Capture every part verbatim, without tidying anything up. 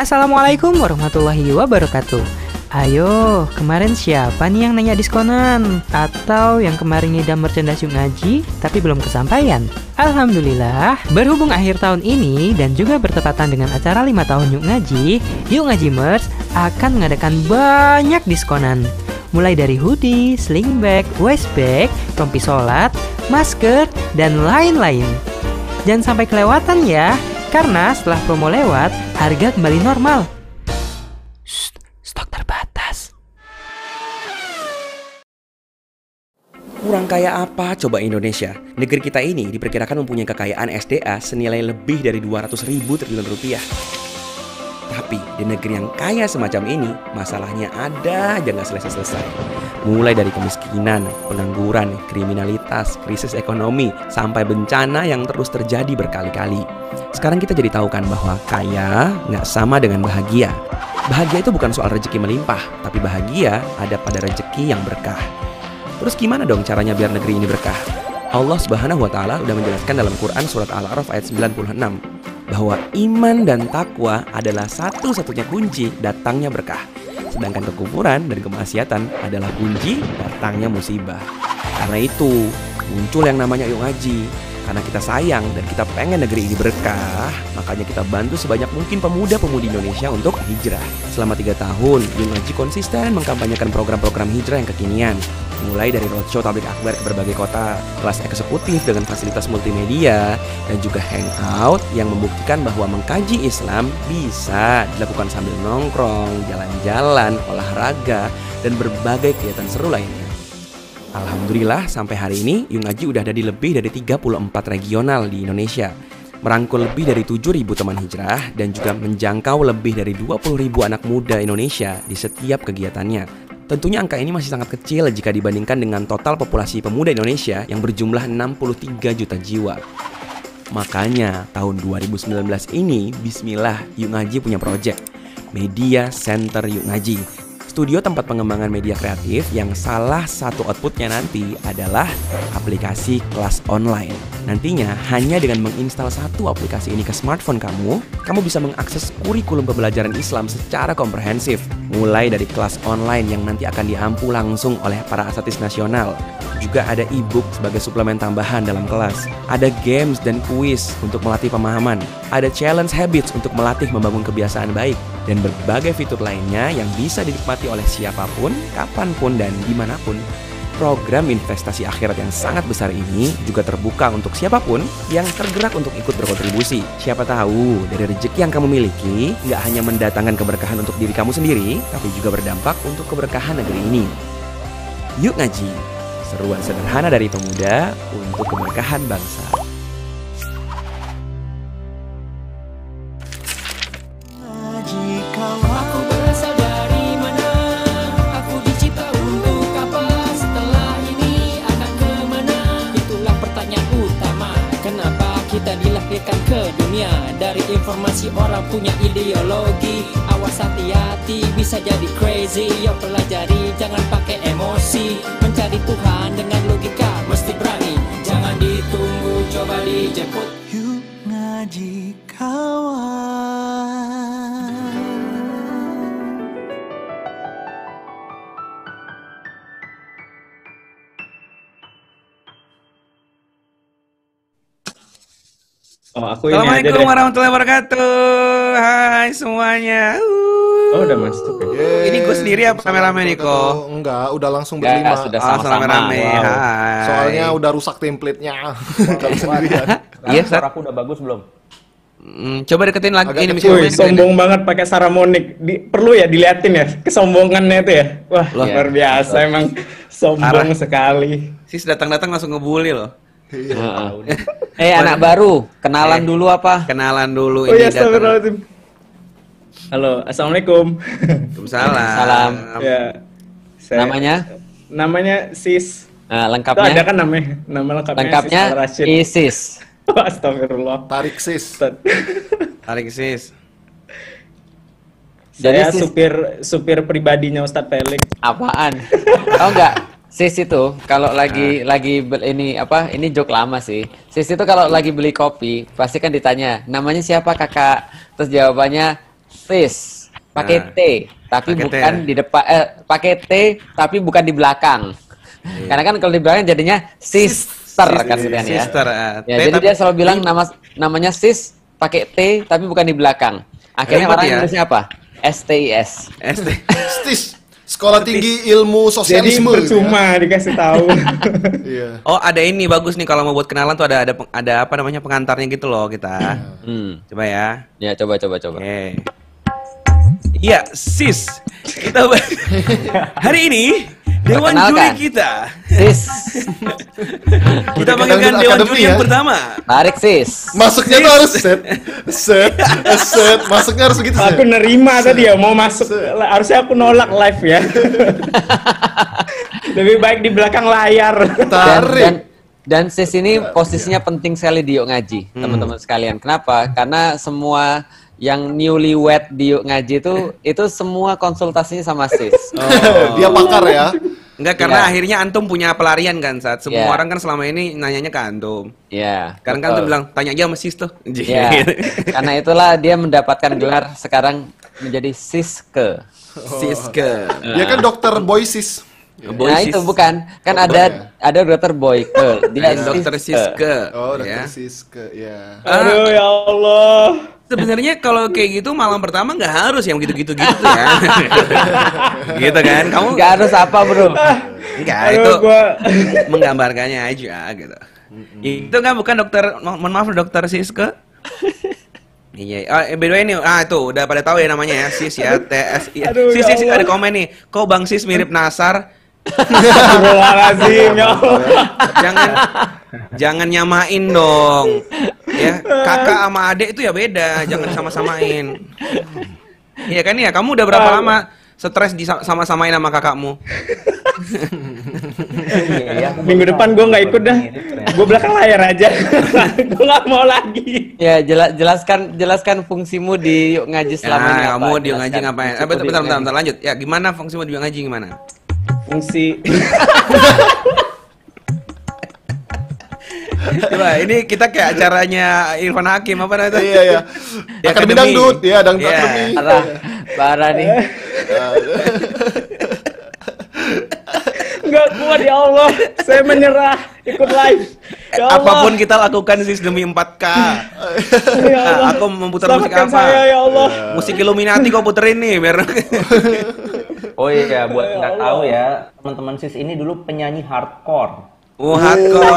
Assalamualaikum warahmatullahi wabarakatuh. Ayo, kemarin siapa nih yang nanya diskonan? Atau yang kemarin ngidam merchandise yuk ngaji tapi belum kesampaian? Alhamdulillah, berhubung akhir tahun ini dan juga bertepatan dengan acara lima tahun Yuk Ngaji, Yuk Ngaji Merch akan mengadakan banyak diskonan. Mulai dari hoodie, sling bag, waist bag, rompi sholat, masker, dan lain-lain. Jangan sampai kelewatan ya, karena setelah promo lewat, harga kembali normal. Shh, stok terbatas. Kurang kaya apa coba Indonesia? Negeri kita ini diperkirakan mempunyai kekayaan S D A senilai lebih dari dua ratus ribu triliun rupiah. Tapi di negeri yang kaya semacam ini, masalahnya ada aja nggak selesai-selesai. Mulai dari kemiskinan, pengangguran, kriminalitas, krisis ekonomi, sampai bencana yang terus terjadi berkali-kali. Sekarang kita jadi tahu kan bahwa kaya nggak sama dengan bahagia. Bahagia itu bukan soal rezeki melimpah, tapi bahagia ada pada rezeki yang berkah. Terus gimana dong caranya biar negeri ini berkah? Allah Subhanahu wa Ta'ala udah menjelaskan dalam Quran surat Al-A'raf ayat sembilan puluh enam bahwa iman dan takwa adalah satu-satunya kunci datangnya berkah. Sedangkan kekufuran dan kemaksiatan adalah kunci datangnya musibah. Karena itu muncul yang namanya Yuk Ngaji. Karena kita sayang dan kita pengen negeri ini berkah, makanya kita bantu sebanyak mungkin pemuda-pemudi Indonesia untuk hijrah. Selama tiga tahun, Yuk Ngaji konsisten mengkampanyekan program-program hijrah yang kekinian. Mulai dari roadshow tablik akbar ke berbagai kota, kelas eksekutif dengan fasilitas multimedia, dan juga hangout yang membuktikan bahwa mengkaji Islam bisa dilakukan sambil nongkrong, jalan-jalan, olahraga, dan berbagai kegiatan seru lainnya. Alhamdulillah sampai hari ini Yuk Ngaji udah ada di lebih dari tiga puluh empat regional di Indonesia. Merangkul lebih dari tujuh ribu teman hijrah dan juga menjangkau lebih dari dua puluh ribu anak muda Indonesia di setiap kegiatannya. Tentunya angka ini masih sangat kecil jika dibandingkan dengan total populasi pemuda Indonesia yang berjumlah enam puluh tiga juta jiwa. Makanya tahun dua ribu sembilan belas ini bismillah Yuk Ngaji punya project Media Center Yuk Ngaji, studio tempat pengembangan media kreatif yang salah satu outputnya nanti adalah aplikasi kelas online. Nantinya hanya dengan menginstal satu aplikasi ini ke smartphone kamu, kamu bisa mengakses kurikulum pembelajaran Islam secara komprehensif. Mulai dari kelas online yang nanti akan diampu langsung oleh para asatis nasional. Juga ada e-book sebagai suplemen tambahan dalam kelas. Ada games dan kuis untuk melatih pemahaman. Ada challenge habits untuk melatih membangun kebiasaan baik. Dan berbagai fitur lainnya yang bisa dinikmati oleh siapapun, kapanpun, dan dimanapun. Program investasi akhirat yang sangat besar ini juga terbuka untuk siapapun yang tergerak untuk ikut berkontribusi. Siapa tahu dari rezeki yang kamu miliki, nggak hanya mendatangkan keberkahan untuk diri kamu sendiri, tapi juga berdampak untuk keberkahan negeri ini. Yuk Ngaji! Seruan sederhana dari pemuda untuk keberkahan bangsa. Informasi orang punya ideologi, awas hati-hati bisa jadi crazy. Yo pelajari jangan pakai emosi, mencari Tuhan dengan logika mesti berani. Jangan ditunggu coba dijemput. Yuk Ngaji kawan. Oh, aku ini Assalamualaikum warahmatullahi wabarakatuh. Hai semuanya. Uh. Oh, udah masuk. Yeay. Ini gue sendiri apa rame-rame nih kok? Enggak, udah langsung berlima. Ya, sudah sama-sama. Ah, wow. Soalnya udah rusak template-nya. Kalau sendirian. Iya, suara aku udah bagus belum? Mm, coba deketin lagi. Agak ini misalnya sombong banget pakai Saramonic. Di, perlu ya diliatin ya kesombongannya itu ya. Wah, loh, luar ya, biasa loh. Emang sombong arah sekali. Sis datang-datang langsung ngebully loh. Iya. Eh anak baru, kenalan eh, dulu apa? Kenalan dulu oh, ini. Yes, halo, assalamualaikum. Waalaikumsalam. Salam. Ya, saya, namanya? Namanya Sis. Nah, lengkapnya? Itu ada kan namanya, nama lengkapnya. Lengkapnya Sis. Isis. Astagfirullah. Tarik Sis. Tarik Sis. Jadi saya Sis supir supir pribadinya Ustadz Felix. Apaan? Tahu nggak? Sis itu kalau lagi nah. lagi ini apa ini joke lama sih. Sis itu kalau lagi beli kopi pasti kan ditanya namanya siapa kakak, terus jawabannya Fish, pakai nah, T, tapi bukan T. Di depan. Eh, pakai T, tapi bukan di belakang. Iya. Karena kan kalau di belakang jadinya sister, sister kan sister, ya. Sister, uh, ya T, jadi dia selalu bilang nama namanya sis pakai T, tapi bukan di belakang. Akhirnya orang ya. Inggrisnya apa? S T I S. S T I S. Sekolah Tinggi Ilmu Sosialisme. Jadi percuma dikasih tahu. Yeah. Oh, ada ini bagus nih kalau mau buat kenalan tuh ada ada ada apa namanya pengantarnya gitu loh kita. Hmm. Coba ya. Ya, coba coba coba. Iya, okay. Sis. Kita hari ini dewan juri kita. Sis. Kita panggilkan dewan juri yang ya. Pertama. Tarik sis. Masuknya sis. Tuh harus set. Set. Set. Masuknya harus gitu. Aku nerima set. Tadi ya mau masuk. Set. Harusnya aku nolak live ya. Lebih baik di belakang layar. Tarik. Dan, dan, dan sis ini posisinya penting sekali di Yuk Ngaji, hmm. teman-teman sekalian. Kenapa? Karena semua yang newlywed di Yuk Ngaji itu itu semua konsultasinya sama sis. Oh. Dia pakar ya. Enggak, karena ya. Akhirnya antum punya pelarian kan saat semua yeah. orang kan selama ini nanyanya ke antum. Iya. Yeah, karena betul. Kan antum bilang tanya aja sama sis tuh. Yeah. Karena itulah dia mendapatkan gelar sekarang menjadi Siske. Oh. Siske. Nah. Dia kan dokter boy sis. Boy nah sis. Itu bukan. Kan oh, ada ya? Ada dokter boy ke. Dia dokter Siske. Oh, dokter ya. Siske. Ya. Aduh ya Allah. Sebenarnya kalau kayak gitu malam pertama nggak harus yang gitu-gitu gitu tuh ya. Gitu kan? Kamu nggak harus apa, Bro? Enggak, itu gua menggambarkannya aja gitu. Mm-hmm. Itu kan bukan dokter, mohon maaf dokter Siske. Iya. Oh, by the way nih, ah itu udah pada tahu ya namanya ya, Sis ya, T S I. Sis, sis ada komen nih. Kok Bang Sis mirip Nasar? Jangan jangan nyamain dong. Ya, kakak sama adik itu ya beda, jangan sama-samain. Iya kan ya, kamu udah berapa ah, lama stres di sama-samain sama kakakmu? Ya, minggu depan gue nggak ikut dah, gue belakang layar aja, gue nggak mau lagi. Ya jelas jelaskan jelaskan fungsimu di Yuk Ngaji selama ini. Ya, kamu di Yuk Ngaji ngapain? Eh, bentar, bentar, bentar, bentar, lanjut. Ya gimana fungsimu di Yuk Ngaji gimana? Fungsi. Coba ini kita kayak acaranya Irfan Hakim apa namanya? Iya iya. Ya Akademi Dangdut, ya Dangdut Akademi. Parah, parah nih. Enggak kuat ya Allah, saya menyerah ikut live. Ya Allah. Apapun kita lakukan sis demi empat K. Ya Allah. Nah, aku memutar musik apa? Saya, ya Allah. Musik Illuminati kau puterin nih biar. Oh iya, buat ya nggak tahu ya, teman-teman sis ini dulu penyanyi hardcore. Oh, hardcore.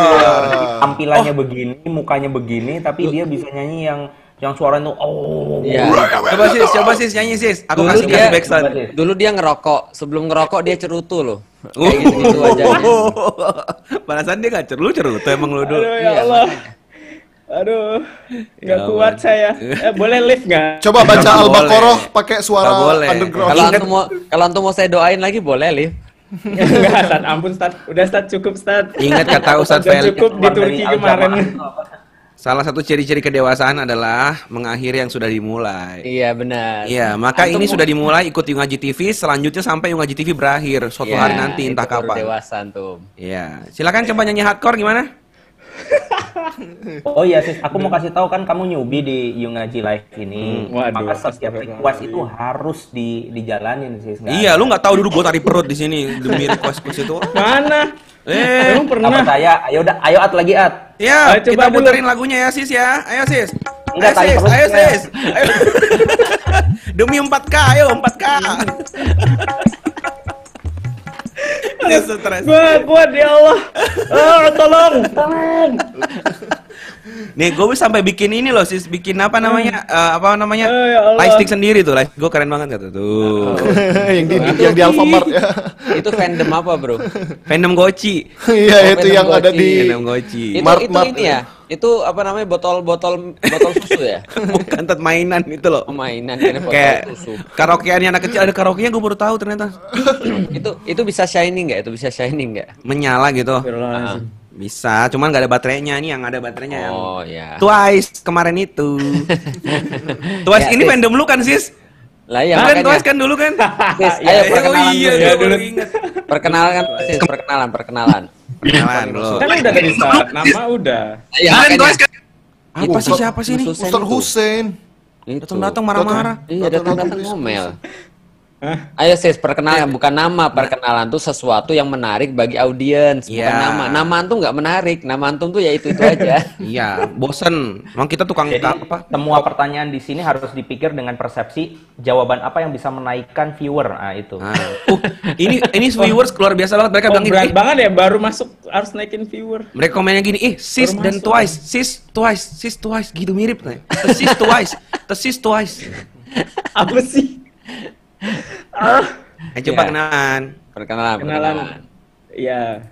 Tampilannya oh. begini, mukanya begini, tapi dia bisa nyanyi yang yang suaranya tuh oh. Yeah. Coba sis, coba sis nyanyi sis. Aku dulu kasih dia, kasih backsound. Dulu dia ngerokok, sebelum ngerokok dia cerutu loh. Kayak gitu-gitu aja. Panasan dia nggak ceru, cerutu emang lu dulu. Aduh ya Allah. Aduh, nggak ya, kuat man. Saya. Eh, boleh lift nggak? Coba baca Al-Baqarah pakai suara underground. Kalau antum mau, kalau antum mau saya doain lagi boleh lift. Enggak, Ustaz. Ampun, Ustaz. Udah, Ustaz. Cukup, Ustaz. Ingat kata Ustaz Feli. Cukup di Turki kemarin. Salah satu ciri-ciri kedewasaan adalah mengakhiri yang sudah dimulai. Iya, benar. Iya, maka antum ini sudah dimulai ikut Yuk Ngaji T V, selanjutnya sampai Yuk Ngaji T V berakhir. Suatu ya, hari nanti, entah kapan. Kedewasaan tuh. Iya. Silakan coba nyanyi hardcore gimana? Oh iya sis, aku mau kasih tahu kan kamu newbie di Yuk Ngaji Live ini. Hmm, waduh, maka setiap request itu harus di dijalanin sis. Gak iya, ada. Lu nggak tahu dulu gue tarik perut di sini demi request request itu. Mana? Eh, emang pernah. Apa saya? Ayo udah, ayo at lagi at. Ya, ayo, kita puterin lagunya ya sis ya. Ayo sis. Enggak tarik perut. Ayo sis. Ayo. Demi empat K, ayo empat K. Gua kuat ya Allah. Oh, tolong, tolong. Nih, gue sampai bikin ini loh, sis, bikin apa namanya? Uh, apa namanya? Oh, ya lightstick sendiri tuh, gue keren banget kata tuh. Oh, yang di yang di Alfamart ya. Itu fandom apa, Bro? Fandom Goci. Iya, oh, itu yang Goci. Ada di fandom Goci. Itu, Mart, itu Mart, ini ya. Itu apa namanya botol-botol botol susu ya? Bukan tet mainan itu loh. Oh, mainan ini botol kayak susu. Karaokeannya anak kecil ada karaoke-nya gue baru tahu ternyata. itu itu bisa shining nggak? Itu bisa shining nggak? Menyala gitu. Uh, bisa, cuman nggak ada baterainya nih yang ada baterainya. Oh ya. Yeah. Twice kemarin itu. Twice ya, ini fandom lu kan sis? Lah ya. Kan Twice kan dulu kan? Sis, ayo ya, perkenalan. Oh, iya, dulu. Ya, dulu. Perkenalan sis, perkenalan, perkenalan. Kenalan loh. Kan udah tadi nama udah. Ya, kan Twice kan. Apa sih siapa sih ini? Ustaz Husein. Datang-datang marah-marah. Iya, datang-datang ngomel. Ayo sis, perkenalan, bukan nama. Perkenalan tuh sesuatu yang menarik bagi audiens, bukan yeah. nama. Nama antum nggak menarik, nama antum tuh ya itu-itu aja. Iya, bosen. Emang kita tukang jadi, apa? Semua pertanyaan di sini harus dipikir dengan persepsi jawaban apa yang bisa menaikkan viewer. Nah, itu. Nah. Uh, ini ini viewers keluar biasa banget, mereka oh, bilang berat gini, banget ya, baru masuk harus naikin viewer. Mereka komennya gini, ih, eh, sis baru dan masuk. Twice, sis twice, sis twice, gitu mirip nih. Sis twice, sis twice. Apa sih? Ah, coba ya. kenalan. Perkenalan. Kenalan. Ya.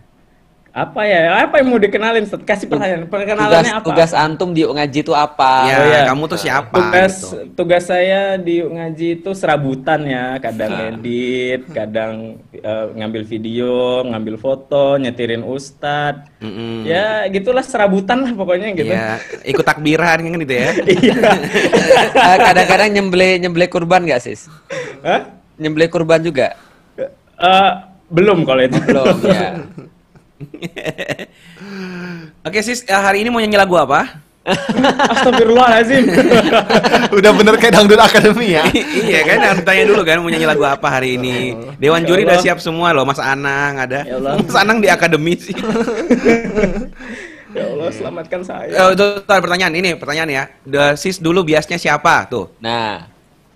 Apa ya? Apa yang mau dikenalin? Kasih pertanyaan. Perkenalannya tugas, apa? Tugas antum di ngaji itu apa? Ya, ya, kamu tuh siapa? Tugas gitu. Tugas saya di ngaji itu serabutan ya, kadang nah. edit, kadang uh, ngambil video, ngambil foto, nyetirin ustadz. Mm -mm. Ya, gitulah serabutan lah pokoknya gitu. Ya, ikut takbiran kan gitu ya. Kadang-kadang nyembelih nyembelih kurban gak, sis? Hah? Nyembelih kurban juga? Uh, belum kalau itu. Belum, ya. Oke sis, hari ini mau nyanyi lagu apa? Astagfirullahaladzim. Udah bener kayak Dangdut Academy ya? Iya kan, harus tanya dulu kan mau nyanyi lagu apa hari ini. Dewan juri udah siap semua loh, Mas Anang ada. Mas Anang di Akademi sih. Ya Allah, selamatkan saya. Oh, itu pertanyaan, ini pertanyaan ya. The sis dulu biasanya siapa tuh? Nah,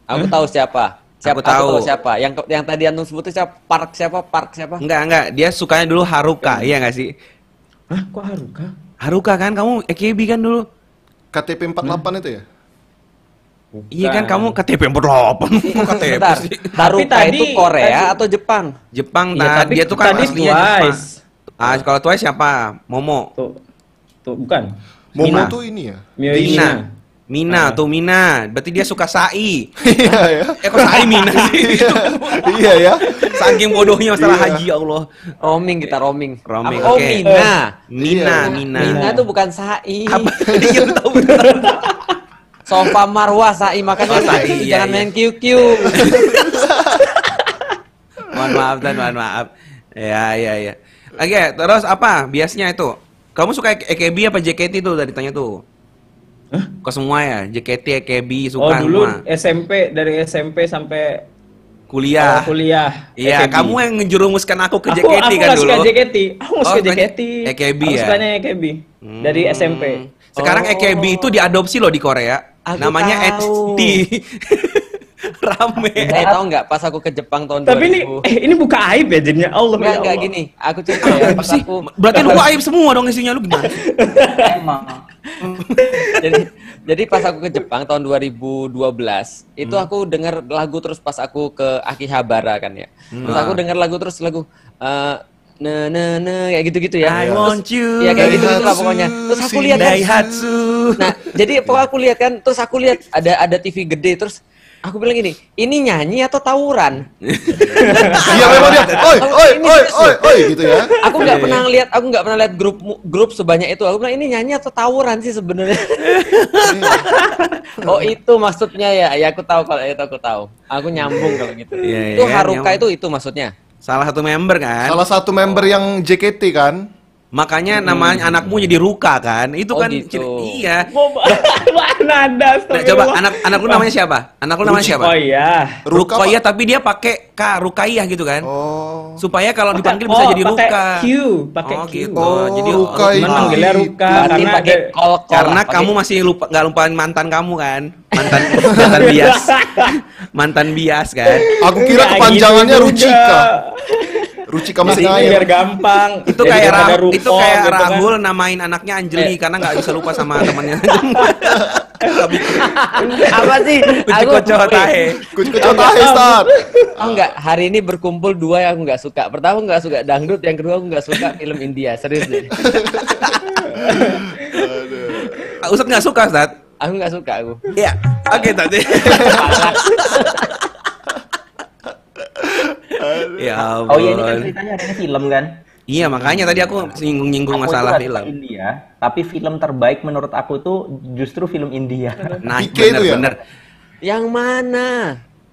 aku tahu siapa. Siapa tahu. tahu siapa? Yang yang tadi antum sebut siapa? Park siapa? Park siapa? Enggak, enggak. Dia sukanya dulu Haruka, iya enggak sih? Hah, kok Haruka? Haruka kan kamu E K B kan dulu. K T P empat delapan nah. itu ya? Bukan. Iya kan kamu K T P empat delapan. Kok K T P sih? Haruka tadi, itu Korea tadi, atau Jepang? Jepang iya, tadi dia tuh kan aslinya Jepang. Ah, kalau Twice siapa? Momo. Tuh. Tuh bukan. Momo Mina. Tuh ini ya? Mina. Mina, ah. tuh Mina, berarti dia suka Sai. Iya ya. Eh kok Sai Mina sih? Iya ya. Saking bodohnya masalah iya. haji, ya Allah. Roaming kita roaming. Roaming. Oh okay. Mina, Mina, iya. Mina. Mina tuh bukan Sai. Apa? Iya tahu betul. Sofa Marwah Sai, makanya oh, Sai, iya, jangan iya. main Q Q. Mohon maaf dan mohon maaf. Ya ya ya. Oke, okay, terus apa? Biasanya itu. Kamu suka E K B apa J K T tuh tadi tanya tuh? Kok semua ya? J K T, E K B, suka. Oh dulu sama. S M P, dari S M P sampai kuliah. Oh, kuliah. Iya, kamu yang ngejurumuskan aku ke aku, J K T aku kan dulu. Aku suka J K T. Aku oh, suka J K T. E K B aku ya? Sukanya E K B. Hmm. Dari S M P. Sekarang oh. E K B itu diadopsi loh di Korea. Aku namanya H T. Rame. Saya tahu nggak pas aku ke Jepang tahun Tapi ini eh, ini buka aib ya jadinya. Allah enggak enggak gini. Aku cerita ya. Pas aku berarti lu aib semua dong isinya lu gimana? Emang. jadi jadi pas aku ke Jepang tahun dua ribu dua belas, itu hmm. aku dengar lagu terus pas aku ke Akihabara kan ya. Hmm. Terus aku dengar lagu terus lagu uh, ne ne ne kayak gitu-gitu ya. I terus, want you. Ya kayak gitu-gitu lah pokoknya. Terus aku lihat kan. Nah, jadi pokoknya aku lihat kan terus aku lihat ada ada T V gede terus aku bilang gini, ini nyanyi atau tawuran? Iya memang dia, oi, oi, oi, oi, oi, gitu ya. Aku nggak pernah lihat, aku nggak pernah lihat grup grup sebanyak itu. Aku bilang ini nyanyi atau tawuran sih sebenarnya. Oh itu maksudnya ya, ya aku tahu kalau itu aku tahu. Aku nyambung kalau gitu. Itu Haruka itu itu maksudnya. Salah satu member kan? Salah satu member yang J K T kan? Makanya namanya hmm. anakmu jadi Ruka kan? Itu oh, kan gitu. Iya. Nada, nah, coba anak anakku namanya siapa? Anakku namanya siapa? Oh iya. Rukoyah tapi dia pakai K Rukaiyah gitu kan? Oh. Supaya kalau dipanggil bisa oh, jadi Ruka. Pakai Q, pakai oh, Q. Gitu. Oh, jadi Rukaiyah. Oh, manggilnya Ruka karena pakai kol -kol, karena pake... kamu masih lupa nggak lupain mantan kamu kan? Mantan mantan bias. Mantan bias kan? Aku kira kepanjangannya Rucika. Rucika masih biar gampang. Itu kayak Rahul, itu kayak Rahul namain anaknya Anjeli karena nggak bisa lupa sama temannya. Apa sih? Kucuk-kucuk tahe. Kucuk-kucuk tahe start. Oh enggak, hari ini berkumpul dua yang aku nggak suka. Pertama nggak suka dangdut, yang kedua aku nggak suka film India. Serius deh. Ustadz nggak suka, Ustadz? Aku nggak suka aku. Iya. Oke tadi. Ya ampun. Oh iya ini kan ceritanya ada film kan? Iya makanya tadi aku nyinggung-nyinggung masalah film. India, tapi film terbaik menurut aku tuh justru film India. Nah bener-bener. Ya? Yang mana?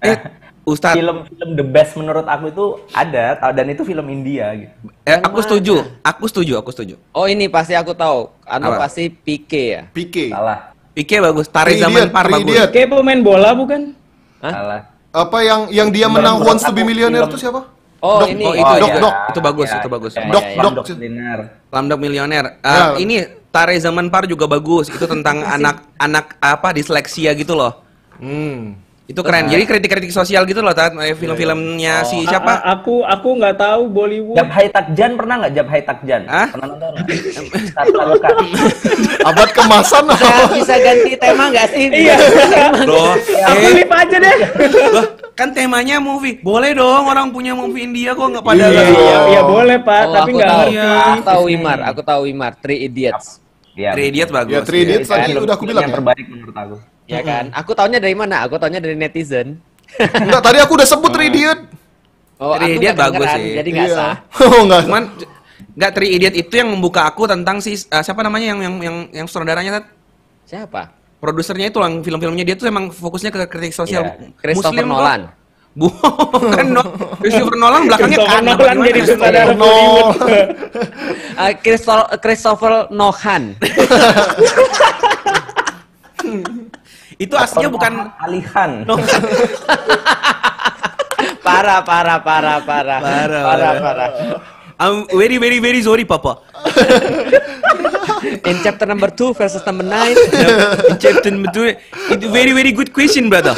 Eh, Ustadz. Film-film the best menurut aku itu ada, dan itu film India. Gitu. Eh, aku mana? setuju, aku setuju, aku setuju. Oh ini pasti aku tahu, anu pasti P K ya? P K. Salah. Pique bagus, tarik zaman par bagus. Pique pemain bola bukan? Hah? Apa yang yang dia menang Wants to be Millionaire itu siapa? Oh, ini itu Dok Dok. Itu bagus, itu bagus. Dok Dok. Slumdog Millionaire. Ini tarik zaman par juga bagus. Itu tentang anak-anak apa disleksia gitu loh. Hmm. Itu keren. Jadi kritik-kritik sosial gitu loh, Tat. Film-filmnya si siapa? Aku aku nggak tahu Bollywood. Jabhai Takjan pernah nggak Jabhai Takjan? Pernah nonton? Abad kemasan. Bisa ganti tema nggak sih? Iya. Loh, aku lip aja deh. Kan temanya movie. Boleh dong orang punya movie India kok nggak pada. Iya boleh Pak, tapi nggak ngerti. Aku tahu Imar. Aku tahu Imar. Three Idiots. Three Idiots bagus. Three Idiots tadi udah aku bilang. Yang terbaik menurut aku. Ya kan? Aku taunya dari mana? Aku taunya dari netizen. Enggak, tadi aku udah sebut Three Idiot. Oh, Three Idiot bagus sih. Jadi nggak salah. Oh, nggak. Cuman nggak Three Idiot itu yang membuka aku tentang si siapa namanya yang yang yang yang saudaranya Tat? Siapa? Produsernya itu yang film-filmnya dia tuh emang fokusnya ke kritik sosial. Christopher Nolan. Bukan dong. Christopher Nolan belakangnya kan Nolan jadi sutradara Hollywood. Christopher Nolan. Itu aslinya bukan alihan. Parah, parah, parah, parah, parah, parah. I'm very, very, very sorry, Papa. In chapter number two, verses number nine. In chapter number two, it's very, very good question, brother.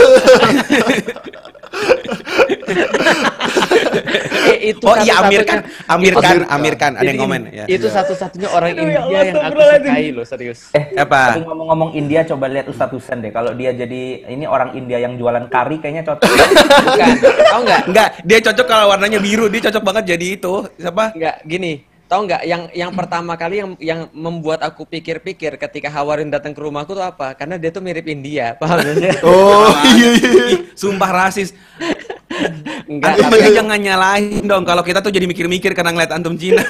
Oh iya, Amir kan, Amir kan, Amir kan, ada yang komen. Itu satu-satunya orang India yang aku sukai loh, serius. Eh, apa? Tapi ngomong-ngomong India, coba lihat Ustadz Husen deh. Kalau dia jadi ini orang India yang jualan kari, kayaknya cocok. Bukan, tau nggak? Nggak, dia cocok kalau warnanya biru, dia cocok banget jadi itu. Siapa? Nggak, gini. Tau nggak yang yang pertama kali yang yang membuat aku pikir-pikir ketika Hawarin datang ke rumahku tuh apa? Karena dia tuh mirip India, paham gak? Oh iya iya. Sumpah rasis. Enggak, tapi jangan nyalahin dong kalau kita tuh jadi mikir-mikir karena ngeliat antum Cina.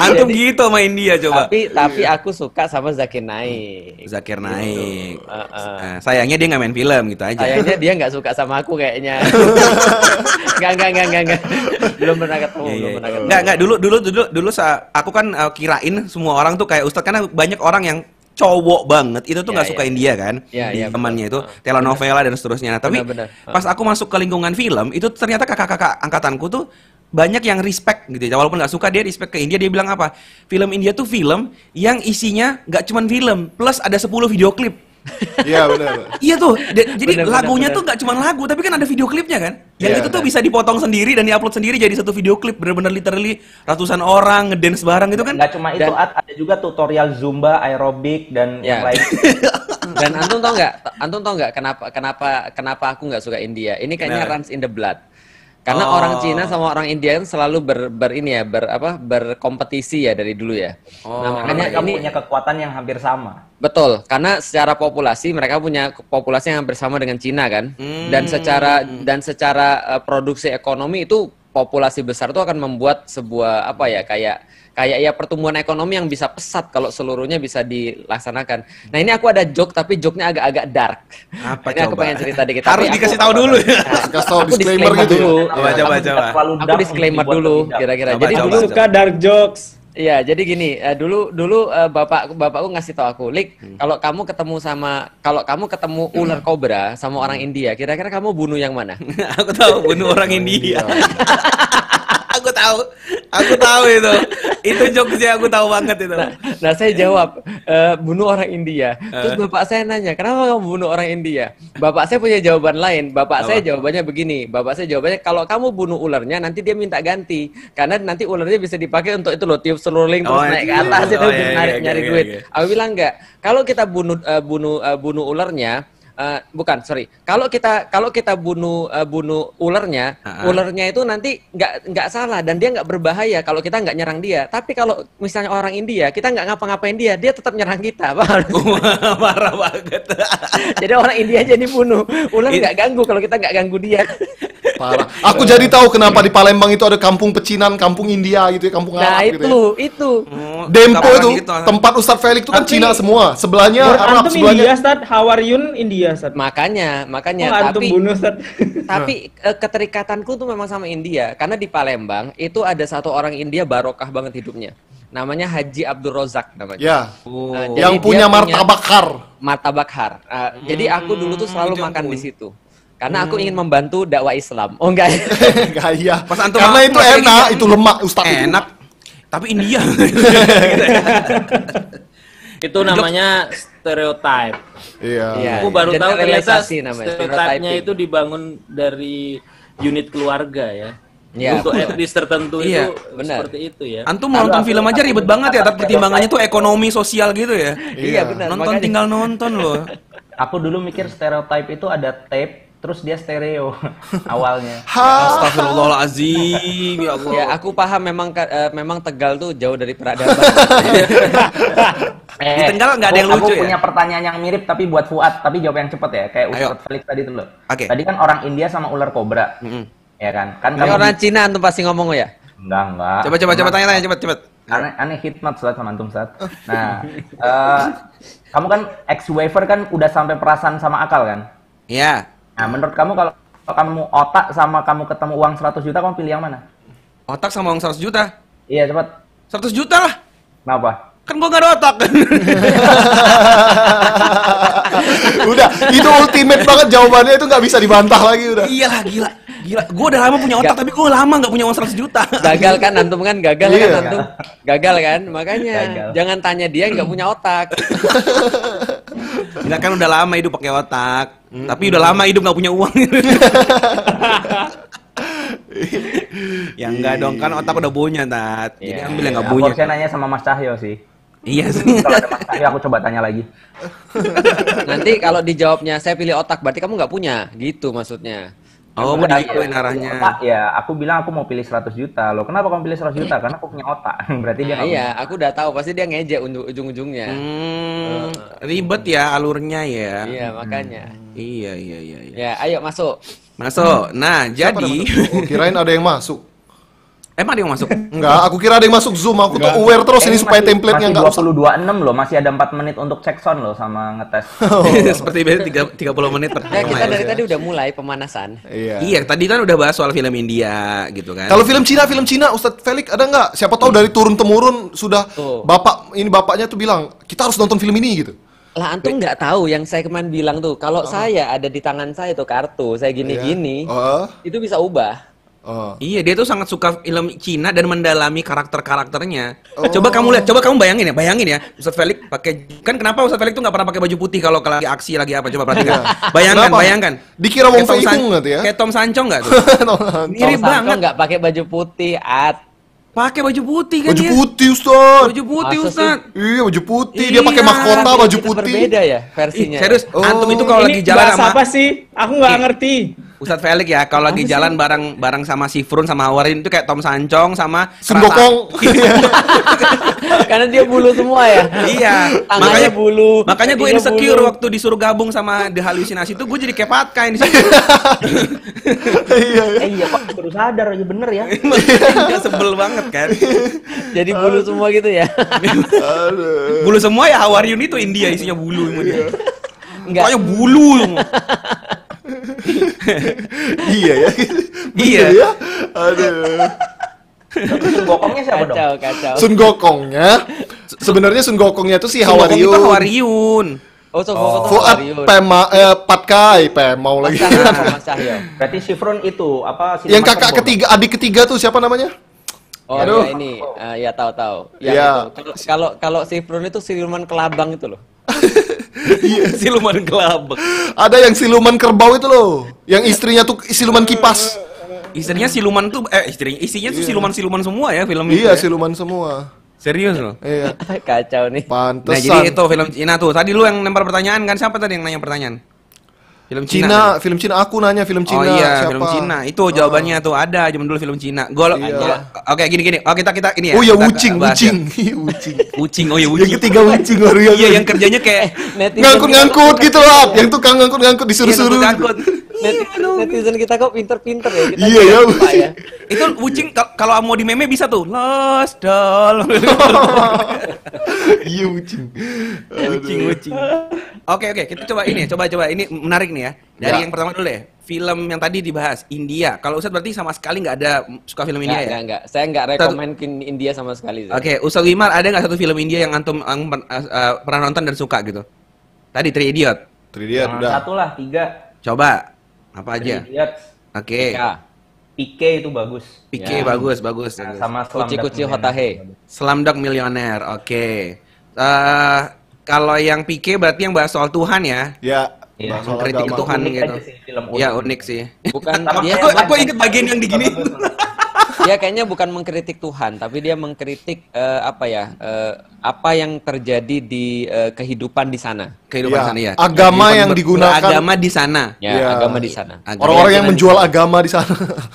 Antum jadi, gitu sama India coba. Tapi tapi aku suka sama Zakir Naik. Zakir Naik. Gitu. Uh, uh. Nah, sayangnya dia nggak main film gitu aja. Sayangnya dia nggak suka sama aku kayaknya. Enggak enggak enggak enggak. Belum pernah ketemu, yeah, belum yeah. pernah ketemu. Enggak enggak dulu dulu dulu dulu aku kan uh, kirain semua orang tuh kayak Ustadz karena banyak orang yang cowok banget itu tuh nggak yeah, suka yeah. India kan yeah, yeah, temannya itu uh, telenovela dan seterusnya. Nah, tapi bener, bener. Pas aku masuk ke lingkungan film itu ternyata kakak-kakak angkatanku tuh banyak yang respect gitu ya, walaupun nggak suka dia respect ke India. Dia bilang apa, film India tuh film yang isinya nggak cuman film plus ada sepuluh video klip. Iya benar. Iya tuh, jadi bener, lagunya bener, tuh nggak cuman lagu tapi kan ada video klipnya kan, yang yeah, itu tuh bener. Bisa dipotong sendiri dan diupload sendiri jadi satu video klip, bener-bener literally ratusan orang ngedance bareng gitu kan. Nggak cuma itu, dan, ada juga tutorial zumba, aerobik dan yeah. yang lain. Dan antum tau nggak, antum tau nggak kenapa kenapa kenapa aku nggak suka India? Ini kayaknya nah. runs in the blood. Karena oh. orang Cina sama orang India selalu ber, ber ini ya ber apa berkompetisi ya dari dulu ya. Oh. Nah, makanya mereka ini punya kekuatan yang hampir sama. Betul, karena secara populasi mereka punya populasi yang hampir sama dengan Cina kan. Hmm. Dan secara dan secara uh, produksi ekonomi itu populasi besar itu akan membuat sebuah apa ya kayak kayak ya pertumbuhan ekonomi yang bisa pesat kalau seluruhnya bisa dilaksanakan. Nah ini aku ada joke tapi joke-nya agak-agak dark. Apa ini coba? Aku pengen cerita dikit. Harus aku, dikasih tahu dulu ya. Kasih aku disclaimer gitu. Dulu. Coba, coba, coba. Aku disclaimer dulu kira-kira. Jadi coba, dulu coba. Suka dark jokes. Iya, jadi gini, uh, dulu dulu uh, bapak bapakku ngasih tau aku, "Lik, hmm. kalau kamu ketemu sama kalau kamu ketemu ular hmm. kobra sama hmm. orang India, kira-kira kamu bunuh yang mana?" Aku tahu, bunuh orang India. Aku tahu, aku tahu itu. Itu jokesnya aku tahu banget itu. Nah, nah saya jawab e, bunuh orang India. Terus bapak saya nanya, kenapa kamu bunuh orang India? Bapak saya punya jawaban lain. Bapak Apa? saya jawabannya begini. Bapak saya jawabannya kalau kamu bunuh ularnya nanti dia minta ganti, karena nanti ularnya bisa dipakai untuk itu loh tiup seruling terus oh, naik ke atas itu oh, iya, nyari, iya, nyari iya, duit. Iya, iya. Aku bilang enggak. Kalau kita bunuh uh, bunuh uh, bunuh ularnya. Uh, bukan, sorry. Kalau kita kalau kita bunuh uh, bunuh ularnya, uh-huh. ularnya itu nanti nggak nggak salah dan dia nggak berbahaya kalau kita nggak nyerang dia. Tapi kalau misalnya orang India, kita nggak ngapa-ngapain dia, dia tetap nyerang kita. Marah banget. Jadi orang India aja dibunuh, ular nggak ganggu kalau kita nggak ganggu dia. Parah. Aku jadi tahu kenapa di Palembang itu ada kampung pecinan, kampung India gitu ya, kampung nah, Arab gitu. Nah, itu ya. itu. Hmm, Dempo itu gitu, tempat Ustadz Felix itu kan Cina semua. Sebelahnya Arab, antum sebelahnya India, Ustadz. Hawaryun India, Ustadz. Makanya, makanya oh, tapi bunuh, tapi keterikatanku tuh memang sama India, karena di Palembang itu ada satu orang India barokah banget hidupnya. Namanya Haji Abdul Rozak namanya. Ya. Oh. Nah, yang punya martabak har. Martabak har. Nah, hmm, jadi aku dulu tuh selalu jangkul. makan di situ. Karena hmm. aku ingin membantu dakwah Islam. Oh enggak. Enggak iya. Karena itu enak, itu lemak Ustaz. Enak. Itu. Tapi India. Itu namanya stereotype. Iya. Ya, aku baru tahu ternyata stereotipnya itu dibangun dari unit keluarga ya. Ya, untuk etnis tertentu iya, itu benar. Seperti itu ya. Antum mau nonton film aja ribet banget ya, tapi pertimbangannya tuh ekonomi sosial gitu ya. Iya benar. Nonton makanya. Tinggal nonton loh. Aku dulu mikir stereotype itu ada tape, terus dia stereo awalnya. Astagfirullahalazim ya Allah. Ya aku paham memang uh, memang Tegal tuh jauh dari peradaban. eh, Di Tegal nggak ada yang lucu ya. Aku punya pertanyaan yang mirip tapi buat Fuad, tapi jawab yang cepet ya, kayak Ustadz Felix tadi tuh loh. Okay. Tadi kan orang India sama ular kobra. Mm -hmm. Ya kan, kan kamu orang Cina antum pasti ngomong ya? Enggak, enggak. Coba coba coba tanya-tanya cepet cepet. Aneh aneh hikmat salat sama antum saat. Nah, uh, kamu kan ex wafer kan udah sampai perasaan sama akal kan? Iya. Nah, menurut kamu kalau kamu otak sama kamu ketemu uang seratus juta, kamu pilih yang mana? Otak sama uang seratus juta? Iya, cepet. seratus juta lah. Kenapa? Kan gua nggak ada otak. Udah, itu ultimate banget jawabannya, itu nggak bisa dibantah lagi udah. Iyalah, gila. Gila, gue udah lama punya otak, gak. Tapi gue lama nggak punya uang seratus juta. Gagal kan antum kan, gagal yeah. kan antum, gagal kan, makanya gagal. Jangan tanya dia nggak punya otak. Kita kan udah lama hidup pakai otak, mm-hmm. tapi udah lama hidup nggak punya uang. Ya nggak dong, kan otak udah punya Tat, yeah. jadi ambil yang nggak yeah. punya. Aku harusnya nanya sama Mas Cahyo sih. Iya sih. Kalau ada Mas Cahyo aku coba tanya lagi. Nanti kalau dijawabnya saya pilih otak, berarti kamu nggak punya, gitu maksudnya. Oh, mau diikutin arahnya. Otak, ya, aku bilang aku mau pilih seratus juta. Loh, kenapa kamu pilih seratus juta? Karena aku punya otak. Berarti dia nah, iya, punya. Aku udah tahu pasti dia ngejek ujung-ujungnya. Hmm, uh, ribet ya alurnya ya. Iya, makanya. Hmm. Iya, iya, iya, iya. Ya, ayo masuk. Masuk. Nah, siapa jadi masuk? Oh, kirain ada yang masuk. Emang ada yang masuk? Enggak, aku kira ada yang masuk Zoom. Aku tuh aware terus ini supaya template-nya enggak rusak. dua puluh dua koma enam loh, masih ada empat menit untuk cek sound loh sama ngetes. Seperti tiga puluh menit. Ya, kita dari tadi udah mulai pemanasan. Iya, tadi kan udah bahas soal film India gitu kan. Kalau film Cina, film Cina Ustadz Felix ada nggak? Siapa tahu dari turun-temurun sudah bapak ini bapaknya tuh bilang, "Kita harus nonton film ini" gitu. Lah antum nggak tahu yang saya kemarin bilang tuh, kalau saya ada di tangan saya tuh kartu, saya gini-gini. Itu bisa ubah. Oh. Iya, dia tuh sangat suka film Cina dan mendalami karakter-karakternya. Oh. Coba kamu lihat, coba kamu bayangin ya, bayangin ya, Ustadz Felix pakai kan kenapa Ustadz Felix tuh nggak pernah pakai baju putih kalau lagi aksi lagi apa? Coba perhatikan. Bayangkan, kenapa? Bayangkan. Dikira wong Feigung nggak tuh ya? Kayak Tom Sancho nggak tuh? Mirip banget. Nggak pakai baju putih, at. Pakai baju putih kan? Baju dia? Putih Ustadz. Baju putih Ustadz. Iya, baju putih. Dia pakai mahkota baju putih. Berbeda ya versinya. Ih, serius, oh. Antum itu kalau lagi jalan sama apa sih? Aku nggak ngerti. Ustadz Felix ya, kalau lagi sih? Jalan bareng bareng sama Sifrun sama Hawarin itu kayak Tom Sancong sama Sendokong. Karena dia bulu semua ya. Iya. Tangannya makanya bulu. Makanya gue insecure bulu. Waktu disuruh gabung sama The Halusinasi itu gue jadi kayak patkain di situ. Iya. Eh, iya Pak, baru sadar aja bener ya. Dia sebel banget kan. Jadi bulu semua gitu ya. Bulu semua ya, Hawarin itu India isinya bulu. Pokoknya bulu. Iya ya, iya ya, aduh. Sun Gokongnya siapa dong? Kacau, kacau. Sun Gokongnya, sebenarnya Sun Gokongnya itu si Hawaryun. Itu Hawaryun. Oh, Sun Gokong itu Hawaryun. Fuad Pema, eh Patkai Pemau lagi. Berarti Sifrun itu apa? Yang kakak ketiga, adik ketiga tuh siapa namanya? Oh ya ini, ya tahu-tahu. Ya. Kalau kalau Sifrun itu siluman kelabang itu loh. Iya, siluman kelabang. Ada yang siluman kerbau itu loh, yang istrinya tuh siluman kipas. Istrinya siluman tuh, eh istrinya, isinya tuh siluman-siluman semua ya film itu. Iya, siluman semua. Serius loh? Iya. Kacau nih. Pantesan. Nah jadi itu film Cina tuh. Tadi lu yang lempar pertanyaan kan, siapa tadi yang nanya pertanyaan? Film Cina, Cina, film Cina aku nanya film Cina. Oh iya, siapa? Film Cina. Itu jawabannya uh. tuh ada, zaman dulu film Cina. Gua iya. Oke, okay, gini gini. Oh, kita kita ini ya. Oh iya, Ucing, Ucing. Ucing. Ucing. Oh iya, Ucing. Yang ketiga Ucing baru ya. Iya, yang kerjanya kayak ngangkut-ngangkut gitu lah. Yang tukang ngangkut-ngangkut disuruh-suruh. Iya, netizen kita kok pinter-pinter ya. Kita iya ya, ya. Itu Wucing kalau mau di meme bisa tuh. Los dol. Iya Wucing. Wucing Wucing. Oke oke, kita coba ini, coba-coba ini menarik nih ya. Dari ya. Yang pertama dulu deh. Film yang tadi dibahas India. Kalau Ustadz berarti sama sekali nggak ada suka film India ya? Enggak, enggak. Saya nggak rekomend ke India sama sekali. Oke, Ustadz Wimar ada nggak satu film India yang antum um, uh, pernah nonton dan suka gitu? Tadi Three Idiot. Three Idiot udah. Satu lah, tiga. Coba apa aja? Three Idiot. Oke. P K itu bagus. P K ya. bagus, bagus. Nah, sama Kuci-Kuci Hotahe. Slumdog Millionaire. Oke. Uh, kalau yang P K berarti yang bahas soal Tuhan ya? Ya. Ya, kritik Tuhan gitu. Iya unik sih. Bukan dia, aku, aku inget bagian yang digini. Ya kayaknya bukan mengkritik Tuhan, tapi dia mengkritik uh, apa ya? Uh, apa yang terjadi di uh, kehidupan di sana? Kehidupan ya, sana ya. Agama kehidupan yang digunakan. Agama di sana. Ya, ya. Agama di sana. Orang-orang yang menjual di agama di sana.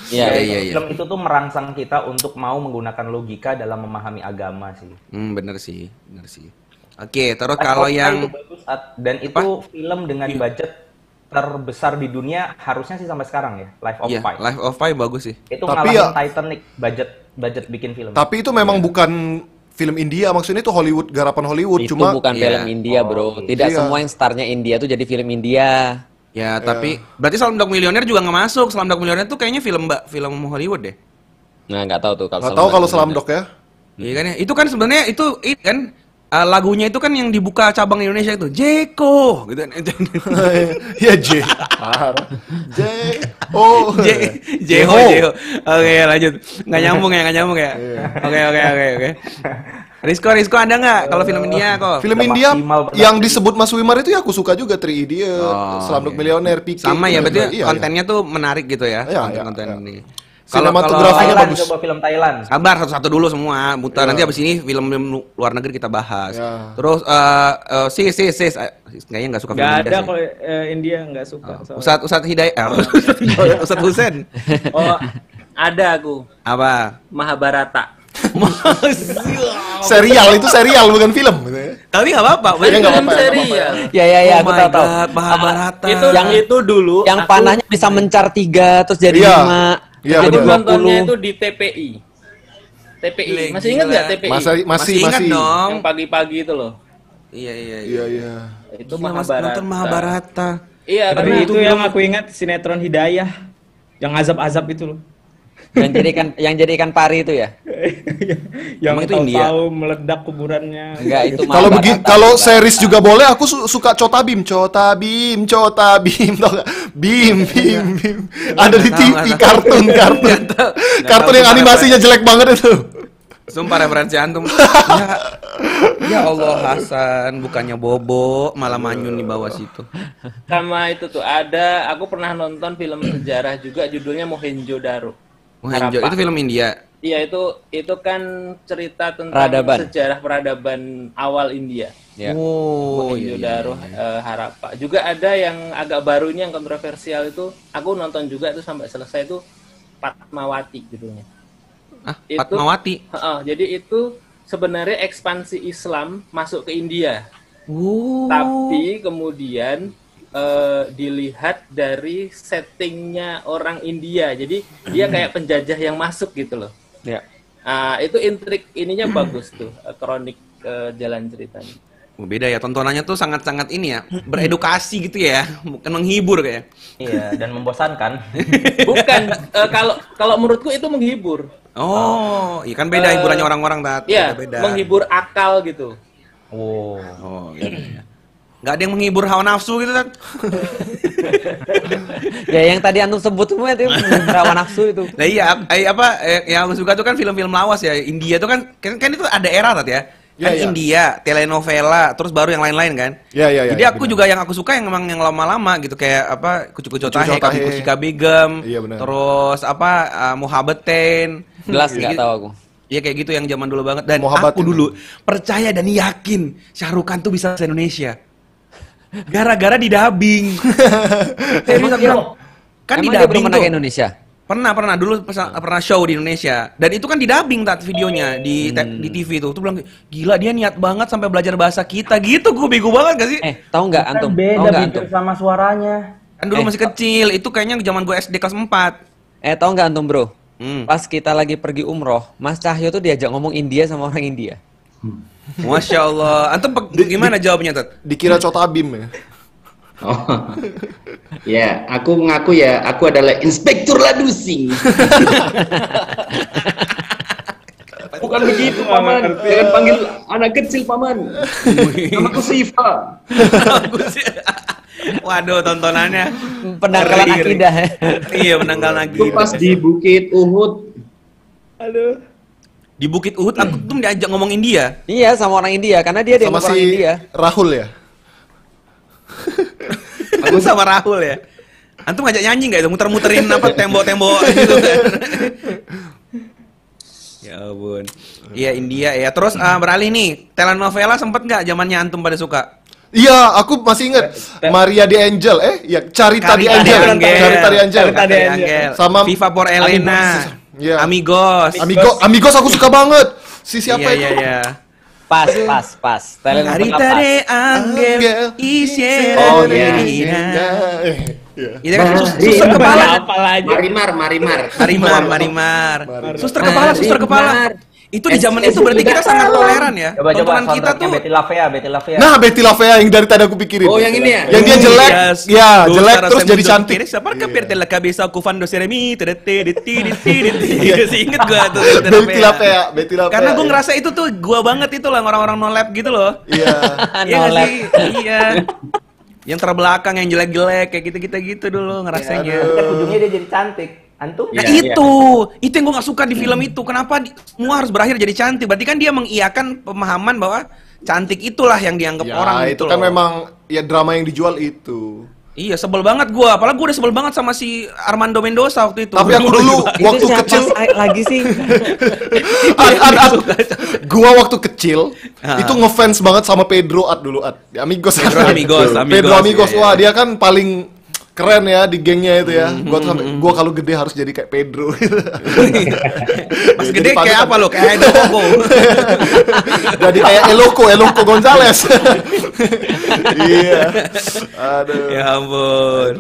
Iya, iya, iya. Film itu tuh merangsang kita untuk mau menggunakan logika dalam memahami agama sih. Hmm, bener sih, bener sih. Oke, terus kalau yang bagus, dan itu apa? Film dengan budget terbesar di dunia harusnya sih sampai sekarang ya, Life of yeah, Pi. Life of Pi bagus sih. Itu tapi ngalahin ya, Titanic budget budget bikin film. Tapi itu memang yeah. bukan film India, maksudnya itu Hollywood, garapan Hollywood. Itu cuma bukan yeah. film India, bro. Oh, Tidak yeah. semua yang starnya India tuh jadi film India. Ya, yeah. tapi berarti Slumdog Millionaire juga nggak masuk. Slumdog Millionaire tuh kayaknya film mbak film Hollywood deh. Nah, nggak tahu tuh kalau. Nggak tahu kalau Slumdog ya. Iya kan ya. Itu kan sebenarnya itu itu kan. Uh, lagunya itu kan yang dibuka cabang Indonesia itu Jeko gitu. Ya J. J O J Jeho Jeho. Oke, lanjut. Enggak nyambung ya, enggak nyambung ya. Oke, oke, oke, oke. Rizko, Rizko ada nggak kalau film India kok? Film India yang disebut Mas Wimar itu ya aku suka juga, Three Idiot, oh, Slumdog okay. Millionaire, P K. Sama ya, berarti iya, kontennya iya. tuh menarik gitu ya. Iya, konten iya, iya. Sinematografinya bagus. Coba film Thailand. Sabar, satu-satu dulu semua. Mutar yeah. nanti abis ini film luar negeri kita bahas. Yeah. Terus uh, uh, sis sis sis uh, kayaknya nggak suka film India. Gak ada kalau uh, India nggak suka. Oh. Ustadz Ustadz Hidayat. Eh, Ustadz Husen. Oh, ada aku. Apa? Mahabharata. Serial itu serial bukan film. Tapi nggak apa-apa. Bukan serial. Ya ya ya, aku tahu tahu. Mahabharata. Itu yang itu dulu. Yang panahnya bisa mencar tiga terus jadi lima. Ya, jadi nontonnya itu di T P I. T P I. Masih ingat nggak T P I? Masih masih masih. Yang pagi-pagi itu loh. Iya iya iya. iya. Itu Mahabharata. Nonton Mahabharata. Iya, karena itu yang aku ingat sinetron Hidayah. Yang azab-azab itu loh. Yang jadi ikan yang jadi ikan pari itu ya. Yang tahu-tahu meledak kuburannya. Enggak, itu Mahabharata. Kalau begitu kalau series juga boleh, aku suka Cotabim, Cotabim, Cotabim tau enggak? Bim, bim, bim. Ada di T V, kartun, kartun. Kartun yang animasinya jelek banget itu. Sumpah referensi antum. Ya Allah, Hasan bukannya bobo, malah manyun di bawah situ. Sama itu tuh ada, aku pernah nonton film sejarah juga judulnya Mohenjo Daro. Mohenjo itu film India. Iya, itu itu kan cerita tentang peradaban. Sejarah peradaban awal India. Ya. Oh, Mohenjo Daro, iya, iya. uh, Harappa. Juga ada yang agak barunya yang kontroversial itu, aku nonton juga itu sampai selesai itu Padmawati judulnya. Ah, itu, Padmawati. Uh, jadi itu sebenarnya ekspansi Islam masuk ke India. Oh. Tapi kemudian uh, dilihat dari settingnya orang India. Jadi dia kayak penjajah yang masuk gitu loh. Ya. Uh, itu intrik ininya bagus tuh, uh, kronik uh, jalan ceritanya. Beda ya, tontonannya tuh sangat-sangat ini ya, beredukasi gitu ya, bukan menghibur kayak. Iya, dan membosankan. Bukan, kalau e, kalau menurutku itu menghibur. Oh, iya kan beda e, hiburannya orang-orang tat. Iya, beda. Menghibur akal gitu. Oh, oh gitu ya. Nggak ada yang menghibur hawa nafsu gitu kan? Ya yang tadi antum sebut semua itu menghibur hawa nafsu itu. Nah iya, apa yang aku suka tuh kan film-film lawas ya, India tuh kan, kan, kan itu ada era tat ya. Kan ya, India, ya. telenovela, terus baru yang lain-lain kan. Ya, ya, ya, Jadi aku ya, juga yang aku suka yang emang yang lama-lama gitu kayak apa Kucu-Kucu Hotahe, Kucu-Kucu Begum, ya, terus apa uh, Mohabbaten. Jelas nggak tahu aku. Iya kayak gitu yang zaman dulu banget. Dan Mohabbaten. Aku dulu percaya dan yakin Shah Rukh Khan tuh bisa bahasa Indonesia. Gara-gara di dubbing. Serius aku. Kan di dubbing tuh. Indonesia. Pernah, pernah dulu pernah show di Indonesia. Dan itu kan didubbing tat videonya di hmm. di T V itu. Tuh bilang gila dia niat banget sampai belajar bahasa kita gitu. Gue bego banget gak sih? Eh, tahu nggak antum? Beda tahu beda antum. Sama suaranya. Kan dulu eh, masih kecil, itu kayaknya zaman gue S D kelas empat. Eh, tau nggak antum bro? Hmm. Pas kita lagi pergi umroh, Mas Cahyo tuh diajak ngomong India sama orang India. Hmm. Masya Allah. Antum gimana di, jawabnya, Tet? Dikira Cotabim ya? Oh. Ya, aku ngaku ya, aku adalah Inspektur Ladusi. Bukan begitu, Paman. Jangan panggil anak kecil, Paman. Namaku Siva. Waduh, tontonannya penangkalan akidah. Iya, penangkalan akidah. Pas di Bukit Uhud. Aduh. Di Bukit Uhud aku tuh diajak ngomong India. Iya, sama orang India karena dia sama si orang India. Rahul ya. Aku sama Rahul ya. Antum ngajak nyanyi nggak itu? Muter-muterin apa tembok-tembok gitu kan? Ya ampun. Iya India ya. Terus uh, beralih nih, telenovela sempet nggak zamannya antum pada suka? Iya, aku masih inget Maria di Angel, eh, ya Carita di Angel, Carita di Angel, sama Viva por Elena, Amigos, Amigos, Amigos aku suka banget. Si siapa itu? Pas, pas, pas. Carita de Angel, Isiera Regina. Itu kan suster kepala. Marimar, Marimar, Marimar, Marimar. Suster kepala, suster kepala. Itu di zaman itu berarti kita sangat toleran ya. Tontonan kita tuh Betty LaFea, Betty LaFea. Nah, Betty LaFea yang dari tadi aku pikirin. Oh, yang ini ya. Yang dia jelek, ya, jelek terus jadi cantik. Siapa kan Betty LaFea Kufando Seremi, tete tete tete. Masih inget gua tuh Betty LaFea, Betty LaFea. Karena gua ngerasa itu tuh gua banget itu lah orang-orang no lab gitu loh. Iya. No lab. Iya. Yang terbelakang yang jelek-jelek kayak gitu-gitu gitu dulu ngerasanya. Ujungnya dia jadi cantik. Antum? Nah ya, itu, ya. Itu yang gue gak suka di film itu. Kenapa di, semua harus berakhir jadi cantik? Berarti kan dia mengiyakan pemahaman bahwa cantik itulah yang dianggap ya, orang itu gitu kan loh. Memang ya drama yang dijual itu. Iya sebel banget gue, apalagi gue udah sebel banget sama si Armando Mendoza waktu itu. Tapi aku dulu waktu kecil lagi sih. Gue waktu kecil itu ngefans banget sama Pedro At dulu At. Amigos. Pedro Amigos. Pedro Amigos. Wah dia kan paling keren ya di gengnya itu ya. Gua gua kalau gede harus jadi kayak Pedro. Pas gede kayak apa lo? Kayak Eloko. Jadi kayak Eloko, Eloko Gonzales. Iya. Aduh. Ya ampun.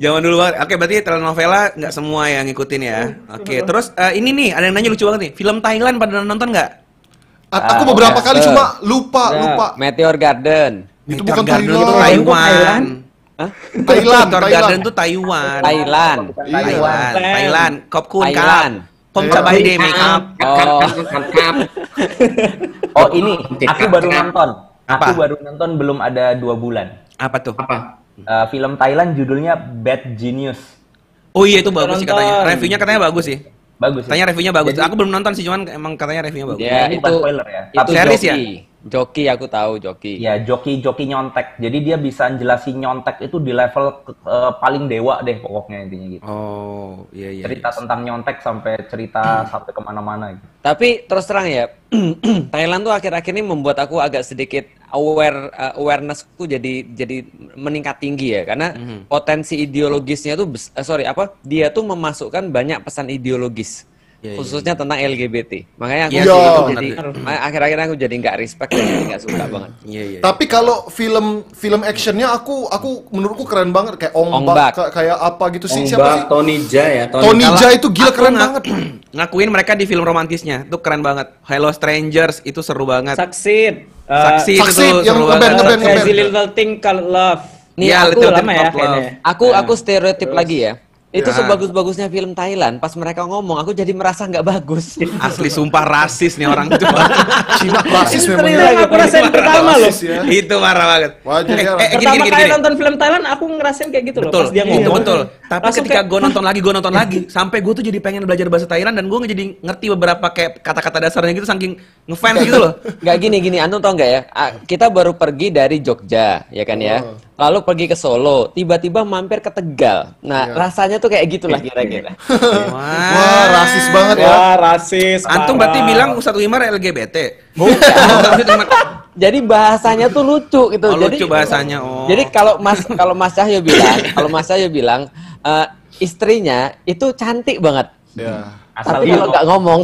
Zaman dulu banget. Oke, berarti telenovela nggak semua yang ngikutin ya. Oke, terus ini nih ada yang nanya lucu banget nih. Film Thailand pada nonton nggak? Aku beberapa kali cuma lupa, lupa. Meteor Garden. Itu bukan Thailand. Hah? Thailand, Thailand. Garden tuh Taiwan. Thailand. Taiwan. Thailand. Kop kun kan. Pom cabai de make up. Oh. Oh, ini aku baru nonton. Aku baru nonton belum ada dua bulan. Apa tuh? Apa? Film Thailand judulnya Bad Genius. Oh iya itu bagus sih katanya. Reviewnya katanya bagus sih. Bagus. Katanya reviewnya bagus. Aku belum nonton sih cuman emang katanya reviewnya bagus. Ya itu spoiler ya. Itu series ya. Joki aku tahu joki. Iya joki joki nyontek. Jadi dia bisa jelasin nyontek itu di level uh, paling dewa deh pokoknya intinya gitu. Oh iya iya. Cerita iya. Tentang nyontek sampai cerita sampai kemana-mana. Gitu. Tapi terus terang ya Thailand tuh akhir-akhir ini membuat aku agak sedikit aware uh, awarenessku jadi jadi meningkat tinggi ya karena mm-hmm. potensi ideologisnya tuh uh, sorry apa dia tuh memasukkan banyak pesan ideologis. Ya, khususnya ya, ya. Tentang L G B T, makanya aku ya, jadi akhir-akhir aku jadi nggak respect, jadi nggak suka banget. Ya, ya, ya. Tapi kalau film film actionnya aku aku menurutku keren banget kayak Ombak, Ombak. Kayak apa gitu sih Ombak, siapa sih? Tony Jaa ya. Tony, Tony Jaa itu gila keren ngak banget. Ngakuin mereka di film romantisnya itu keren banget. Hello Strangers itu seru banget. Succeed, uh, Succeed, Succeed itu yang ngeband ngeband ngeband. Crazy Little Thing Called Love. Nih ya, aku lama ya kayaknya. Aku aku stereotip lagi ya. Itu ya. Sebagus-bagusnya film Thailand, pas mereka ngomong, aku jadi merasa nggak bagus. Asli sumpah rasis nih orang itu. Cina rasis memang. Aku rasain pertama loh. Ya. Itu marah banget. Wajar, eh, eh, pertama gini, gini, kali gini. Nonton film Thailand, aku ngerasain kayak gitu betul, loh. Pas dia ngomong. Itu, betul. Tapi langsung ketika kayak gue nonton lagi, gue nonton lagi. Sampai gue tuh jadi pengen belajar bahasa Thailand, dan gue jadi ngerti beberapa kayak kata-kata dasarnya gitu, saking ngefans gitu loh. Nggak gini-gini, antum tau nggak ya? Kita baru pergi dari Jogja, ya kan ya? Lalu pergi ke Solo, tiba-tiba mampir ke Tegal. Nah, rasanya tuh kayak gitulah kira-kira. Wah, wah, rasis banget ya. Wah, rasis. Antum berarti bilang Ustadz Wimar L G B T. Jadi bahasanya tuh lucu gitu. Oh, jadi lucu bahasanya. Oh. Jadi kalau Mas kalau Mas Cahyo bilang, kalau Mas Cahyo bilang uh, istrinya itu cantik banget. Ya. Asal tapi kalau nggak ngomong.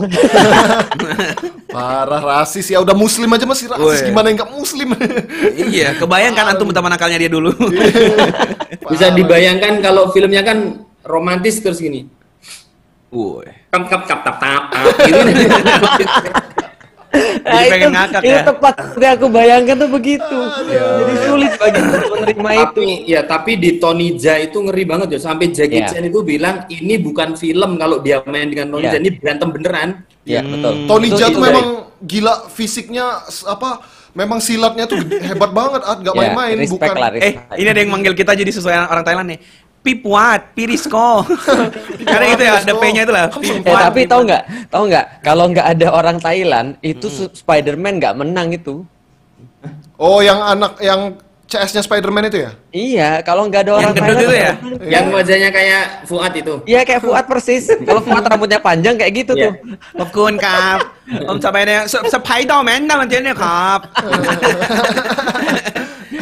Parah rasis ya, udah muslim aja masih rasis. Weh. Gimana yang nggak muslim? Iya, kebayangkan parah. Antum teman akalnya dia dulu. Bisa dibayangkan kalau filmnya kan romantis terus gini. Woi. Kap kap kap tap tap. Gitu. Nah, itu, ngakak, itu ya? Tepat yang aku bayangkan tuh begitu. Ya, jadi sulit bagi menerima itu. Ya, tapi di Tony Jaa itu ngeri banget ya. Sampai Jackie yeah. Chan itu bilang ini bukan film kalau dia main dengan Tony yeah. Jaa, ini berantem beneran. Iya, yeah, hmm. betul. Tony Jaa tuh memang dari... gila fisiknya apa? Memang silatnya tuh hebat banget, enggak main-main yeah, bukan. Lah, eh, ini ada yang manggil kita jadi sesuai orang Thailand nih. Pipuat, Pirisko. Karena itu ya, ada P-nya itu lah. Eh, tapi tahu nggak? Tahu nggak? Kalau nggak ada orang Thailand, itu hmm. Spider-Man nggak menang itu. Oh, yang anak yang C S-nya Spider-Man itu ya? Iya, kalau nggak ada orang yang Thailand itu ya. Yang wajahnya kayak Fuad itu. Iya, kayak Fuad persis. Kalau Fuad rambutnya panjang kayak gitu tuh. Bokun kap. Om sampai ada Spider-Man dalam jadinya kap.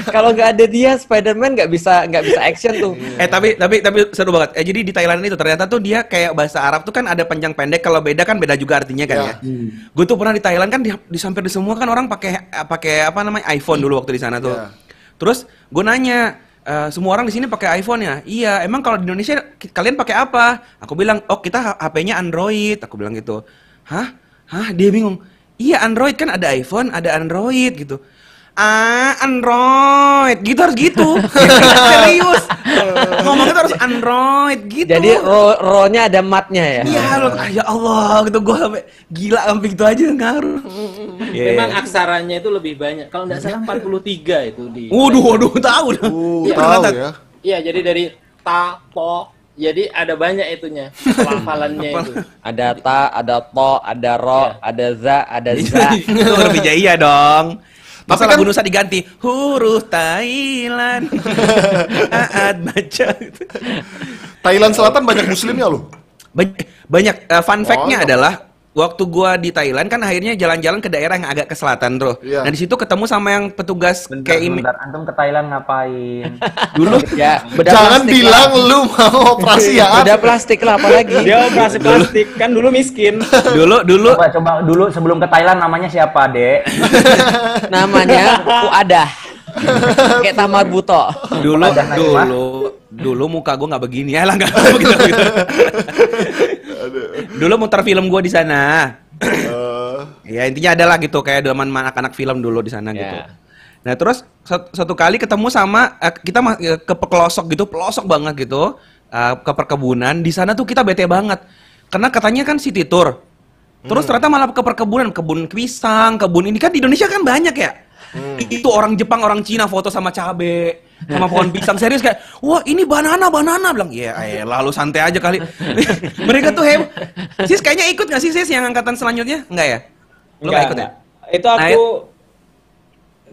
Kalau nggak ada dia, Spider-Man nggak bisa nggak bisa action tuh. Eh tapi tapi tapi seru banget. Eh jadi di Thailand itu ternyata tuh dia kayak bahasa Arab tuh kan ada panjang pendek. Kalau beda kan beda juga artinya kan ya. ya. Hmm. Gue tuh pernah di Thailand kan di, di sampai di semua kan orang pakai pakai apa namanya iPhone dulu waktu di sana tuh. Ya. Terus gue nanya e, semua orang di sini pakai iPhone ya? Iya. Emang kalau di Indonesia kalian pakai apa? Aku bilang oh kita H P-nya Android. Aku bilang gitu. Hah? Hah? Dia bingung. Iya Android kan ada iPhone ada Android gitu. Ah, Android, gitu harus gitu. Serius, ngomongnya harus Android gitu. Jadi ro-nya ada matnya ya. Iya, ya Allah, gitu gue sampai gila sampai gitu aja ngaruh. Yeah. Memang aksaranya itu lebih banyak. Kalau nggak salah empat puluh tiga itu di. Waduh, waduh, tahu dah. Tahu ya. Iya, jadi dari ta, po. Jadi ada banyak itunya, hafalannya itu. Ada ta, ada po, ada ro, ya. Ada za, ada za. Itu lebih jaya dong. Tapi kan Nusa diganti huruf Thailand. Saat baca gitu. Thailand Selatan banyak muslimnya loh. Banyak uh, fun fact-nya oh, adalah waktu gua di Thailand kan akhirnya jalan-jalan ke daerah yang agak ke selatan, Bro. Iya. Nah, di situ ketemu sama yang petugas kayak ini. Bentar, antum ke Thailand ngapain? Dulu ya, jangan bilang lah. Lu mau operasi ya. Beda plastik lah apalagi. Dia operasi plastik, kan dulu miskin. Dulu dulu coba, coba dulu sebelum ke Thailand namanya siapa, Dek? Namanya Uadah. Kayak Tamar Buto. Dulu dulu dulu muka gue nggak begini ya lah nggak begitu gitu. Dulu muter film gue di sana. Uh. Ya intinya adalah gitu kayak doman anak-anak film dulu di sana yeah. gitu. Nah terus satu kali ketemu sama eh, kita ke pelosok gitu, pelosok banget gitu uh, ke perkebunan. Di sana tuh kita bete banget karena katanya kan city tour. Terus hmm. ternyata malah ke perkebunan, kebun pisang, kebun ini kan di Indonesia kan banyak ya. Hmm. Itu orang Jepang, orang Cina foto sama cabe, sama pohon pisang serius kayak, wah ini banana, banana bilang, ya lalu santai aja kali. Mereka tuh hebat. Sis kayaknya ikut nggak sih sis yang angkatan selanjutnya? Enggak ya? Lu nggak ikut ya? Itu aku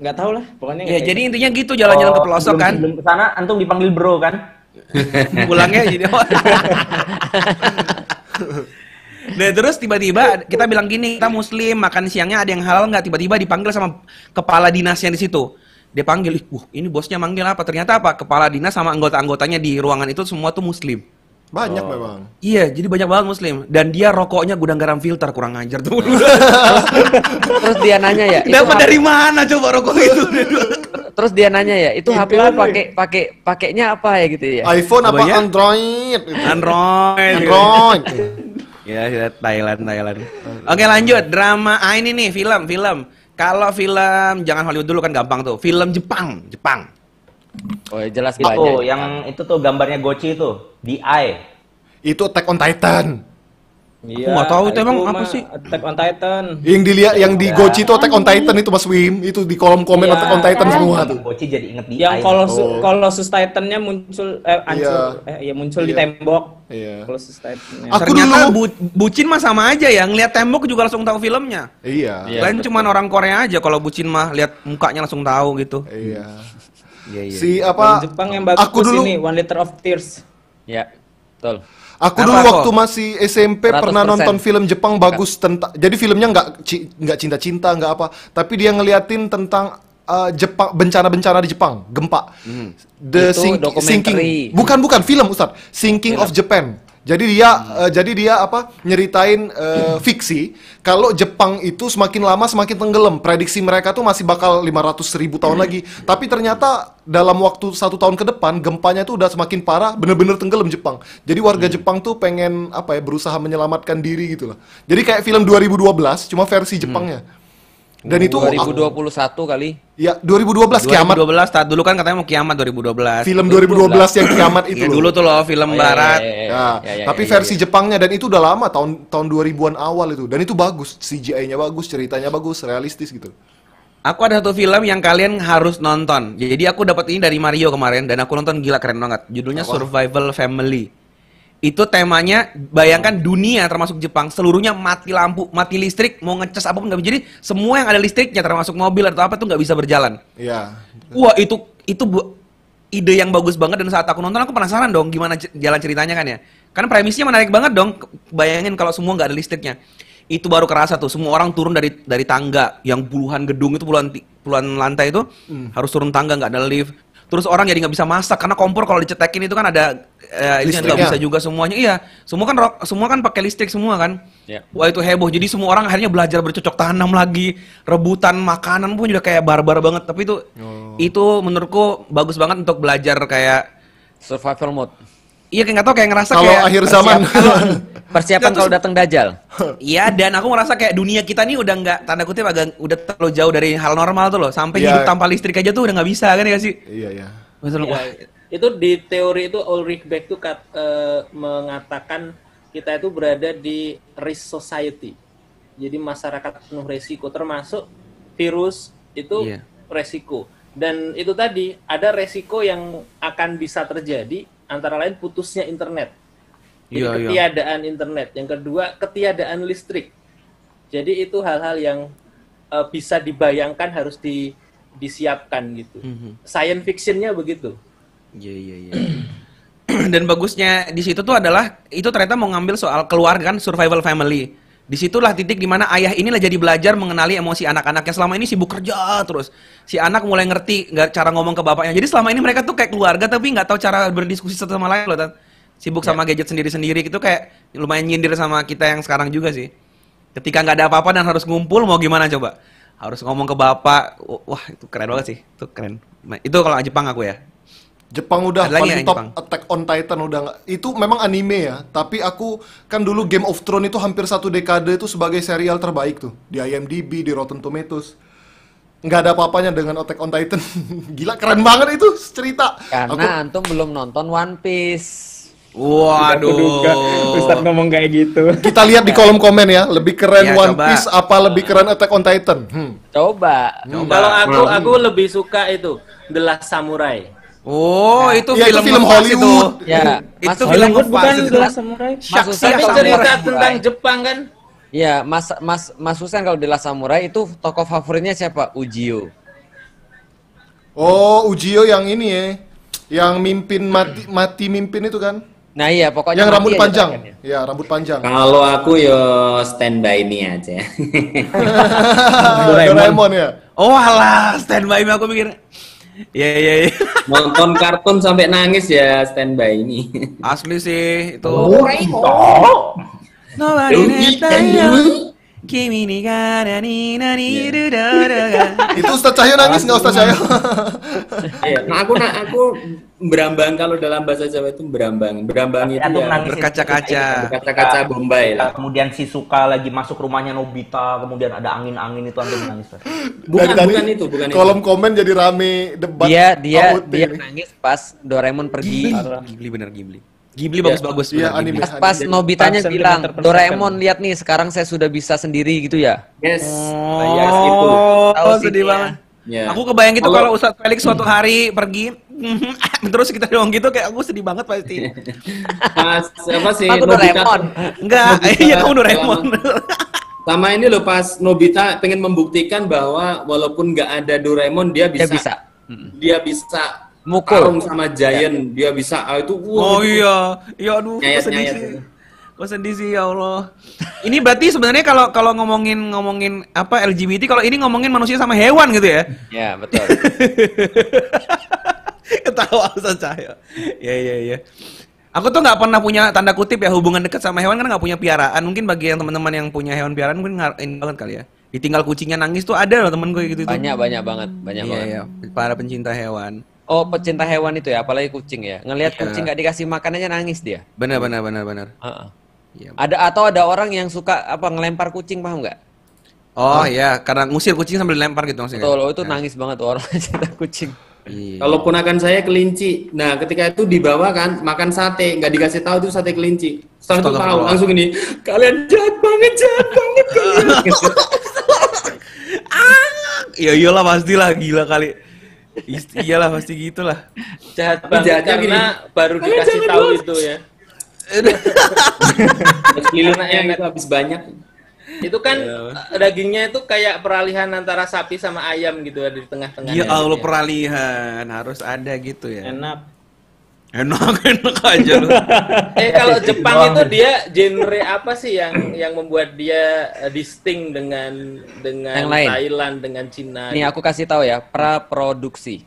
nggak tahu lah. Pokoknya. Ya jadi intinya gitu jalan-jalan ke pelosok kan. Belum kesana, antum dipanggil bro kan? Pulangnya jadi. Nah terus tiba-tiba kita bilang gini, kita muslim, makan siangnya ada yang halal nggak? Tiba-tiba dipanggil sama kepala dinasnya di situ. Dia panggil, wah ini bosnya manggil apa? Ternyata apa? Kepala dinas sama anggota-anggotanya di ruangan itu semua tuh muslim. Banyak oh. memang. Iya, jadi banyak banget muslim. Dan dia rokoknya gudang garam filter, kurang ajar tuh. Terus dia nanya ya, dapat dari mana coba rokok itu? Terus dia nanya ya, itu H P lu pakai pakai pakainya apa ya gitu ya? iPhone apa Android? Android. Android. Ya, kita Thailand, Thailand. Oke lanjut, drama, ah ini nih, film, film. Kalau film, jangan Hollywood dulu kan gampang tuh. Film Jepang, Jepang. Oh ya jelas banget. Oh, banyak. Yang itu tuh gambarnya Gochi tuh, di Eye. Itu Attack on Titan. Iya. Nggak tahu itu emang apa sih? Attack on Titan. Yang dilihat, yang di Gochi tuh Attack on Titan itu Mas Wim, itu di kolom komen Attack on Titan semua tuh. Gochi jadi inget di Eye. Yang Colossus Titannya muncul, eh muncul, eh ya muncul di tembok. Iya. Aku ternyata dulu... bu, bucin mah sama aja ya, ngelihat tembok juga langsung tahu filmnya. Iya. Lain iya, cuma orang Korea aja kalau bucin mah lihat mukanya langsung tahu gitu. Iya. Iya, iya. Si apa? Orang Jepang yang bagus aku dulu... ini One Liter of Tears. Ya. Betul. Aku apa dulu aku? waktu masih S M P seratus persen. Pernah nonton film Jepang bagus tentang jadi filmnya nggak nggak cinta-cinta nggak apa, tapi dia ngeliatin tentang Uh, Jepang, bencana-bencana di Jepang, gempa. Hmm. The sink, sinking, bukan bukan film Ustaz, Sinking film. of Japan. Jadi dia hmm. uh, jadi dia apa nyeritain uh, fiksi kalau Jepang itu semakin lama semakin tenggelam. Prediksi mereka tuh masih bakal lima ratus ribu tahun hmm. lagi. Tapi ternyata dalam waktu satu tahun ke depan gempanya tuh udah semakin parah, bener-bener tenggelam Jepang. Jadi warga hmm. Jepang tuh pengen apa ya, berusaha menyelamatkan diri gitu lah. Jadi kayak film dua ribu dua belas cuma versi Jepangnya. Hmm. Dan itu dua ribu dua puluh satu aku, kali. Ya, dua ribu dua belas, dua ribu dua belas kiamat. dua ribu dua belas tak dulu kan katanya mau kiamat dua ribu dua belas. Film dua ribu dua belas yang kiamat itu. Ya, dulu tuh loh film oh, barat. Ya, ya, ya, ya. Ya, ya, tapi ya, ya, versi ya. Jepangnya, dan itu udah lama tahun tahun dua ribuan awal itu. Dan itu bagus, C G I-nya bagus, ceritanya bagus, realistis gitu. Aku ada satu film yang kalian harus nonton. Jadi aku dapat ini dari Mario kemarin dan aku nonton, gila keren banget. Judulnya apa? Survival Family. Itu temanya, bayangkan dunia termasuk Jepang seluruhnya mati lampu, mati listrik, mau ngecas apapun nggak bisa. Jadi semua yang ada listriknya termasuk mobil atau apa tuh nggak bisa berjalan. Iya. Wah itu itu ide yang bagus banget, dan saat aku nonton aku penasaran dong gimana jalan ceritanya kan ya. Karena premisnya menarik banget dong. Bayangin kalau semua nggak ada listriknya. Itu baru kerasa tuh, semua orang turun dari dari tangga yang puluhan gedung itu puluhan puluhan lantai itu hmm. harus turun tangga, nggak ada lift. Terus orang jadi nggak bisa masak karena kompor kalau dicetekin itu kan ada eh, ini nggak bisa juga semuanya. Iya, semua kan rock, semua kan pakai listrik semua kan. Yeah. Wah itu heboh. Jadi semua orang akhirnya belajar bercocok tanam lagi, rebutan makanan pun udah kayak barbar banget. Tapi itu oh. itu menurutku bagus banget untuk belajar kayak survival mode. Iya kayak nggak tau, kayak ngerasa kalau kayak akhir zaman persiapan, persiapan kalau datang Dajjal. Iya, dan aku ngerasa kayak dunia kita nih udah nggak, tanda kutip agak udah terlalu jauh dari hal normal tuh loh. Sampai ya. Hidup tanpa listrik aja tuh udah nggak bisa kan ya sih? Iya iya. Ya, itu di teori itu Ulrich Beck tuh kat, uh, mengatakan kita itu berada di risk society. Jadi masyarakat penuh resiko, termasuk virus itu ya. Resiko. Dan itu tadi ada resiko yang akan bisa terjadi, antara lain putusnya internet, jadi yeah, ketiadaan yeah. internet. Yang kedua ketiadaan listrik. Jadi itu hal-hal yang uh, bisa dibayangkan, harus di, disiapkan gitu. Mm-hmm. Science fiction-nya begitu. Iya yeah, iya yeah, iya. Yeah. Dan bagusnya di situ tuh adalah itu ternyata mau ngambil soal keluarga kan, survival family. Disitulah titik dimana ayah inilah jadi belajar mengenali emosi anak-anaknya. Selama ini sibuk kerja terus, si anak mulai ngerti nggak cara ngomong ke bapaknya. Jadi selama ini mereka tuh kayak keluarga tapi nggak tahu cara berdiskusi satu sama lain loh. Tan. Sibuk yeah. sama gadget sendiri-sendiri gitu, kayak lumayan nyindir sama kita yang sekarang juga sih. Ketika nggak ada apa-apa dan harus ngumpul, mau gimana coba? Harus ngomong ke bapak. Wah itu keren banget sih, itu keren. Itu kalau Jepang aku ya. Jepang udah paling top, Jepang. Attack on Titan udah gak, itu memang anime ya, tapi aku kan dulu Game of Thrones itu hampir satu dekade itu sebagai serial terbaik tuh di I M D B, di Rotten Tomatoes. Nggak ada apa-apanya dengan Attack on Titan. Gila keren banget itu cerita. Karena aku... antum belum nonton One Piece. Waduh, Ustadz ngomong kayak gitu. Kita lihat di kolom komen ya, lebih keren ya, One coba. Piece apa lebih keren Attack on Titan? Hmm. Coba. Hmm. Kalau aku aku lebih suka itu The Last Samurai. Oh, nah, itu, ya, film itu film Hollywood. Itu. Ya, itu film Hollywood bukan The Last Samurai. Mas Susan cerita tentang Jepang kan? Ya, Mas Mas Mas Susan kalau The Last Samurai itu tokoh favoritnya siapa? Ujio. Oh, Ujio yang ini ya. Yang mimpin mati mati mimpin itu kan? Nah, iya, pokoknya yang rambut panjang. Kan, ya? Ya, rambut panjang. Kalau aku yo standby ini aja. Doraemon. Doraemon ya. Oh, alah, standby ini aku mikir. Iya iya iya. Nonton kartun sampai nangis ya standby ini. Asli sih itu. Oh, itu Ustadz Cahyo nangis nggak Ustadz Cahyo? Iya, aku nak aku berambang, kalau dalam bahasa Jawa itu berambang. Berambang itu ya berkaca-kaca. Berkaca-kaca Bombay lah. Kemudian si Suka lagi masuk rumahnya Nobita, kemudian ada angin-angin itu antum nangis. Bukan bukan itu, bukan itu. Kolom komen jadi rame debat. Dia dia dia nangis pas Doraemon pergi. Ghibli bener Ghibli. Ghibli bagus-bagus. Ya, ya, pas Nobitanya bilang, Doraemon lihat nih, sekarang saya sudah bisa sendiri gitu ya. Yes. Oh, yes, itu. Tahu oh, sedih banget. Ya. Aku kebayang gitu kalau Ustadz Felix suatu hari pergi, terus kita doang gitu, kayak aku sedih banget pasti. Mas, apa sih? Aku Doraemon. Enggak, iya kamu Doraemon. Sama ini loh, pas Nobita pengen membuktikan bahwa walaupun nggak ada Doraemon, dia bisa. Dia bisa. Dia bisa. Mukul sama Giant, dia bisa ah, itu wow, oh iya iya aduh kok sedih sih kok sedih sih ya Allah. Ini berarti sebenarnya kalau kalau ngomongin ngomongin apa L G B T, kalau ini ngomongin manusia sama hewan gitu ya. Ya betul. Ketawa Ustaz Cahyo. Ya ya ya. Aku tuh nggak pernah punya tanda kutip ya hubungan dekat sama hewan karena nggak punya piaraan. Mungkin bagi yang teman-teman yang punya hewan piaraan mungkin ngaruhin banget kali ya. Ditinggal kucingnya nangis tuh ada loh temen gue gitu. Banyak banyak banget, banyak iya, banget. Iya, para pencinta hewan. Oh, pecinta hewan itu ya, apalagi kucing ya. Ngelihat iya. kucing nggak dikasih makanannya nangis dia. Benar benar benar benar. Uh-uh. ya. Ada atau ada orang yang suka apa ngelempar kucing, paham nggak? Oh iya, oh. karena ngusir kucing sambil dilempar gitu maksudnya. Betul, itu nah. nangis banget tuh orang cinta kucing. Iya. Kalau ponakan saya kelinci, nah ketika itu dibawa kan makan sate, nggak dikasih tahu itu sate kelinci. Setelah itu tahu langsung ini, kalian jahat banget, jahat banget kalian. Ya iyalah pastilah gila kali, iyalah pasti gitulah. Jahat banget karena gini. baru kalian dikasih tahu dulu. itu ya. Kelilingannya itu habis banyak. Itu kan yeah. dagingnya itu kayak peralihan antara sapi sama ayam gitu ada di tengah-tengah. Ya Allah, peralihan harus ada gitu ya. Enak. Enak enak aja. eh kalau Jepang itu dia genre apa sih yang yang membuat dia distinct dengan dengan Thailand, dengan Cina? Nih gitu. Aku kasih tahu ya, praproduksi.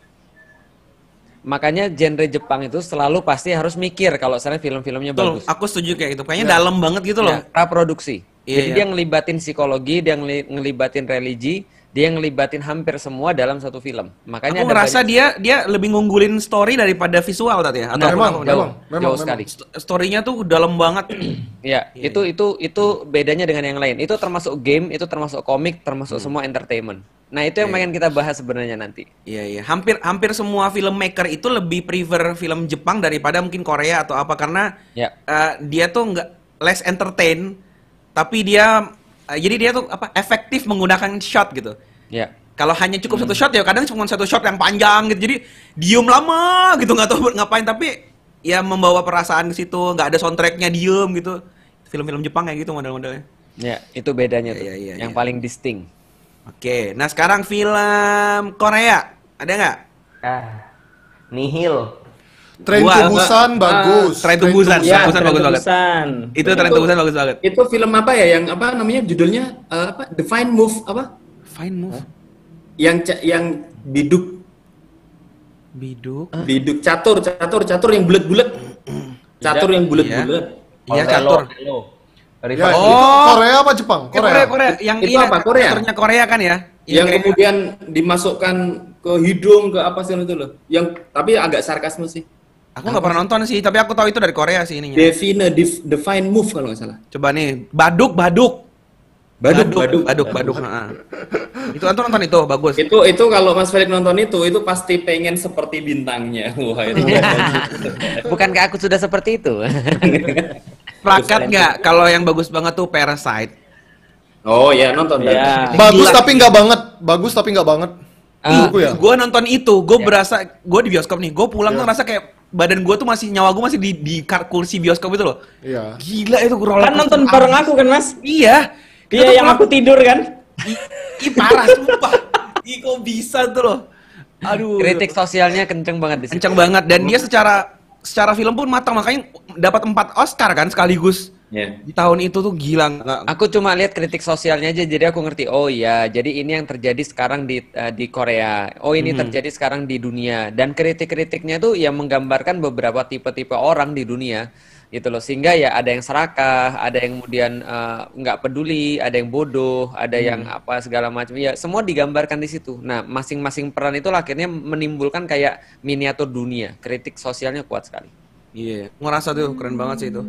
Makanya genre Jepang itu selalu pasti harus mikir kalau misalnya film-filmnya bagus. Aku setuju kayak gitu. Kayaknya nah. dalam banget gitu loh. Nah, praproduksi. Jadi iya, dia ngelibatin psikologi, dia ngelibatin religi, dia ngelibatin hampir semua dalam satu film. Makanya aku ngerasa dia story. dia lebih ngunggulin story daripada visual tadi ya. Atau memang, memang, jauh, memang, jauh memang. sekali. Storynya tuh dalam banget. ya, yeah. itu itu itu bedanya dengan yang lain. Itu termasuk game, itu termasuk komik, termasuk hmm. semua entertainment. Nah, itu yang yeah. pengen kita bahas sebenarnya nanti. Iya, yeah, iya. Yeah. Hampir hampir semua filmmaker itu lebih prefer film Jepang daripada mungkin Korea atau apa karena yeah. uh, dia tuh nggak less entertain. Tapi dia, jadi dia tuh apa efektif menggunakan shot gitu. Iya. Kalau hanya cukup hmm. satu shot ya kadang cuma satu shot yang panjang gitu. Jadi diem lama gitu nggak tahu ngapain. Tapi ya membawa perasaan ke situ. Nggak ada soundtracknya diem gitu. Film-film Jepang kayak gitu model-modelnya. Iya, itu bedanya ya, tuh. Ya, ya, yang ya. paling distinct. Oke, nah sekarang film Korea ada nggak? Ah, Nihil. Tren Tubusan bagus. Tren Tubusan, Tubusan bagus banget. Itu Tren Tubusan bagus banget. Itu film apa ya? Yang apa namanya? Judulnya uh, apa? The Fine Move apa? Fine Move. Huh? Yang yang biduk. Biduk. Huh? Biduk catur, catur, catur yang bulat-bulat. Catur yang bulat-bulat. Iya, catur. Ya, oh, Korea apa Jepang? Korea, Korea. Korea. Yang itu iya, apa? Korea. Caturnya Korea kan ya? Yang Korea. Kemudian dimasukkan ke hidung ke apa sih itu loh? Yang tapi agak sarkasme sih. Aku nggak pernah nonton sih, tapi aku tahu itu dari Korea sih ininya. Define, def, define move kalau nggak salah. Coba nih, baduk, baduk, baduk, baduk, baduk, baduk. baduk. Nah, itu anton nonton itu bagus. Itu itu kalau Mas Felix nonton itu, itu pasti pengen seperti bintangnya. Wah, itu bukankah aku sudah seperti itu? Prakat nggak? Kalau yang bagus banget tuh Parasite. Oh ya nonton. Ya. Bagus tapi nggak banget. Bagus tapi nggak banget. Uh, ya? Gue nonton itu, gue yeah. berasa gue di bioskop nih, gue pulang yeah. tuh ngerasa kayak badan gue tuh masih nyawa gue masih di di kursi bioskop itu loh. Iya. Yeah. Gila itu gue kan nonton bareng aku kan mas? Iya. Dia itu yang pulang... aku tidur kan? Ih parah sumpah. Ih kok bisa tuh loh. Aduh. Kritik sosialnya kenceng banget. Kenceng banget dan dia secara secara film pun matang makanya dapat empat Oscar kan sekaligus. Yeah. Di tahun itu tuh gila nggak? Aku cuma lihat kritik sosialnya aja, jadi aku ngerti. Oh iya, jadi ini yang terjadi sekarang di uh, di Korea. Oh ini mm-hmm. terjadi sekarang di dunia. Dan kritik-kritiknya tuh yang menggambarkan beberapa tipe-tipe orang di dunia, gitu loh. Sehingga ya ada yang serakah, ada yang kemudian uh, nggak peduli, ada yang bodoh, ada mm-hmm. yang apa segala macam. Ya semua digambarkan di situ. Nah masing-masing peran itu akhirnya menimbulkan kayak miniatur dunia. Kritik sosialnya kuat sekali. Iya, yeah. ngerasa tuh keren banget sih itu.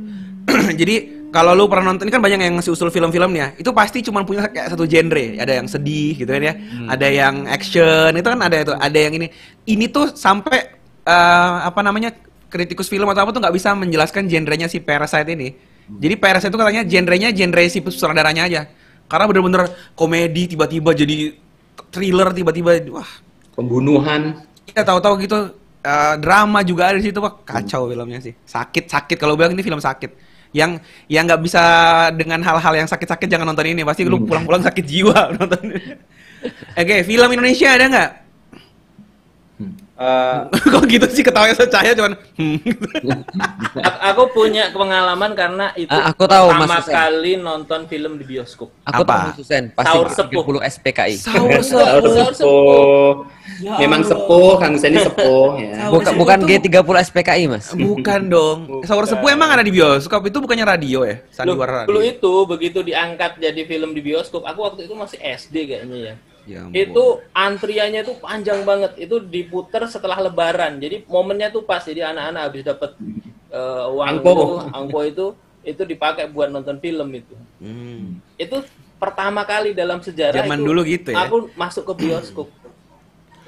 Jadi kalau lu pernah nonton ini kan banyak yang ngasih usul film-filmnya, itu pasti cuma punya kayak satu genre. Ada yang sedih gitu kan ya, hmm. ada yang action, itu kan ada itu, ada yang ini. Ini tuh sampai uh, apa namanya kritikus film atau apa tuh nggak bisa menjelaskan genrenya si Parasite ini. Jadi Parasite itu katanya genrenya genre si sutradaranya aja, karena bener-bener komedi tiba-tiba jadi thriller tiba-tiba, wah pembunuhan. Iya tahu-tahu gitu. Uh, drama juga ada di situ, Pak. Kacau hmm. filmnya sih. Sakit-sakit kalau bilang ini film sakit. Yang yang nggak bisa dengan hal-hal yang sakit-sakit jangan nonton ini. Pasti hmm. lu pulang-pulang sakit jiwa nonton. Oke, okay, film Indonesia ada nggak? Uh, Kok gitu sih ketawanya secaya cuman hmm, gitu. Aku punya pengalaman karena itu uh, aku tahu, pertama kali nonton film di bioskop. Aku apa? Tahu Susen, pasti Saur Sepuh. tiga puluh S P K I. Saur Sepuh. Ya memang sepuh, Kang Sen ini sepuh ya. Buka, bukan G tiga puluh S P K I, Mas. Bukan dong. Saur Sepuh emang ada di bioskop, itu bukannya radio ya? Sandiwara radio. Dulu itu begitu diangkat jadi film di bioskop, aku waktu itu masih S D kayaknya ya. Ya, itu antriannya tuh panjang banget, itu diputer setelah lebaran, jadi momennya tuh pas, jadi anak-anak habis dapat uh, uang angpo. Itu angpo itu itu dipakai buat nonton film itu. Hmm. Itu pertama kali dalam sejarah zaman itu, dulu gitu ya? Aku masuk ke bioskop.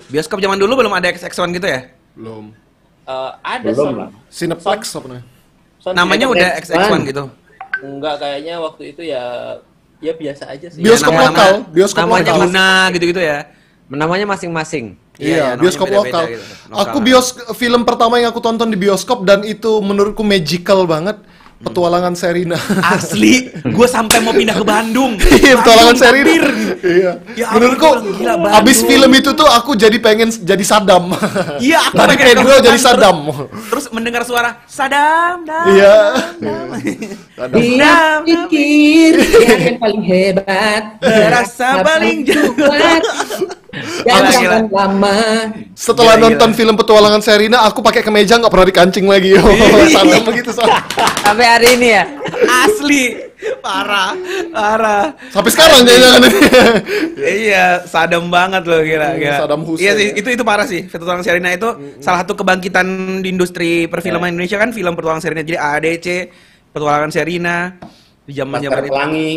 Bioskop zaman dulu belum ada X X one gitu ya? Belum. Uh, ada belum. Cineplex apa namanya Cineplex. Udah X X one gitu? Enggak, kayaknya waktu itu ya. Ya biasa aja sih. Bioskop ya, lokal, bioskop namanya lokal. Namanya Juna gitu-gitu ya. Namanya masing-masing. Iya, ya, bioskop beda -beda lokal. Gitu. Lokal. Aku bios film pertama yang aku tonton di bioskop dan itu menurutku magical banget. Petualangan Sherina. Asli, gue sampai mau pindah ke Bandung. Iya, Petualangan Sherina. Iya. Ya, menurutku abis film itu tuh aku jadi pengen jadi Saddam. Iya, aku pengen ke Bandung jadi Saddam. Terus, terus mendengar suara Saddam. Iya. Saddam. Pikir yang paling hebat, rasa paling kuat. Jangan lama. Setelah gila, nonton gila. film Petualangan Sherina, aku pakai kemeja nggak pernah dikancing lagi. Saddam begitu soalnya. Sampai hari ini ya, asli parah parah. Sampai sekarang jangan-jangan ini. Iya, Saddam banget loh kira-kira. Hmm, Saddam Hussein. Iya sih, ya. itu itu parah sih. Petualangan Sherina itu hmm. salah satu kebangkitan di industri perfilman yeah. Indonesia kan film Petualangan Sherina. Jadi A D C, Petualangan Sherina di zaman-zaman itu. Pelangi.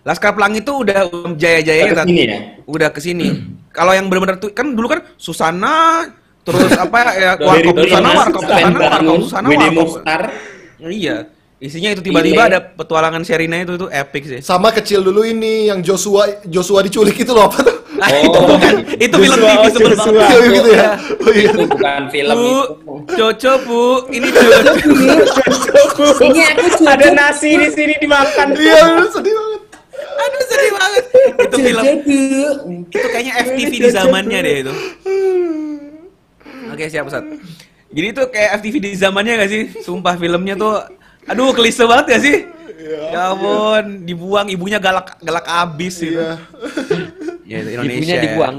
Laskar Pelangi itu udah jaya-jayanya kan. Ya? Udah kesini. Hmm. Kalau yang benar-benar tuh kan dulu kan Susana, terus apa ya Warkop Susana, Warkop Susana, Warkop Susana, Warkop. Iya, isinya itu tiba-tiba ada Petualangan Sherina itu tuh epic sih. Sama kecil dulu ini yang Joshua Joshua diculik itu loh apa tuh? Oh, itu bukan, itu Joshua, film T V sebenarnya. Oh, gitu ya. Oh, iya. Itu bukan film Bu, itu. Coco Bu, ini Jojo. Ini aku cucu. Ada nasi di sini dimakan. Iya, sedih banget. Aduh, sedih banget. Itu film. Itu kayaknya F T V di zamannya deh itu. Oke, siap Ustaz. Jadi tuh kayak F T V di zamannya gak sih? Sumpah filmnya tuh, aduh klise banget gak sih? Ya ampun, dibuang, ibunya galak galak abis gitu. Ya, Indonesia. Ibunya dibuang.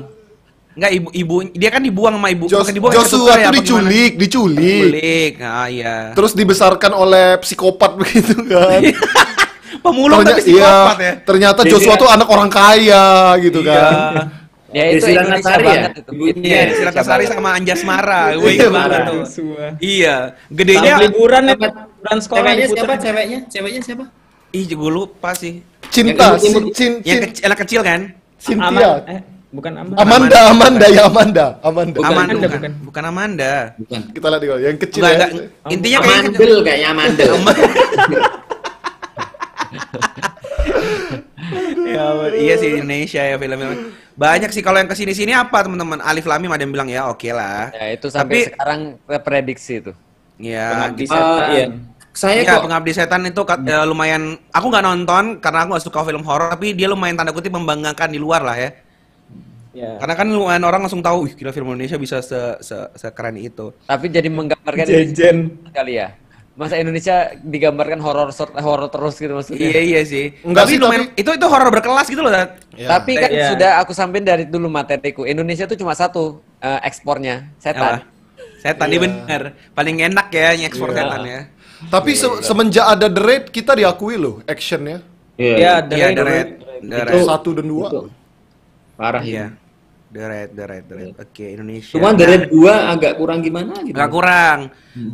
Enggak, ibu ibu dia kan dibuang sama ibu. Jos, dibuang, Joshua tuh ya, diculik, diculik. Diculik, nah, iya. Terus dibesarkan oleh psikopat begitu kan. Pemulung tapi psikopat iya, ya. Ternyata Joshua tuh anak orang kaya gitu iya. kan. Ya itu Desira Nasari ya? Ibunya Desira Nasari sama Anjasmara. Gue ingat banget tuh. Iya, gedenya liburan ya, liburan sekolah. Siapa ceweknya? Ceweknya siapa? Ih, gue lupa sih. Cinta, anak kecil kan? Cynthia. Bukan Amanda. Amanda, Amanda ya Amanda. Amanda. Amanda bukan. Bukan Amanda. Bukan. Kita lihat dulu yang kecil ya. Intinya kayak Amandel kayaknya Amandel. Ya, iya sih Indonesia ya film-film banyak sih. Kalau yang kesini-sini apa teman-teman Alif Lamim ada yang bilang ya oke okay lah ya, itu sampai tapi, sekarang prediksi itu ya, Pengabdi gitu. Setan. Uh, iya. Saya ya, kok Pengabdi Setan itu uh, lumayan aku nggak nonton karena aku gak suka film horor tapi dia lumayan tanda kutip membanggakan di luar lah ya, ya. Karena kan lumayan orang langsung tahu wih gila film Indonesia bisa se -se sekeren itu tapi jadi menggambarkan Jejen kali ya. Masa Indonesia digambarkan horor horor terus gitu maksudnya. Iya iya sih. Enggak tapi, sih, lumayan, tapi... itu itu horor berkelas gitu loh. Ya. Tapi kan ya. Sudah aku sampein dari dulu materiku. Indonesia tuh cuma satu uh, ekspornya, setan. Ya, setan ini ya. Bener. Paling enak ya ekspor ya. Setan ya. Tapi ya, se ya. Semenjak ada The Raid kita diakui loh actionnya. Iya, ya, The, ya, The Raid. Satu dan dua. Itu. Parah ya. The Raid, The Raid, The Raid. Oke, okay, Indonesia. Cuman The Raid dua agak kurang gimana gitu. Agak kurang.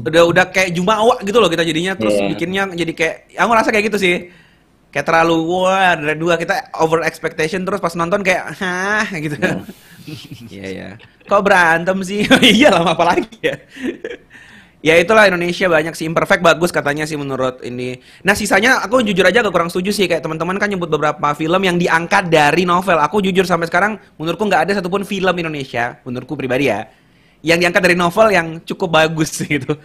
Udah udah kayak Jumawa gitu loh kita jadinya terus yeah. bikinnya jadi kayak aku rasa kayak gitu sih. Kayak terlalu wah, The Raid dua kita over expectation terus pas nonton kayak hah gitu. Iya, yeah. yeah, yeah. Kok berantem sih? Iya lama apa lagi ya. Ya itulah Indonesia banyak sih imperfect bagus katanya sih menurut ini. Nah sisanya aku jujur aja agak kurang setuju sih kayak teman-teman kan nyebut beberapa film yang diangkat dari novel. Aku jujur sampai sekarang menurutku nggak ada satupun film Indonesia menurutku pribadi ya yang diangkat dari novel yang cukup bagus gitu.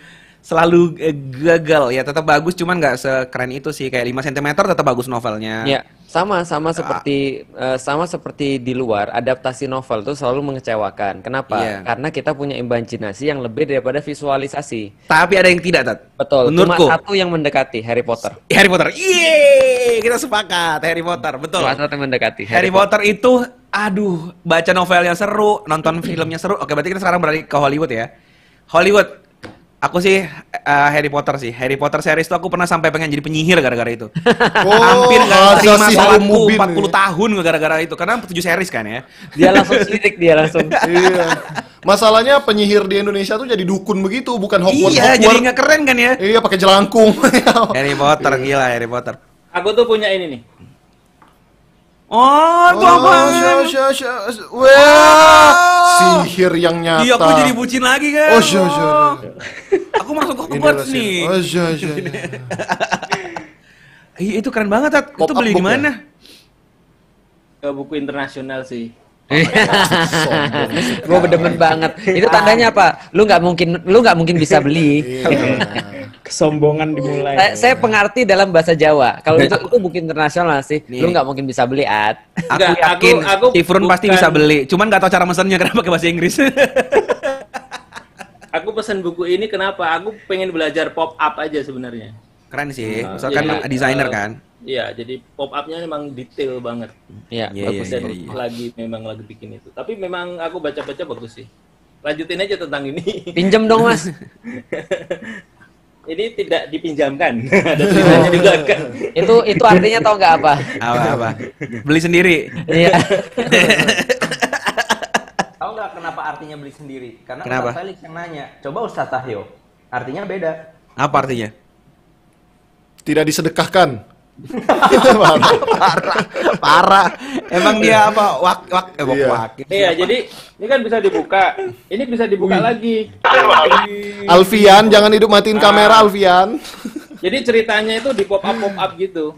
selalu gagal ya, tetap bagus cuman nggak sekeren itu sih, kayak lima sentimeter tetap bagus novelnya. Iya, sama sama seperti uh, sama seperti di luar, adaptasi novel tuh selalu mengecewakan. Kenapa? Iya. Karena kita punya imajinasi yang lebih daripada visualisasi. Tapi ada yang tidak, Tat. Betul. Menurutku. Cuma satu yang mendekati, Harry Potter. Harry Potter. Yeay, kita sepakat Harry Potter, betul. Cuma satu yang mendekati Harry, Harry Potter. Potter itu aduh, baca novelnya seru, nonton filmnya seru. Oke, berarti kita sekarang beralih ke Hollywood ya. Hollywood, aku sih uh, Harry Potter sih. Harry Potter series tuh aku pernah sampai pengen jadi penyihir gara-gara itu. Oh, hampir gak terima salatku empat puluh tahun gara-gara itu. Karena tujuh series kan ya. Dia langsung sirik, dia langsung. Iya. Masalahnya penyihir di Indonesia tuh jadi dukun begitu, bukan Hogwarts. Iya, Hogwarts. Jadi nggak keren kan ya? Iya, pakai jelangkung. Harry Potter, iya. Gila Harry Potter. Aku tuh punya ini nih. Oh, tuh apaan? Wah, sihir yang nyata. Iya, aku jadi bucin lagi kan. Oh, sya, sya. Aku masuk ke Hogwarts nih. Oh, sya, sya. Itu keren banget, Tat. Itu beli di mana? Ke buku internasional sih. Gue bener-bener banget. Itu tandanya apa? Lu nggak mungkin, lu nggak mungkin bisa beli. Kesombongan dimulai. Saya, saya pengerti dalam bahasa Jawa. Kalau itu itu buku internasional sih. Nih. Lu nggak mungkin bisa beli, Ad. Aku nggak, yakin aku, aku Tifrun bukan... pasti bisa beli. Cuman nggak tahu cara mesennya, kenapa pakai bahasa Inggris. Aku pesan buku ini kenapa? Aku pengen belajar pop up aja sebenarnya. Keren sih. Nah, soalnya kan desainer uh, kan. Iya, jadi pop up-nya memang detail banget. Iya, yeah, bagus yeah, yeah, yeah. Lagi memang lagi bikin itu. Tapi memang aku baca-baca bagus sih. Lanjutin aja tentang ini. Pinjam dong, Mas. Ini tidak dipinjamkan, ada tulisannya digunakan. Itu itu artinya tau nggak apa? Apa-apa? Beli sendiri. Iya. Tahu nggak kenapa artinya beli sendiri? Karena Ustaz Felix yang nanya. Coba Ustaz Tahyo. Artinya beda. Apa artinya? Tidak disedekahkan. Parah, parah, parah. Emang dia apa? Wak, wak, eh, wak, wak. Iya, jadi ini kan bisa dibuka. Ini bisa dibuka Wih. lagi. Alfian, jangan hidup matiin ah. kamera, Alfian. Jadi ceritanya itu di pop up, pop up gitu.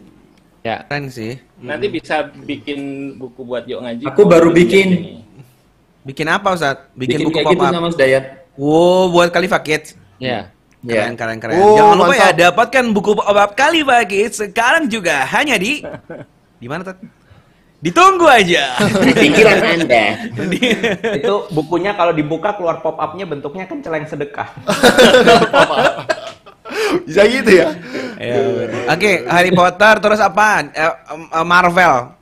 Ya, keren sih. Nanti bisa bikin buku buat Yuk Ngaji. Aku baru bikin. Bikin apa, Ustaz? Bikin, bikin buku pop up. Gitu sama Mas Dayat. Wow, buat Khalifa Kids. Ya. Keren, yeah. keren, keren. Oh, jangan lupa mantap. Ya, dapatkan buku pop-up Khalifa Kids sekarang juga hanya di... Di mana, Tat? Ditunggu aja! Di pikiran Anda. Di... Itu bukunya kalau dibuka keluar pop-up-nya bentuknya kan celeng sedekah. Bisa gitu ya? Ya Oke, okay, Harry Potter, terus apaan? Eh, eh, Marvel.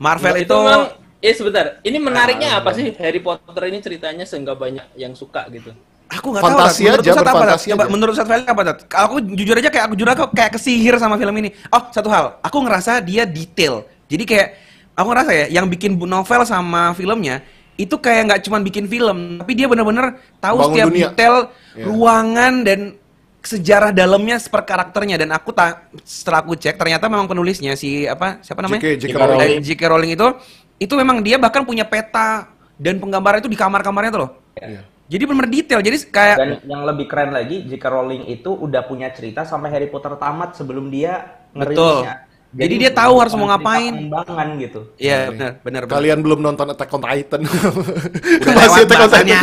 Marvel nah, itu... itu... Eh, sebentar. Ini menariknya ah, apa sih? Harry Potter ini ceritanya sehingga banyak yang suka gitu. Aku nggak tahu, menurut Ustadz apa, coba menurut Ustadz Felix apa, Tat? Aku jujur aja, kayak aku jujur aku kayak kesihir sama film ini. Oh, satu hal, aku ngerasa dia detail. Jadi kayak aku ngerasa ya, yang bikin novel sama filmnya itu kayak nggak cuma bikin film, tapi dia benar-benar tahu Bangun setiap dunia. detail, yeah. ruangan dan sejarah dalamnya per karakternya. Dan aku tak setelah aku cek, ternyata memang penulisnya si apa siapa namanya? J K Rowling itu, itu memang dia bahkan punya peta dan penggambaran itu di kamar-kamarnya tuh loh. Yeah. Jadi benar detail, jadi kayak... Dan yang lebih keren lagi, J K Rowling itu udah punya cerita sampai Harry Potter tamat sebelum dia ngerilisnya. Jadi, jadi dia tahu harus mau ngapain. Pengembangan gitu. Iya, benar, benar. Kalian belum nonton Attack on Titan. Udah masih lewat bahasannya.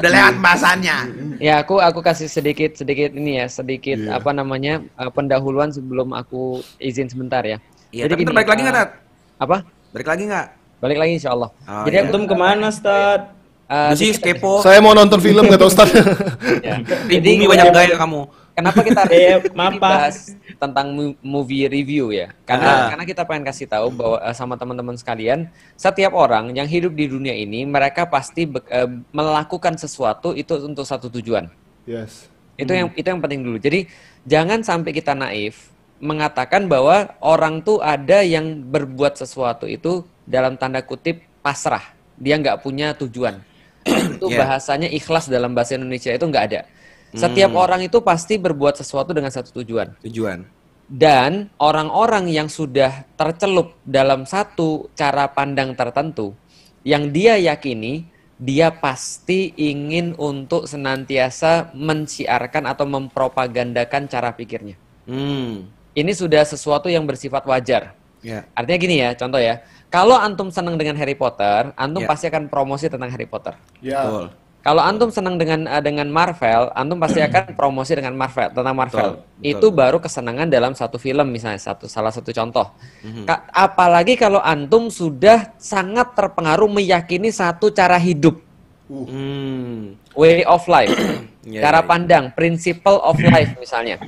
Udah lewat bahasannya. Ya, aku aku kasih sedikit, sedikit ini ya, sedikit yeah. apa namanya, uh, pendahuluan sebelum aku izin sebentar ya. Iya, tapi gini, balik uh, lagi nggak, Tat? Apa? Balik lagi nggak? Balik lagi insya Allah. Oh, jadi antum ya. kemana, Ustaz? Uh, Jadi, kepo. Saya mau nonton film nggak tahu Ustaz. Ya. Jadi banyak gaya kamu. Kenapa kita bahas tentang movie review ya? Karena ah. karena kita pengen kasih tahu bahwa sama teman-teman sekalian, setiap orang yang hidup di dunia ini mereka pasti be, uh, melakukan sesuatu itu untuk satu tujuan. Yes. Itu hmm. yang itu yang penting dulu. Jadi jangan sampai kita naif mengatakan bahwa orang tuh ada yang berbuat sesuatu itu dalam tanda kutip pasrah. Dia nggak punya tujuan. Itu yeah. bahasanya ikhlas dalam bahasa Indonesia itu nggak ada. Setiap hmm. orang itu pasti berbuat sesuatu dengan satu tujuan. Tujuan. Dan orang-orang yang sudah tercelup dalam satu cara pandang tertentu, yang dia yakini, dia pasti ingin untuk senantiasa mensiarkan atau mempropagandakan cara pikirnya. Hmm. Ini sudah sesuatu yang bersifat wajar. Yeah. Artinya gini ya, contoh ya. Kalau antum senang dengan Harry Potter, antum yeah. pasti akan promosi tentang Harry Potter. Yeah. Betul. Kalau antum senang dengan dengan Marvel, antum pasti akan promosi dengan Marvel, tentang Marvel. Betul, betul. Itu baru kesenangan dalam satu film misalnya, satu salah satu contoh. Mm-hmm. Ka- apalagi kalau antum sudah sangat terpengaruh meyakini satu cara hidup. Uh. Way of life. Yeah, cara yeah, pandang, yeah. principle of life misalnya.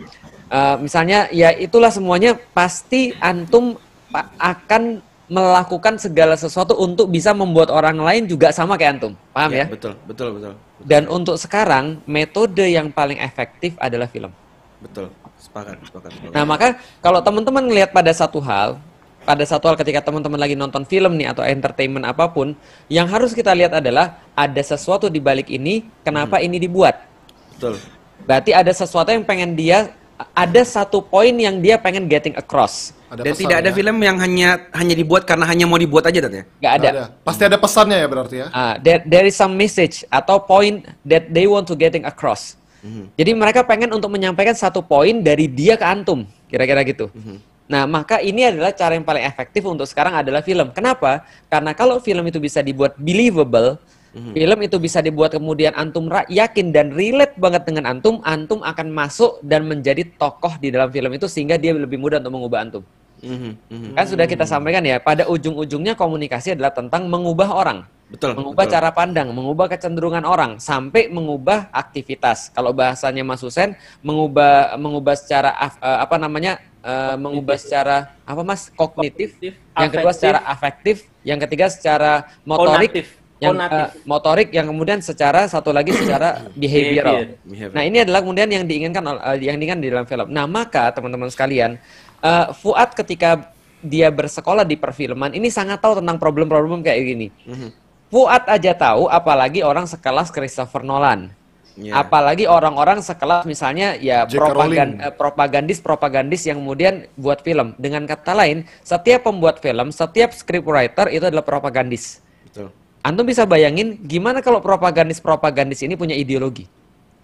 Uh, misalnya ya itulah semuanya pasti antum pa- akan melakukan segala sesuatu untuk bisa membuat orang lain juga sama kayak antum, paham ya? ya? Betul, betul, betul, betul. Dan untuk sekarang metode yang paling efektif adalah film. Betul, sepakat, sepakat. sepakat. Nah maka kalau teman-teman ngelihat pada satu hal, pada satu hal ketika teman-teman lagi nonton film nih atau entertainment apapun, yang harus kita lihat adalah ada sesuatu di balik ini, kenapa hmm. ini dibuat? Betul. Berarti ada sesuatu yang pengen dia, ada satu poin yang dia pengen getting across. Ada Dan pesan, tidak ada ya? Film yang hanya hanya dibuat karena hanya mau dibuat aja, Tat, ya? Nggak ada. ada. Pasti ada pesannya ya berarti ya? Uh, there, there is some message atau point that they want to getting across. Mm-hmm. Jadi mereka pengen untuk menyampaikan satu poin dari dia ke antum, kira-kira gitu. Mm-hmm. Nah, maka ini adalah cara yang paling efektif untuk sekarang adalah film. Kenapa? Karena kalau film itu bisa dibuat believable, mm-hmm. film itu bisa dibuat kemudian antum yakin dan relate banget dengan antum, antum akan masuk dan menjadi tokoh di dalam film itu sehingga dia lebih mudah untuk mengubah antum. Mm-hmm. Mm-hmm. Kan sudah kita sampaikan ya, pada ujung-ujungnya komunikasi adalah tentang mengubah orang, betul, mengubah betul. cara pandang, mengubah kecenderungan orang, sampai mengubah aktivitas. Kalau bahasanya Mas Husen, mengubah mengubah secara uh, apa namanya, uh, mengubah secara apa Mas kognitif, kognitif yang kedua afektif, secara afektif, yang ketiga secara motorik, konatif. yang uh, motorik, yang kemudian secara satu lagi secara behavioral. Behavior. Nah ini adalah kemudian yang diinginkan uh, yang diinginkan di dalam film. Nah maka teman-teman sekalian. Uh, Fuad ketika dia bersekolah di perfilman ini sangat tahu tentang problem-problem kayak gini. Mm-hmm. Fuad aja tahu, apalagi orang sekelas Christopher Nolan, yeah. apalagi orang-orang sekelas misalnya ya propagand, uh, propagandis-propagandis yang kemudian buat film. Dengan kata lain, setiap pembuat film, setiap scriptwriter itu adalah propagandis. Betul. Antum bisa bayangin gimana kalau propagandis-propagandis ini punya ideologi?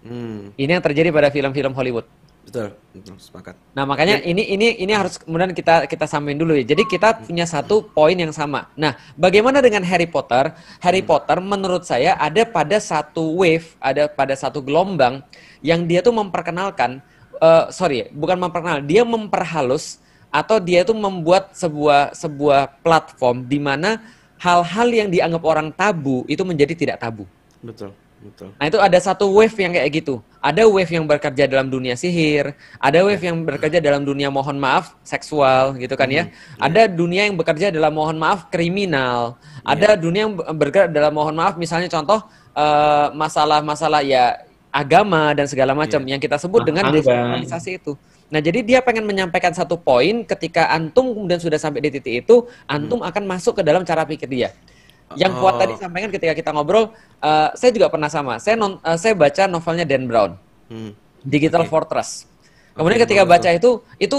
Mm. Ini yang terjadi pada film-film Hollywood. Betul, betul, sepakat. Nah makanya ya. ini ini ini harus kemudian kita kita samain dulu ya. Jadi kita punya satu poin yang sama. Nah bagaimana dengan Harry Potter? Harry hmm. Potter menurut saya ada pada satu wave, ada pada satu gelombang yang dia tuh memperkenalkan, uh, sorry, bukan memperkenal, dia memperhalus atau dia tuh membuat sebuah sebuah platform di mana hal-hal yang dianggap orang tabu itu menjadi tidak tabu. Betul. Betul. Nah itu ada satu wave yang kayak gitu. Ada wave yang bekerja dalam dunia sihir, ada wave yang bekerja dalam dunia mohon maaf seksual gitu kan ya. Mm-hmm. Ada dunia yang bekerja dalam mohon maaf kriminal. Yeah. Ada dunia yang bergerak dalam mohon maaf misalnya contoh uh, masalah-masalah ya agama dan segala macam yeah. yang kita sebut ah, dengan desentralisasi itu. Nah jadi dia pengen menyampaikan satu poin ketika antum kemudian sudah sampai di titik itu, antum mm. akan masuk ke dalam cara pikir dia. Yang Fuad oh. tadi sampaikan ketika kita ngobrol, uh, saya juga pernah sama. Saya non, uh, saya baca novelnya Dan Brown, hmm. Digital okay. Fortress. Kemudian okay, ketika betul. baca itu, itu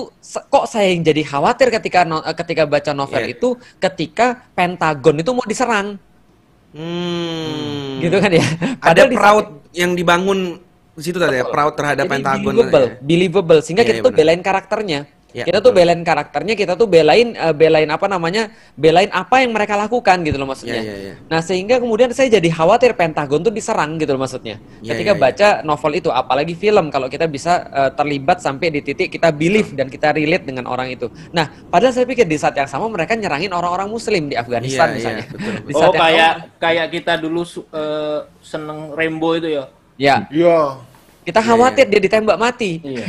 kok saya yang jadi khawatir ketika no, ketika baca novel yeah. itu, ketika Pentagon itu mau diserang, hmm. gitu kan ya. Ada peraut yang dibangun di situ tadi, ya, peraut terhadap jadi Pentagon. Believable, ya. believable. Sehingga yeah, kita yeah, tuh bener. belain karakternya. Ya, kita betul. tuh belain karakternya, kita tuh belain uh, belain apa namanya, belain apa yang mereka lakukan gitu loh maksudnya. Ya, ya, ya. Nah sehingga kemudian saya jadi khawatir Pentagon tuh diserang gitu loh maksudnya. Ya, Ketika ya, ya. baca novel itu, apalagi film kalau kita bisa uh, terlibat sampai di titik kita believe dan kita relate dengan orang itu. Nah padahal saya pikir di saat yang sama mereka nyerangin orang-orang Muslim di Afghanistan ya, misalnya. Ya, betul, betul. Oh kayak sama, kayak kita dulu uh, seneng Rambo itu ya? Ya. Ya. Kita khawatir yeah, yeah. dia ditembak mati. Yeah.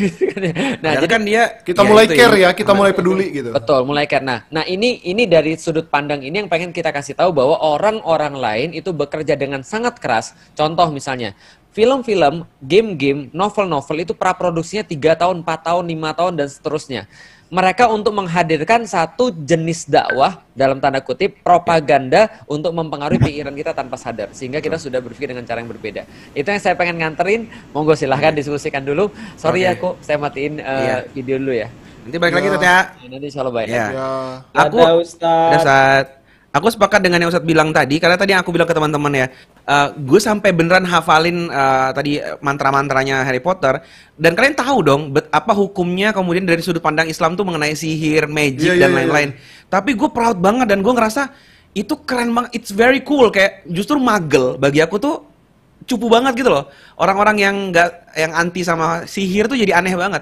Nah, jadi kan dia kita ya, mulai care ya, kita mulai peduli gitu. Betul, mulai care. Nah, nah ini ini dari sudut pandang ini yang pengen kita kasih tahu bahwa orang-orang lain itu bekerja dengan sangat keras. Contoh misalnya, film-film, game-game, novel-novel itu praproduksinya tiga tahun, empat tahun, lima tahun dan seterusnya. Mereka untuk menghadirkan satu jenis dakwah, dalam tanda kutip, propaganda untuk mempengaruhi pikiran kita tanpa sadar. Sehingga kita sudah berpikir dengan cara yang berbeda. Itu yang saya pengen nganterin, monggo silahkan diskusikan dulu. Sorry okay. ya kok, saya matiin uh, yeah. video dulu ya. Nanti balik lagi Tat ya. Nanti insya Allah baik. Aku, Ustaz. aku sepakat dengan yang Ustaz bilang tadi, karena tadi aku bilang ke teman-teman ya, uh, gue sampai beneran hafalin uh, tadi mantra-mantranya Harry Potter. Dan kalian tahu dong bet apa hukumnya kemudian dari sudut pandang Islam tuh mengenai sihir, magic yeah, dan yeah, lain-lain. Yeah. Tapi gue proud banget dan gue ngerasa itu keren banget, it's very cool, kayak justru magel bagi aku tuh cupu banget gitu loh. Orang-orang yang nggak, yang anti sama sihir tuh jadi aneh banget.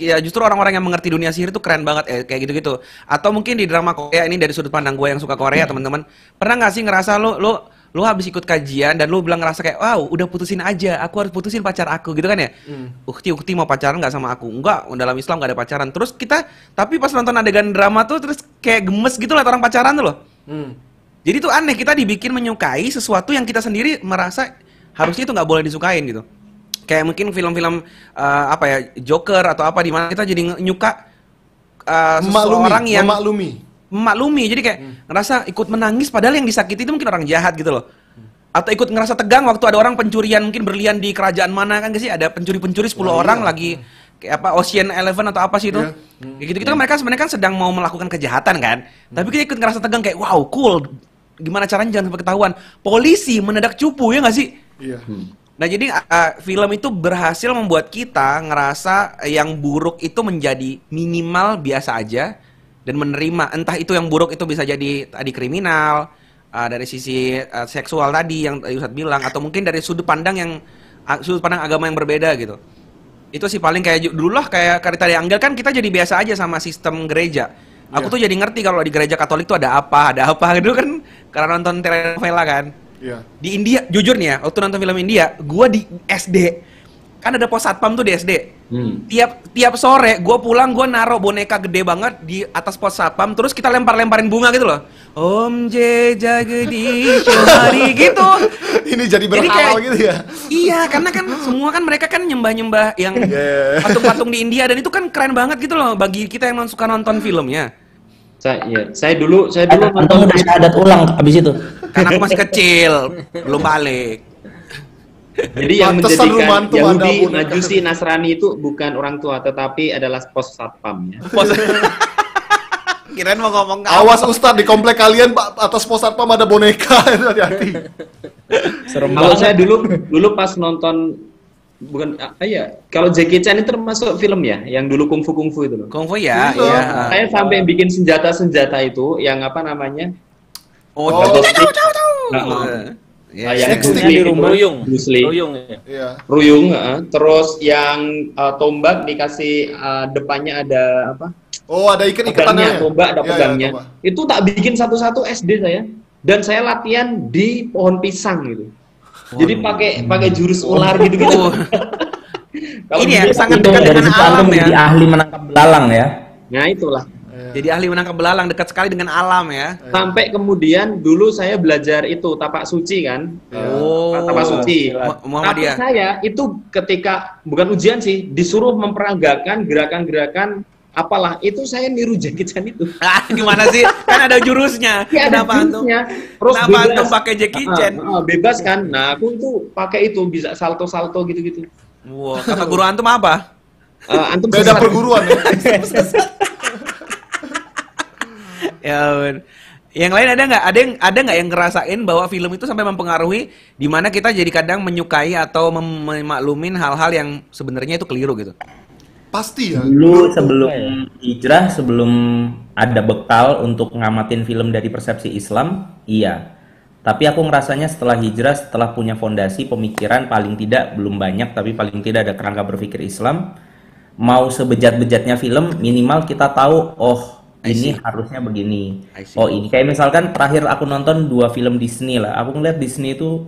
Ya justru orang-orang yang mengerti dunia sihir tuh keren banget eh, kayak gitu-gitu. Atau mungkin di drama Korea, ini dari sudut pandang gue yang suka Korea, teman-teman. Pernah nggak sih ngerasa lo lo lo habis ikut kajian dan lo bilang ngerasa kayak, wow udah putusin aja, aku harus putusin pacar aku gitu kan ya? Mm. Ukti-ukti mau pacaran nggak sama aku? Enggak, dalam Islam nggak ada pacaran. Terus kita, tapi pas nonton adegan drama tuh terus kayak gemes gitu lah orang pacaran tuh loh. Mm. Jadi tuh aneh, kita dibikin menyukai sesuatu yang kita sendiri merasa harusnya itu nggak boleh disukain gitu. Kayak mungkin film-film uh, apa ya, Joker atau apa, di mana kita jadi nyuka uh, seseorang yang memaklumi, memaklumi. Jadi kayak hmm. ngerasa ikut menangis padahal yang disakiti itu mungkin orang jahat gitu loh. Hmm. Atau ikut ngerasa tegang waktu ada orang pencurian mungkin berlian di kerajaan mana kan sih, ada pencuri-pencuri sepuluh oh, orang iya. lagi kayak apa Ocean Eleven atau apa sih itu. Yeah. Hmm. Gitu-gitu yeah. kan mereka sebenarnya kan sedang mau melakukan kejahatan kan. Hmm. Tapi kita ikut ngerasa tegang kayak wow cool. Gimana caranya jangan sampai ketahuan. Polisi mendadak cupu ya nggak sih? Iya. Yeah. Hmm. Nah jadi uh, film itu berhasil membuat kita ngerasa yang buruk itu menjadi minimal biasa aja dan menerima, entah itu yang buruk itu bisa jadi tadi kriminal, uh, dari sisi uh, seksual tadi yang Ustadz bilang, atau mungkin dari sudut pandang yang uh, sudut pandang agama yang berbeda gitu. Itu sih paling kayak dulu lah, kayak Karita Dianggel kan kita jadi biasa aja sama sistem gereja. Aku yeah. tuh jadi ngerti kalau di gereja Katolik tuh ada apa, ada apa gitu kan, karena nonton telenovela kan. Yeah. Di India, jujur nih ya, waktu nonton film India, gue di S D, kan ada pos satpam tuh di S D. Hmm. Tiap tiap sore, gue pulang, gue naro boneka gede banget di atas pos satpam, terus kita lempar-lemparin bunga gitu loh. Om Jeja Gedi Shomari gitu. Ini jadi berhal gitu ya? Iya, karena kan semua kan mereka kan nyembah-nyembah yang patung-patung di India, dan itu kan keren banget gitu loh bagi kita yang suka nonton filmnya. Saya, ya. saya dulu, saya dulu nonton udah adat ulang abis itu. Karena aku masih kecil, belum balik. Jadi yang menjadikan Yahudi, Majusi, Nasrani itu bukan orang tua, tetapi adalah pos satpam. Ya. Pos... Kirain mau ngomong. Awas Ustadz, di komplek kalian atas pos satpam ada boneka, hati-hati. Kalau saya dulu, dulu pas nonton. Bukan, ah, iya. Kalau Jackie Chan itu termasuk film ya, yang dulu kungfu kungfu itu loh. Kungfu ya, Kung iya. Saya sampai bikin senjata senjata itu, yang apa namanya? Oh, tahu tahu tahu. Yang di rumah Ruyung, Ruyung ya. Ruyung, uh, terus yang uh, tombak dikasih uh, depannya ada apa? Oh, ada ikan ikatannya. Tombak, ada pedangnya. Ya, ya, itu tak bikin satu-satu S D saya, dan saya latihan di pohon pisang gitu. Wow. Jadi pakai pakai jurus ular gitu-gitu. Oh. Ini ya sangat dekat dengan alam ya. Jadi ahli menangkap belalang ya. Nah itulah. Yeah. Jadi ahli menangkap belalang, dekat sekali dengan alam ya. Yeah. Sampai kemudian dulu saya belajar itu tapak suci kan. Oh. Tapak suci. Muhammadiyah. Tapi saya itu ketika bukan ujian sih, disuruh memperagakan gerakan-gerakan apalah itu, saya niru Jackie Chan itu. Ah, gimana sih? Kan ada jurusnya. Ya, ada jurusnya. Terus kenapa antum pakai Jackie Chan? Ah, ah, bebas kan? Nah, aku tuh pakai itu bisa salto-salto gitu-gitu. Wah, wow. Kata guru antum apa? Uh, antum beda sesat. Perguruan ya. Ya bener. Yang lain ada nggak? Ada yang ada nggak yang ngerasain bahwa film itu sampai mempengaruhi di mana kita jadi kadang menyukai atau memaklumin hal-hal yang sebenarnya itu keliru gitu? Pasti ya. Dulu sebelum hijrah, sebelum ada bekal untuk ngamatin film dari persepsi Islam, iya. Tapi aku ngerasanya setelah hijrah, setelah punya fondasi pemikiran, paling tidak belum banyak, tapi paling tidak ada kerangka berpikir Islam, mau sebejat-bejatnya film, minimal kita tahu, oh ini harusnya begini. Oh ini. Kayak misalkan terakhir aku nonton dua film Disney lah. Aku ngeliat Disney itu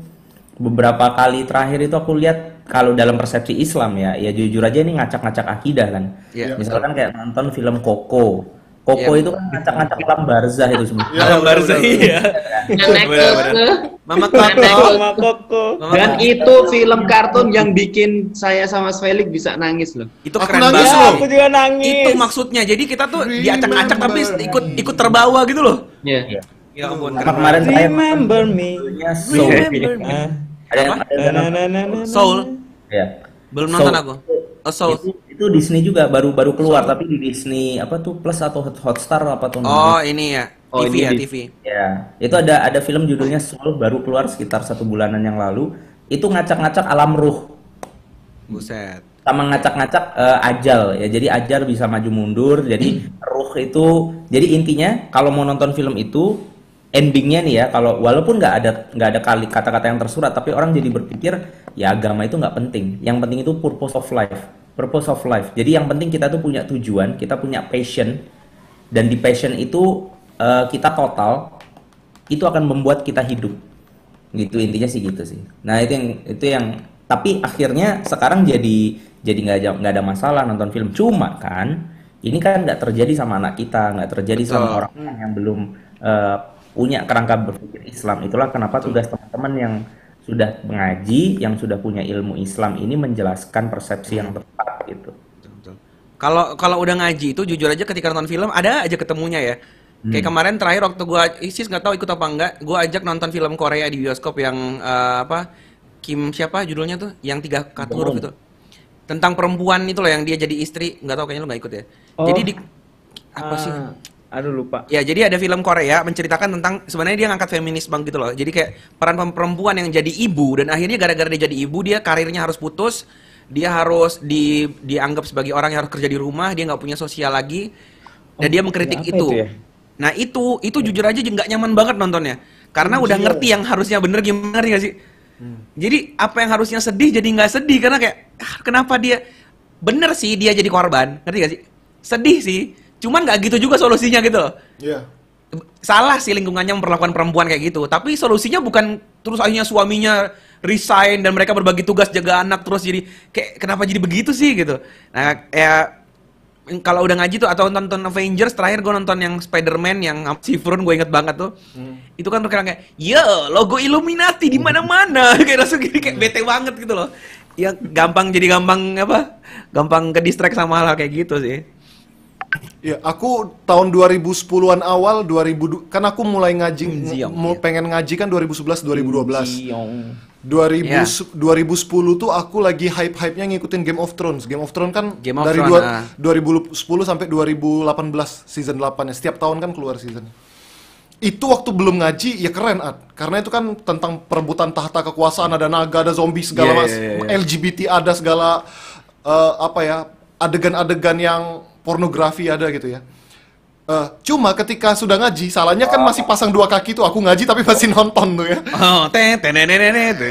beberapa kali terakhir itu aku lihat, kalau dalam persepsi Islam ya, ya jujur aja ini ngacak-ngacak akidah kan. Yeah. Misalkan kayak nonton film Koko. Koko yeah. itu kan ngacak-ngacak alam barzah itu sebenarnya. Alam barzah iya. Mama Koko. Mama Koko. Dan itu film kartun yang bikin saya sama Felix bisa nangis loh. Itu aku keren banget. Ya, aku juga nangis. Itu maksudnya. Jadi kita tuh diacak-acak tapi ikut ikut terbawa gitu loh. Iya. Yeah. Ya ampun. Karena kemarin saya remember me. So, remember me. Ada Soul. Ya. Belum nonton so, aku. Oh, so. itu, itu Disney juga baru-baru keluar so. Tapi di Disney apa tuh Plus atau Hotstar apa tuh? Oh, namanya? Ini ya. Oh, T V ini ya, T V. Ya. Itu ada ada film judulnya Soul baru keluar sekitar satu bulanan yang lalu. Itu ngacak-ngacak alam ruh. Buset. Sama ngacak-ngacak uh, ajal ya. Jadi ajal bisa maju mundur. Jadi ruh itu, jadi intinya kalau mau nonton film itu endingnya nih ya, kalau walaupun nggak ada nggak ada kali kata-kata yang tersurat, tapi orang jadi berpikir ya agama itu nggak penting. Yang penting itu purpose of life, purpose of life. Jadi yang penting kita tuh punya tujuan, kita punya passion, dan di passion itu uh, kita total, itu akan membuat kita hidup. Gitu intinya sih gitu sih. Nah itu yang itu yang. Tapi akhirnya sekarang jadi jadi nggak ada nggak ada masalah nonton film. Cuma kan ini kan nggak terjadi sama anak kita, nggak terjadi Betul. sama orang yang belum uh, punya kerangka berpikir Islam. Itulah kenapa tugas teman-teman yang sudah mengaji, yang sudah punya ilmu Islam ini menjelaskan persepsi yang tepat gitu. Kalau kalau udah ngaji itu jujur aja ketika nonton film ada aja ketemunya ya. Hmm. Kayak kemarin terakhir waktu gue Isis nggak tahu ikut apa enggak, gue ajak nonton film Korea di bioskop yang uh, apa Kim siapa judulnya tuh yang tiga kata huruf itu tentang perempuan itu loh yang dia jadi istri, nggak tahu kayaknya lo nggak ikut ya. Oh. Jadi di apa uh. sih? Aduh lupa. Ya jadi ada film Korea menceritakan tentang sebenarnya dia ngangkat feminis bang gitu loh. Jadi kayak peran perempuan yang jadi ibu dan akhirnya gara-gara dia jadi ibu dia karirnya harus putus, dia harus di, dianggap sebagai orang yang harus kerja di rumah, dia nggak punya sosial lagi dan oh, dia mengkritik itu. itu ya? Nah itu itu jujur aja nggak nyaman banget nontonnya karena udah ngerti yang harusnya bener gimana nggak sih? Hmm. Jadi apa yang harusnya sedih jadi nggak sedih karena kayak ah, kenapa dia bener sih dia jadi korban ngerti nggak sih? Sedih sih. Cuman nggak gitu juga solusinya gitu loh. Iya. Salah sih lingkungannya memperlakukan perempuan kayak gitu. Tapi solusinya bukan terus akhirnya suaminya resign dan mereka berbagi tugas jaga anak terus jadi kayak kenapa jadi begitu sih gitu. Nah ya kalau udah ngaji tuh atau nonton Avengers terakhir gue nonton yang Spider-Man yang si Fron gue inget banget tuh. Hmm. Itu kan terkenal kayak ya logo Illuminati di mana-mana kayak langsung gini kayak bete banget gitu loh. Ya gampang jadi gampang apa? Gampang ke distract sama hal, hal kayak gitu sih. Ya, aku tahun dua ribu sepuluhan awal dua ribu kan aku mulai ngaji Zion, mu, ya. pengen ngaji kan dua ribu sebelas dua ribu dua belas. dua ribu, yeah. dua ribu sepuluh tuh aku lagi hype-hypenya ngikutin Game of Thrones. Game of Thrones kan Game of dari Thrones, dua, ah. dua ribu sepuluh sampai dua ribu delapan belas season delapan-nya. Setiap tahun kan keluar season. Itu waktu belum ngaji ya keren Ad. Karena itu kan tentang perebutan tahta kekuasaan, ada naga, ada zombie segala yeah, mas. Yeah, yeah, yeah. L G B T ada segala uh, apa ya? adegan-adegan yang pornografi ada gitu ya. Uh, cuma ketika sudah ngaji, salahnya kan masih pasang dua kaki tuh. Aku ngaji tapi masih nonton tuh ya. Oh,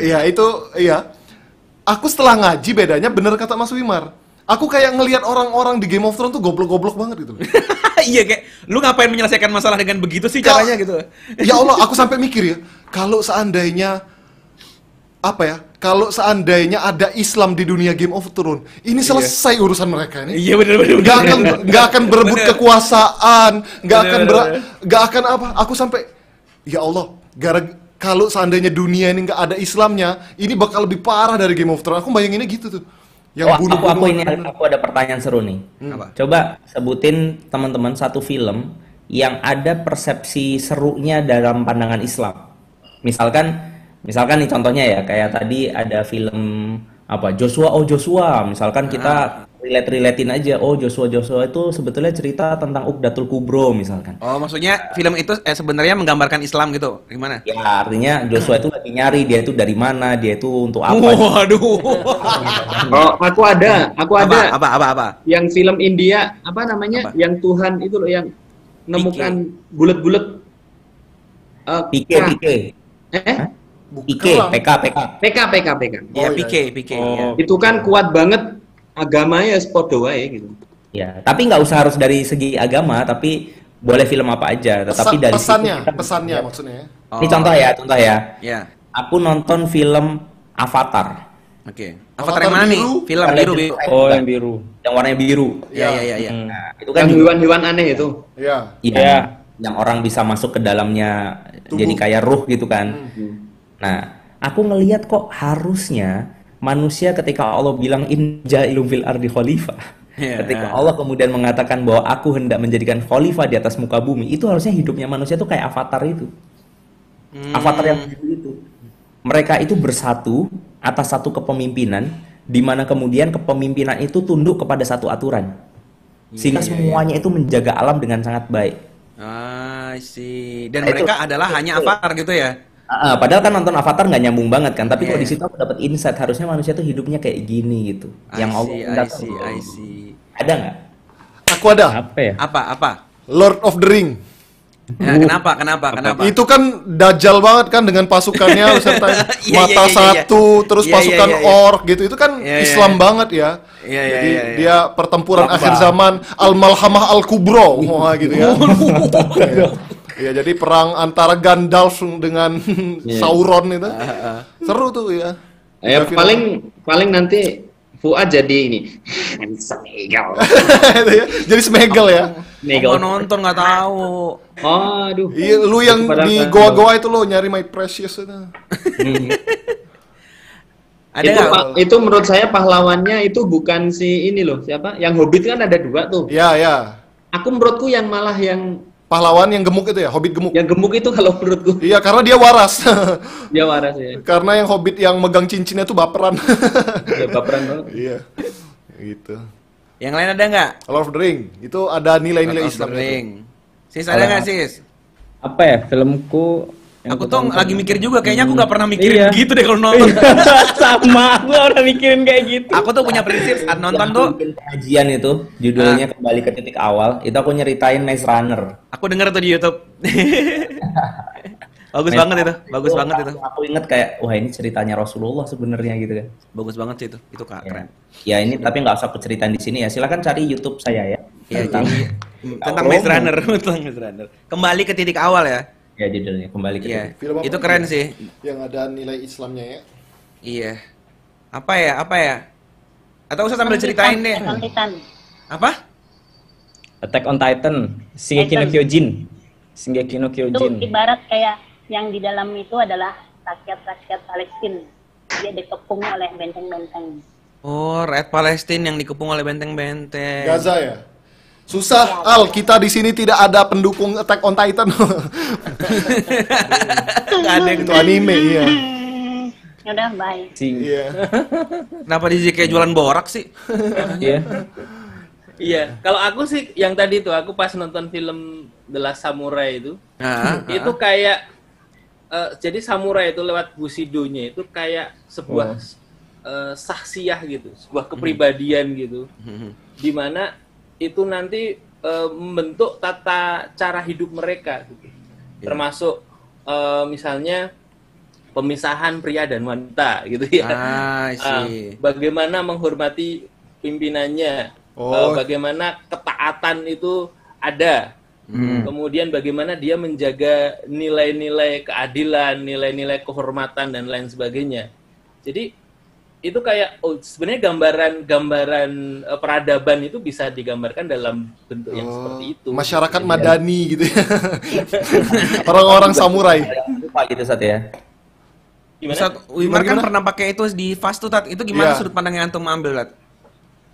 iya itu, iya. Aku setelah ngaji bedanya bener kata Mas Wimar. Aku kayak ngelihat orang-orang di Game of Thrones tuh goblok-goblok banget gitu. Iya kayak, lu ngapain menyelesaikan masalah dengan begitu sih caranya gitu? Ya Allah, aku sampai mikir ya, kalau seandainya apa ya? Kalau seandainya ada Islam di dunia Game of Thrones, ini selesai iya. urusan mereka ini. Iya benar-benar. Gak akan gak akan berebut bener. kekuasaan, gak bener, akan ber, gak akan apa. Aku sampai ya Allah, gara kalau seandainya dunia ini nggak ada Islamnya, ini bakal lebih parah dari Game of Thrones. Aku bayanginnya gitu tuh. Yang oh, bunuh, aku, bunuh, aku ini bunuh. Aku ada pertanyaan seru nih. Hmm. Apa? Coba sebutin teman-teman satu film yang ada persepsi serunya dalam pandangan Islam. Misalkan. Misalkan nih contohnya ya, kayak tadi ada film apa Joshua, oh Joshua, misalkan kita relate-relatein aja, oh Joshua, Joshua itu sebetulnya cerita tentang Uqdatul Kubro misalkan. Oh maksudnya film itu eh, sebenarnya menggambarkan Islam gitu, gimana? Ya artinya Joshua itu lagi nyari, dia itu dari mana, dia itu untuk apa. Waduh. Oh aku ada, aku ada. Apa, apa, apa, apa? Yang film India, apa namanya, apa? yang Tuhan itu loh, yang menemukan bulat-bulat. Uh, P K, P K. Eh? P K, P K, P K, P K, P K, P K. Ya P K, P K. Itu kan kuat banget agamanya sepodoa ya gitu. Ya, tapi nggak usah harus dari segi agama, tapi boleh film apa aja. Tetapi dari pesannya, pesannya maksudnya. Ini contoh ya, contoh ya. Aku nonton film Avatar. Oke. Avatar yang mana nih? Film biru. Oh yang biru. Yang warnanya biru. Ya ya ya ya. Itu kan hewan-hewan aneh itu. Iya. Iya. Yang orang bisa masuk ke dalamnya, jadi kayak ruh gitu kan. Nah, aku ngelihat kok harusnya manusia ketika Allah bilang in ja'ilun fil ardi khalifah, yeah. ketika Allah kemudian mengatakan bahwa aku hendak menjadikan khalifah di atas muka bumi, itu harusnya hidupnya manusia tuh kayak Avatar itu. Mm. Avatar yang itu. Mereka itu bersatu atas satu kepemimpinan, di mana kemudian kepemimpinan itu tunduk kepada satu aturan. Sehingga yeah, semuanya yeah. itu menjaga alam dengan sangat baik. Ah, sih. Dan nah, mereka itu, adalah itu, hanya Avatar gitu ya. Uh, padahal kan nonton Avatar nggak nyambung banget kan, tapi yeah. kalau di situ aku dapat insight harusnya manusia tuh hidupnya kayak gini gitu. I yang see, Allah I see, I see. Ada nggak? Aku ada. Apa? Ya? Apa? Apa? Lord of the Ring. Ya, kenapa? Kenapa? Kenapa? Itu kan dajal banget kan dengan pasukannya serta yeah, mata yeah, yeah, satu yeah. terus yeah, pasukan yeah, yeah, yeah. orc gitu. Itu kan yeah, yeah. Islam banget ya. Yeah, yeah, Jadi yeah, yeah. dia pertempuran Lapa. akhir zaman Al-Malhamah Al-Kubro gitu ya. Ya, jadi perang antara Gandalf dengan yeah. Sauron itu. Uh, uh. Seru tuh ya. Ya paling paling nanti Fuad jadi ini Smegel. Jadi Smegel ya. Smegel. Aku nonton nggak tahu. Oh, aduh. Iya, lu yang di goa-goa itu lo nyari My Precious itu. Ada itu, gak? Itu menurut saya pahlawannya itu bukan si ini loh, siapa? Yang Hobbit kan ada dua tuh. Iya, ya. Aku menurutku yang malah yang pahlawan yang gemuk itu ya, hobbit gemuk. Yang gemuk itu kalau menurutku. Iya, karena dia waras. Dia waras ya. Karena yang hobbit yang megang cincinnya tuh baperan. Ya, baperan banget. Iya. Gitu. Yang lain ada nggak? Lord of the Ring. Itu ada nilai-nilai Islam. Sis ada nggak, Sis? Apa ya filmku? Aku tuh lagi mikir juga, kayaknya aku nggak pernah mikirin iya. gitu deh kalau nonton. Sama, aku nggak pernah mikirin kayak gitu. Aku tuh punya prinsip saat nonton tuh. Kajian itu judulnya ah. Kembali ke titik awal. Itu aku nyeritain Maze Runner. Aku denger tuh di YouTube. Bagus Maze banget itu, bagus itu, banget itu. Aku inget kayak, wah ini ceritanya Rasulullah sebenarnya gitu kan. Bagus banget sih itu, itu kak ya. Keren. Ya ini tapi nggak usah aku ceritain di sini ya. Silakan cari YouTube saya ya. ya tentang iya. tentang Maze Runner, tentang Maze Runner. Kembali ke titik awal ya. Ya judulnya kembali ke yeah. film itu keren ya? Sih yang ada nilai Islamnya ya. Iya apa ya apa ya atau usah sambil ceritain deh. Attack on Titan. Apa? Attack on Titan. Shingeki no Kyojin. Shingeki no Kyojin. Itu ibarat kayak yang di dalam itu adalah rakyat-rakyat Palestina, dia dikepung oleh benteng-benteng. Oh, rakyat Palestina yang dikepung oleh benteng-benteng. Gaza ya. Susah, Al. Kita di sini tidak ada pendukung Attack on Titan. Ada itu anime, iya. Ya udah, bye. Iya. Kenapa di kayak jualan borak sih? Iya. Iya. Kalau aku sih yang tadi tuh, aku pas nonton film The Last Samurai itu, ah, itu ah. kayak uh, jadi samurai itu lewat bushidonya itu kayak sebuah oh. uh, sahsiah gitu, sebuah kepribadian mm-hmm. gitu, mm-hmm. dimana itu nanti e, membentuk tata cara hidup mereka gitu. Yeah. Termasuk e, misalnya pemisahan pria dan wanita gitu ya. Ah, e, bagaimana menghormati pimpinannya, oh. e, bagaimana ketaatan itu ada. Hmm. Kemudian bagaimana dia menjaga nilai-nilai keadilan, nilai-nilai kehormatan dan lain sebagainya. Jadi itu kayak oh, sebenarnya gambaran-gambaran uh, peradaban itu bisa digambarkan dalam bentuk yang oh, seperti itu. Masyarakat jadi, madani ya. Gitu ya. Orang-orang samurai. Lupa gitu Sat ya. Gimana? Sat, Wimar kan pernah pakai itu di Fast tuh Tat. Itu gimana ya. Sudut pandang yang antum ambil Tat?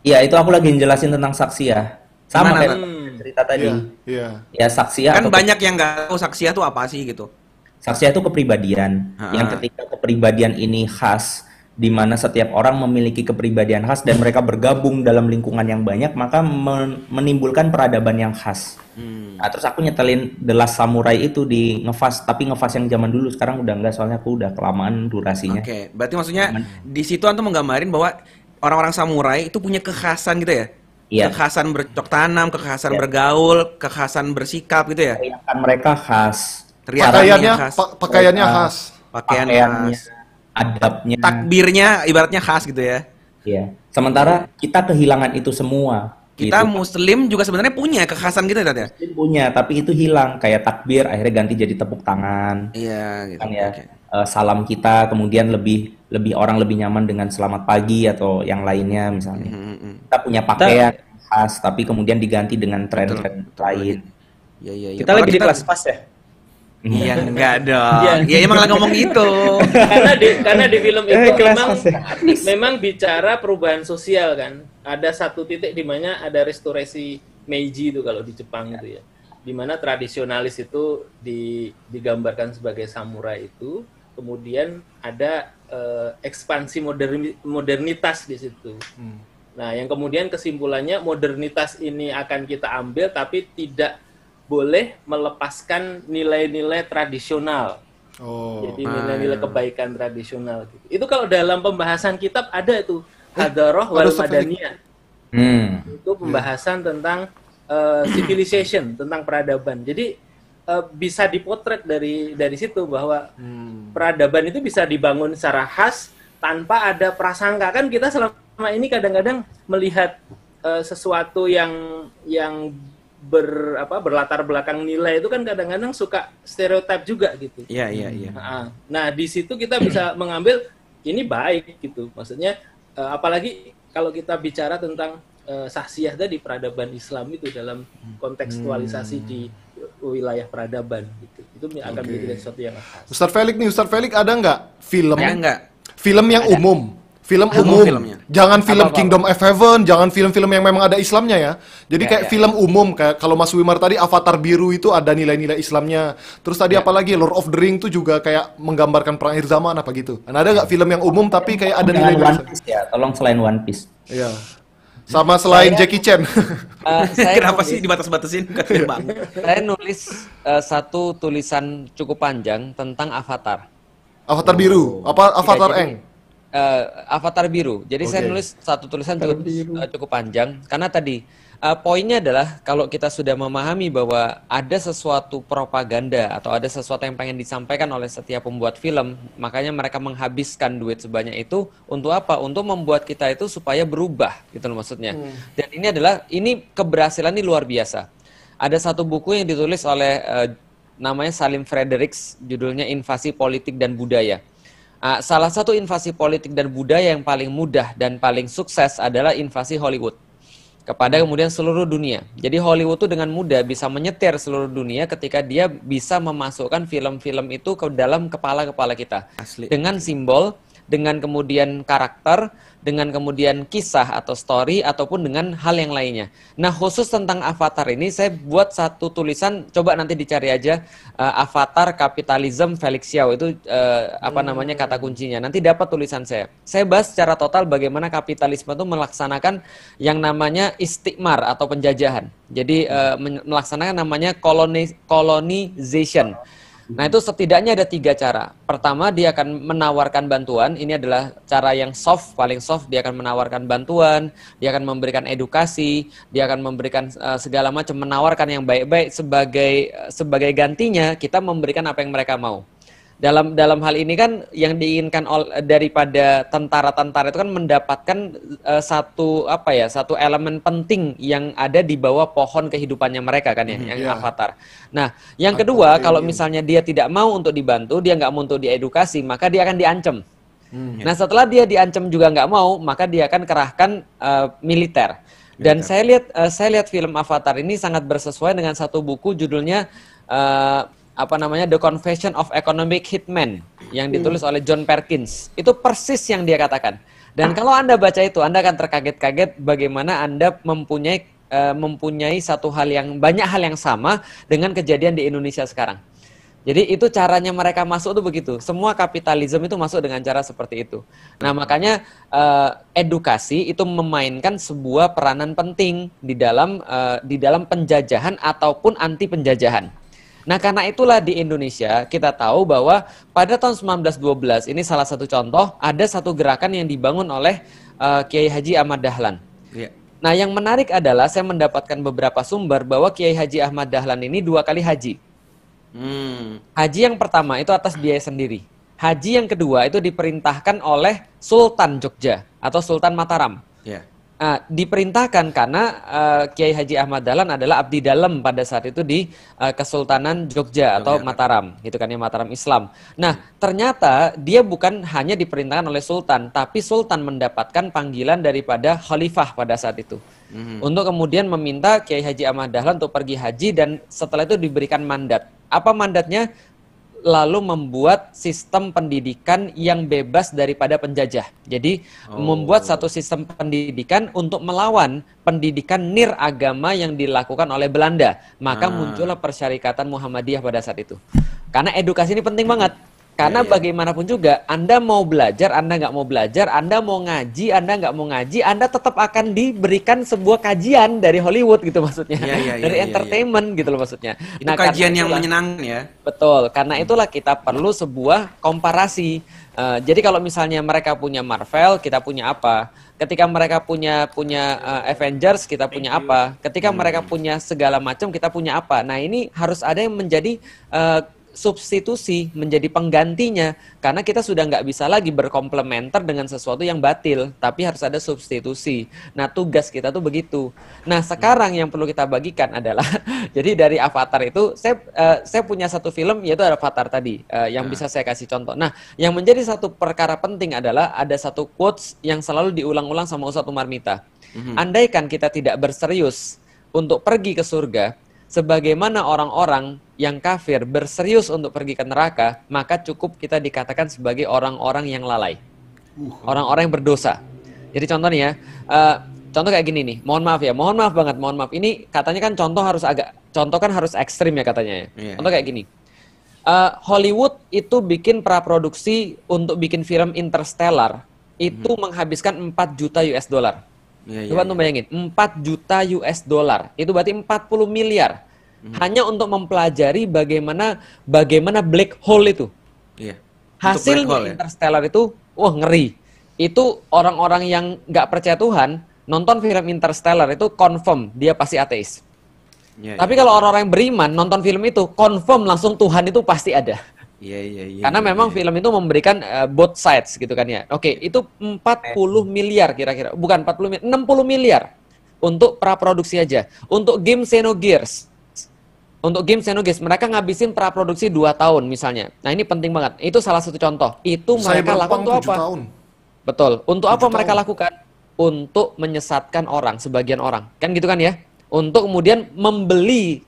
Iya, itu aku lagi jelasin tentang saksi ya. Sama kayak cerita tadi. Iya. Ya, ya saksi ya. Kan banyak yang nggak tahu saksi itu apa sih gitu. Saksi itu kepribadian. Ha-ha. Yang ketika kepribadian ini khas di mana setiap orang memiliki kepribadian khas dan mereka bergabung dalam lingkungan yang banyak maka men menimbulkan peradaban yang khas. Hmm. Nah, terus aku nyetelin The Last Samurai itu di ngefas tapi ngefas yang zaman dulu, sekarang udah enggak soalnya aku udah kelamaan durasinya. Oke, okay. Berarti maksudnya di situ antum menggambarin bahwa orang-orang samurai itu punya kekhasan gitu ya? Iya. Kekhasan bercocok tanam, kekhasan ya. Bergaul, kekhasan bersikap gitu ya? Teriakan mereka khas. Pakaiannya khas. Pa pakaiannya khas. Pakaian pakaiannya khas. Adabnya, takbirnya ibaratnya khas gitu ya. Iya. Sementara kita kehilangan itu semua. Kita gitu. Muslim juga sebenarnya punya kekhasan gitu ya? Punya, tapi itu hilang. Kayak takbir akhirnya ganti jadi tepuk tangan. Iya. Gitu. Kan, ya. Okay. E, salam kita kemudian lebih lebih orang lebih nyaman dengan selamat pagi atau yang lainnya misalnya. Mm-hmm. Kita punya pakaian kita khas, tapi kemudian diganti dengan tren-tren lain. Iya iya. Ya. Kita Para lagi kita di kelas pas ya. Iya enggak dong. Iya ya, emang lagi ngomong gitu. Karena di karena di film itu memang memang bicara perubahan sosial kan. Ada satu titik di mana ada restorasi Meiji itu kalau di Jepang itu ya. Di mana tradisionalis itu di, digambarkan sebagai samurai itu, kemudian ada eh, ekspansi moderni, modernitas di situ. Hmm. Nah, yang kemudian kesimpulannya modernitas ini akan kita ambil tapi tidak boleh melepaskan nilai-nilai tradisional, oh, jadi nilai-nilai kebaikan tradisional. Gitu. Itu kalau dalam pembahasan kitab ada itu Hadaroh wal Madaniyah, hmm. itu pembahasan yeah. tentang uh, civilization, tentang peradaban. Jadi uh, bisa dipotret dari dari situ bahwa hmm. peradaban itu bisa dibangun secara khas tanpa ada prasangka. Kan kita selama ini kadang-kadang melihat uh, sesuatu yang yang ber apa berlatar belakang nilai itu kan kadang-kadang suka stereotip juga gitu. Iya iya iya. Nah, di situ kita bisa mengambil ini baik gitu. Maksudnya uh, apalagi kalau kita bicara tentang uh, sahsiah tadi peradaban Islam itu dalam kontekstualisasi hmm. di wilayah peradaban gitu. Itu akan okay. menjadi sesuatu yang khas. Ustaz Felix nih, Ustaz Felix ada nggak film? Ada nggak? Film yang ada. umum. Film umum, filmnya. jangan film apa, apa, Kingdom apa. of Heaven, jangan film-film yang memang ada Islamnya ya. Jadi ya, kayak ya. film umum, kayak kalau Mas Wimar tadi Avatar Biru itu ada nilai-nilai Islamnya. Terus tadi ya. apalagi Lord of the Ring itu juga kayak menggambarkan perang akhir zaman apa gitu. Nah, ada nggak film yang umum tapi kayak ada nilai-nilai Islam? Ya, tolong selain One Piece. Iya. Sama selain saya, Jackie Chan. Uh, saya Kenapa nulis, sih dibatas-batasin? Saya nulis uh, satu tulisan cukup panjang tentang Avatar. Avatar oh. Biru, apa Avatar Eng? Uh, Avatar Biru. Jadi okay. saya nulis satu tulisan cukup, uh, cukup panjang karena tadi uh, poinnya adalah kalau kita sudah memahami bahwa ada sesuatu propaganda atau ada sesuatu yang pengen disampaikan oleh setiap pembuat film, makanya mereka menghabiskan duit sebanyak itu untuk apa? Untuk membuat kita itu supaya berubah gitu loh maksudnya. Hmm. Dan ini adalah ini keberhasilan ini luar biasa. Ada satu buku yang ditulis oleh uh, namanya Salim Fredericks, judulnya Invasi Politik dan Budaya. Uh, salah satu invasi politik dan budaya yang paling mudah dan paling sukses adalah invasi Hollywood kepada kemudian seluruh dunia. Jadi Hollywood itu dengan mudah bisa menyetir seluruh dunia ketika dia bisa memasukkan film-film itu ke dalam kepala-kepala kita. Asli. Dengan simbol, dengan kemudian karakter, dengan kemudian kisah atau story, ataupun dengan hal yang lainnya. Nah khusus tentang Avatar ini saya buat satu tulisan, coba nanti dicari aja uh, Avatar Kapitalism Felix Yao itu uh, apa hmm. namanya kata kuncinya. Nanti dapat tulisan saya. Saya bahas secara total bagaimana kapitalisme itu melaksanakan yang namanya istikmar atau penjajahan. Jadi uh, melaksanakan namanya koloni colonization. Nah itu setidaknya ada tiga cara. Pertama dia akan menawarkan bantuan. Ini adalah cara yang soft, paling soft. Dia akan menawarkan bantuan, dia akan memberikan edukasi, dia akan memberikan uh, segala macam, menawarkan yang baik-baik sebagai uh, sebagai gantinya kita memberikan apa yang mereka mau. Dalam dalam hal ini kan yang diinginkan all, daripada tentara-tentara itu kan mendapatkan uh, satu apa ya satu elemen penting yang ada di bawah pohon kehidupannya mereka kan ya mm, yang yeah. Avatar. Nah yang kedua kalau misalnya dia tidak mau untuk dibantu, dia nggak mau untuk diedukasi, maka dia akan diancam. Mm, yeah. Nah setelah dia diancam juga nggak mau, maka dia akan kerahkan uh, militer. Dan yeah. saya lihat uh, saya lihat film Avatar ini sangat bersesuaian dengan satu buku judulnya uh, apa namanya The Confession of Economic Hitman yang ditulis hmm. oleh John Perkins. Itu persis yang dia katakan. Dan kalau Anda baca itu, Anda akan terkaget-kaget bagaimana Anda mempunyai uh, mempunyai satu hal yang banyak hal yang sama dengan kejadian di Indonesia sekarang. Jadi itu caranya mereka masuk tuh begitu. Semua kapitalisme itu masuk dengan cara seperti itu. Nah makanya uh, edukasi itu memainkan sebuah peranan penting di dalam uh, di dalam penjajahan ataupun anti penjajahan. Nah karena itulah di Indonesia kita tahu bahwa pada tahun seribu sembilan ratus dua belas ini salah satu contoh ada satu gerakan yang dibangun oleh uh, Kiai Haji Ahmad Dahlan. Ya. Nah yang menarik adalah saya mendapatkan beberapa sumber bahwa Kiai Haji Ahmad Dahlan ini dua kali haji. Hmm. Haji yang pertama itu atas biaya sendiri. Haji yang kedua itu diperintahkan oleh Sultan Jogja atau Sultan Mataram. Ya. Uh, diperintahkan karena uh, Kiai Haji Ahmad Dahlan adalah abdi dalam pada saat itu di uh, Kesultanan Jogja atau Mataram, gitu kan ya, Mataram Islam. Nah ternyata dia bukan hanya diperintahkan oleh Sultan, tapi Sultan mendapatkan panggilan daripada Khalifah pada saat itu mm-hmm. untuk kemudian meminta Kiai Haji Ahmad Dahlan untuk pergi haji dan setelah itu diberikan mandat. Apa mandatnya? Lalu membuat sistem pendidikan yang bebas daripada penjajah. Jadi oh. membuat satu sistem pendidikan untuk melawan pendidikan niragama yang dilakukan oleh Belanda. Maka ah. muncullah Persyarikatan Muhammadiyah pada saat itu. Karena edukasi ini penting banget. Karena ya, ya. bagaimanapun juga, Anda mau belajar, Anda nggak mau belajar, Anda mau ngaji, Anda nggak mau ngaji, Anda tetap akan diberikan sebuah kajian dari Hollywood gitu maksudnya, ya, ya, ya, dari ya, ya, entertainment ya. gitu loh maksudnya. Itu nah, kajian yang itulah, menyenangkan ya. Betul, karena itulah kita perlu sebuah komparasi. Uh, jadi kalau misalnya mereka punya Marvel, kita punya apa? Ketika mereka punya punya uh, Avengers, kita punya apa? Ketika mereka punya segala macam, kita punya apa? Nah ini harus ada yang menjadi uh, substitusi, menjadi penggantinya, karena kita sudah nggak bisa lagi berkomplementer dengan sesuatu yang batil, tapi harus ada substitusi. Nah tugas kita tuh begitu. Nah sekarang yang perlu kita bagikan adalah, jadi dari Avatar itu, saya uh, saya punya satu film yaitu Avatar tadi, uh, yang nah. bisa saya kasih contoh. Nah yang menjadi satu perkara penting adalah ada satu quotes yang selalu diulang-ulang sama Ustadz Umar Mita. Mm-hmm. Andaikan kita tidak berserius untuk pergi ke surga, sebagaimana orang-orang yang kafir berserius untuk pergi ke neraka, maka cukup kita dikatakan sebagai orang-orang yang lalai, orang-orang yang berdosa. Jadi contohnya, uh, contoh kayak gini nih. Mohon maaf ya, mohon maaf banget, mohon maaf. Ini katanya kan contoh harus agak, contoh kan harus ekstrim ya katanya. Ya. Contoh kayak gini. Uh, Hollywood itu bikin praproduksi untuk bikin film Interstellar itu hmm. menghabiskan empat juta U S dollar. Ya, coba ya, tuh bayangin, ya. empat juta U S dollar. Itu berarti empat puluh miliar. Hmm. Hanya untuk mempelajari bagaimana bagaimana black hole itu. Iya. Hasil Interstellar ya? Itu wah ngeri. Itu orang-orang yang nggak percaya Tuhan nonton film Interstellar itu confirm dia pasti ateis. Ya, Tapi ya. kalau orang-orang yang beriman nonton film itu confirm langsung Tuhan itu pasti ada. Yeah, yeah, yeah, Karena yeah, memang yeah. film itu memberikan uh, both sides gitu kan ya. Oke, okay, itu empat puluh miliar kira-kira. Bukan empat puluh miliar, enam puluh miliar untuk praproduksi aja. Untuk game Xenogears. Untuk game Xenogears mereka ngabisin praproduksi dua tahun misalnya. Nah, ini penting banget. Itu salah satu contoh. Itu Saya mereka lakukan untuk apa? Tahun. Betul. Untuk apa mereka tahun. lakukan? Untuk menyesatkan orang, sebagian orang. Kan gitu kan ya. Untuk kemudian membeli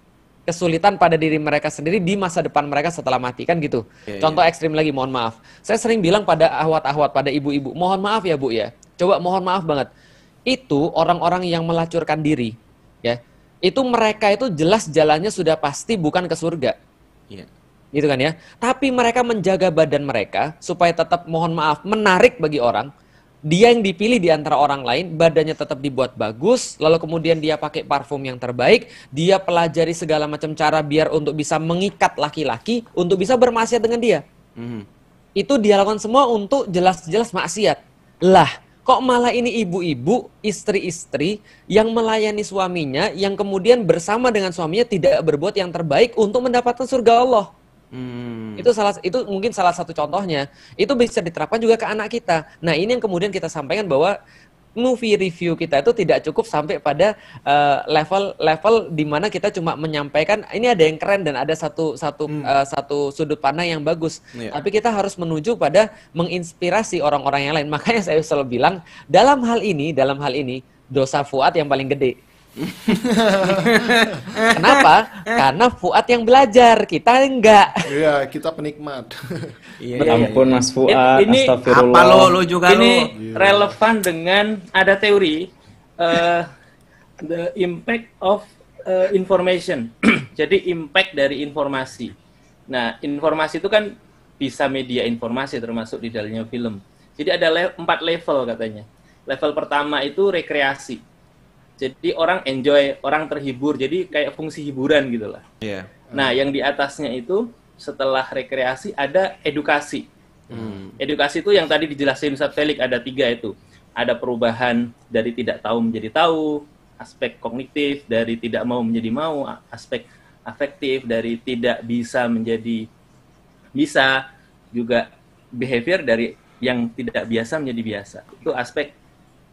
kesulitan pada diri mereka sendiri di masa depan mereka setelah mati, kan gitu. Yeah, Contoh yeah. ekstrim lagi, mohon maaf. Saya sering bilang pada ahwat-ahwat, pada ibu-ibu, mohon maaf ya bu ya, coba mohon maaf banget. Itu orang-orang yang melacurkan diri, ya. Itu mereka itu jelas jalannya sudah pasti bukan ke surga. Yeah. Gitu kan ya. Tapi mereka menjaga badan mereka supaya tetap, mohon maaf, menarik bagi orang. Dia yang dipilih di antara orang lain, badannya tetap dibuat bagus, lalu kemudian dia pakai parfum yang terbaik, dia pelajari segala macam cara biar untuk bisa mengikat laki-laki, untuk bisa bermaksiat dengan dia. Mm. Itu dia lakukan semua untuk jelas-jelas maksiat. Lah, kok malah ini ibu-ibu, istri-istri yang melayani suaminya, yang kemudian bersama dengan suaminya tidak berbuat yang terbaik untuk mendapatkan surga Allah. Hmm. Itu salah itu mungkin salah satu contohnya. Itu bisa diterapkan juga ke anak kita. Nah ini yang kemudian kita sampaikan bahwa movie review kita itu tidak cukup sampai pada uh, level level dimana kita cuma menyampaikan ini ada yang keren dan ada satu satu hmm. uh, satu sudut pandang yang bagus. Yeah. Tapi kita harus menuju pada menginspirasi orang-orang yang lain. Makanya saya selalu bilang dalam hal ini dalam hal ini dosa Fuad yang paling gede. Kenapa? Karena Fuad yang belajar, kita enggak. Iya, kita penikmat. Ya, ya ampun Mas Fuad, ini, astagfirullah. Apa lo, lo juga ini lo. Relevan dengan ada teori uh, the impact of uh, information. Jadi impact dari informasi. Nah, informasi itu kan bisa media informasi termasuk di dalamnya film. Jadi ada le empat level katanya. Level pertama itu rekreasi. Jadi orang enjoy, orang terhibur, jadi kayak fungsi hiburan gitu lah. Yeah. Nah, yang di atasnya itu setelah rekreasi ada edukasi. Hmm. Edukasi itu yang tadi dijelasin Ustaz Felix ada tiga itu. Ada perubahan dari tidak tahu menjadi tahu, aspek kognitif dari tidak mau menjadi mau, aspek afektif dari tidak bisa menjadi bisa, juga behavior dari yang tidak biasa menjadi biasa. Itu aspek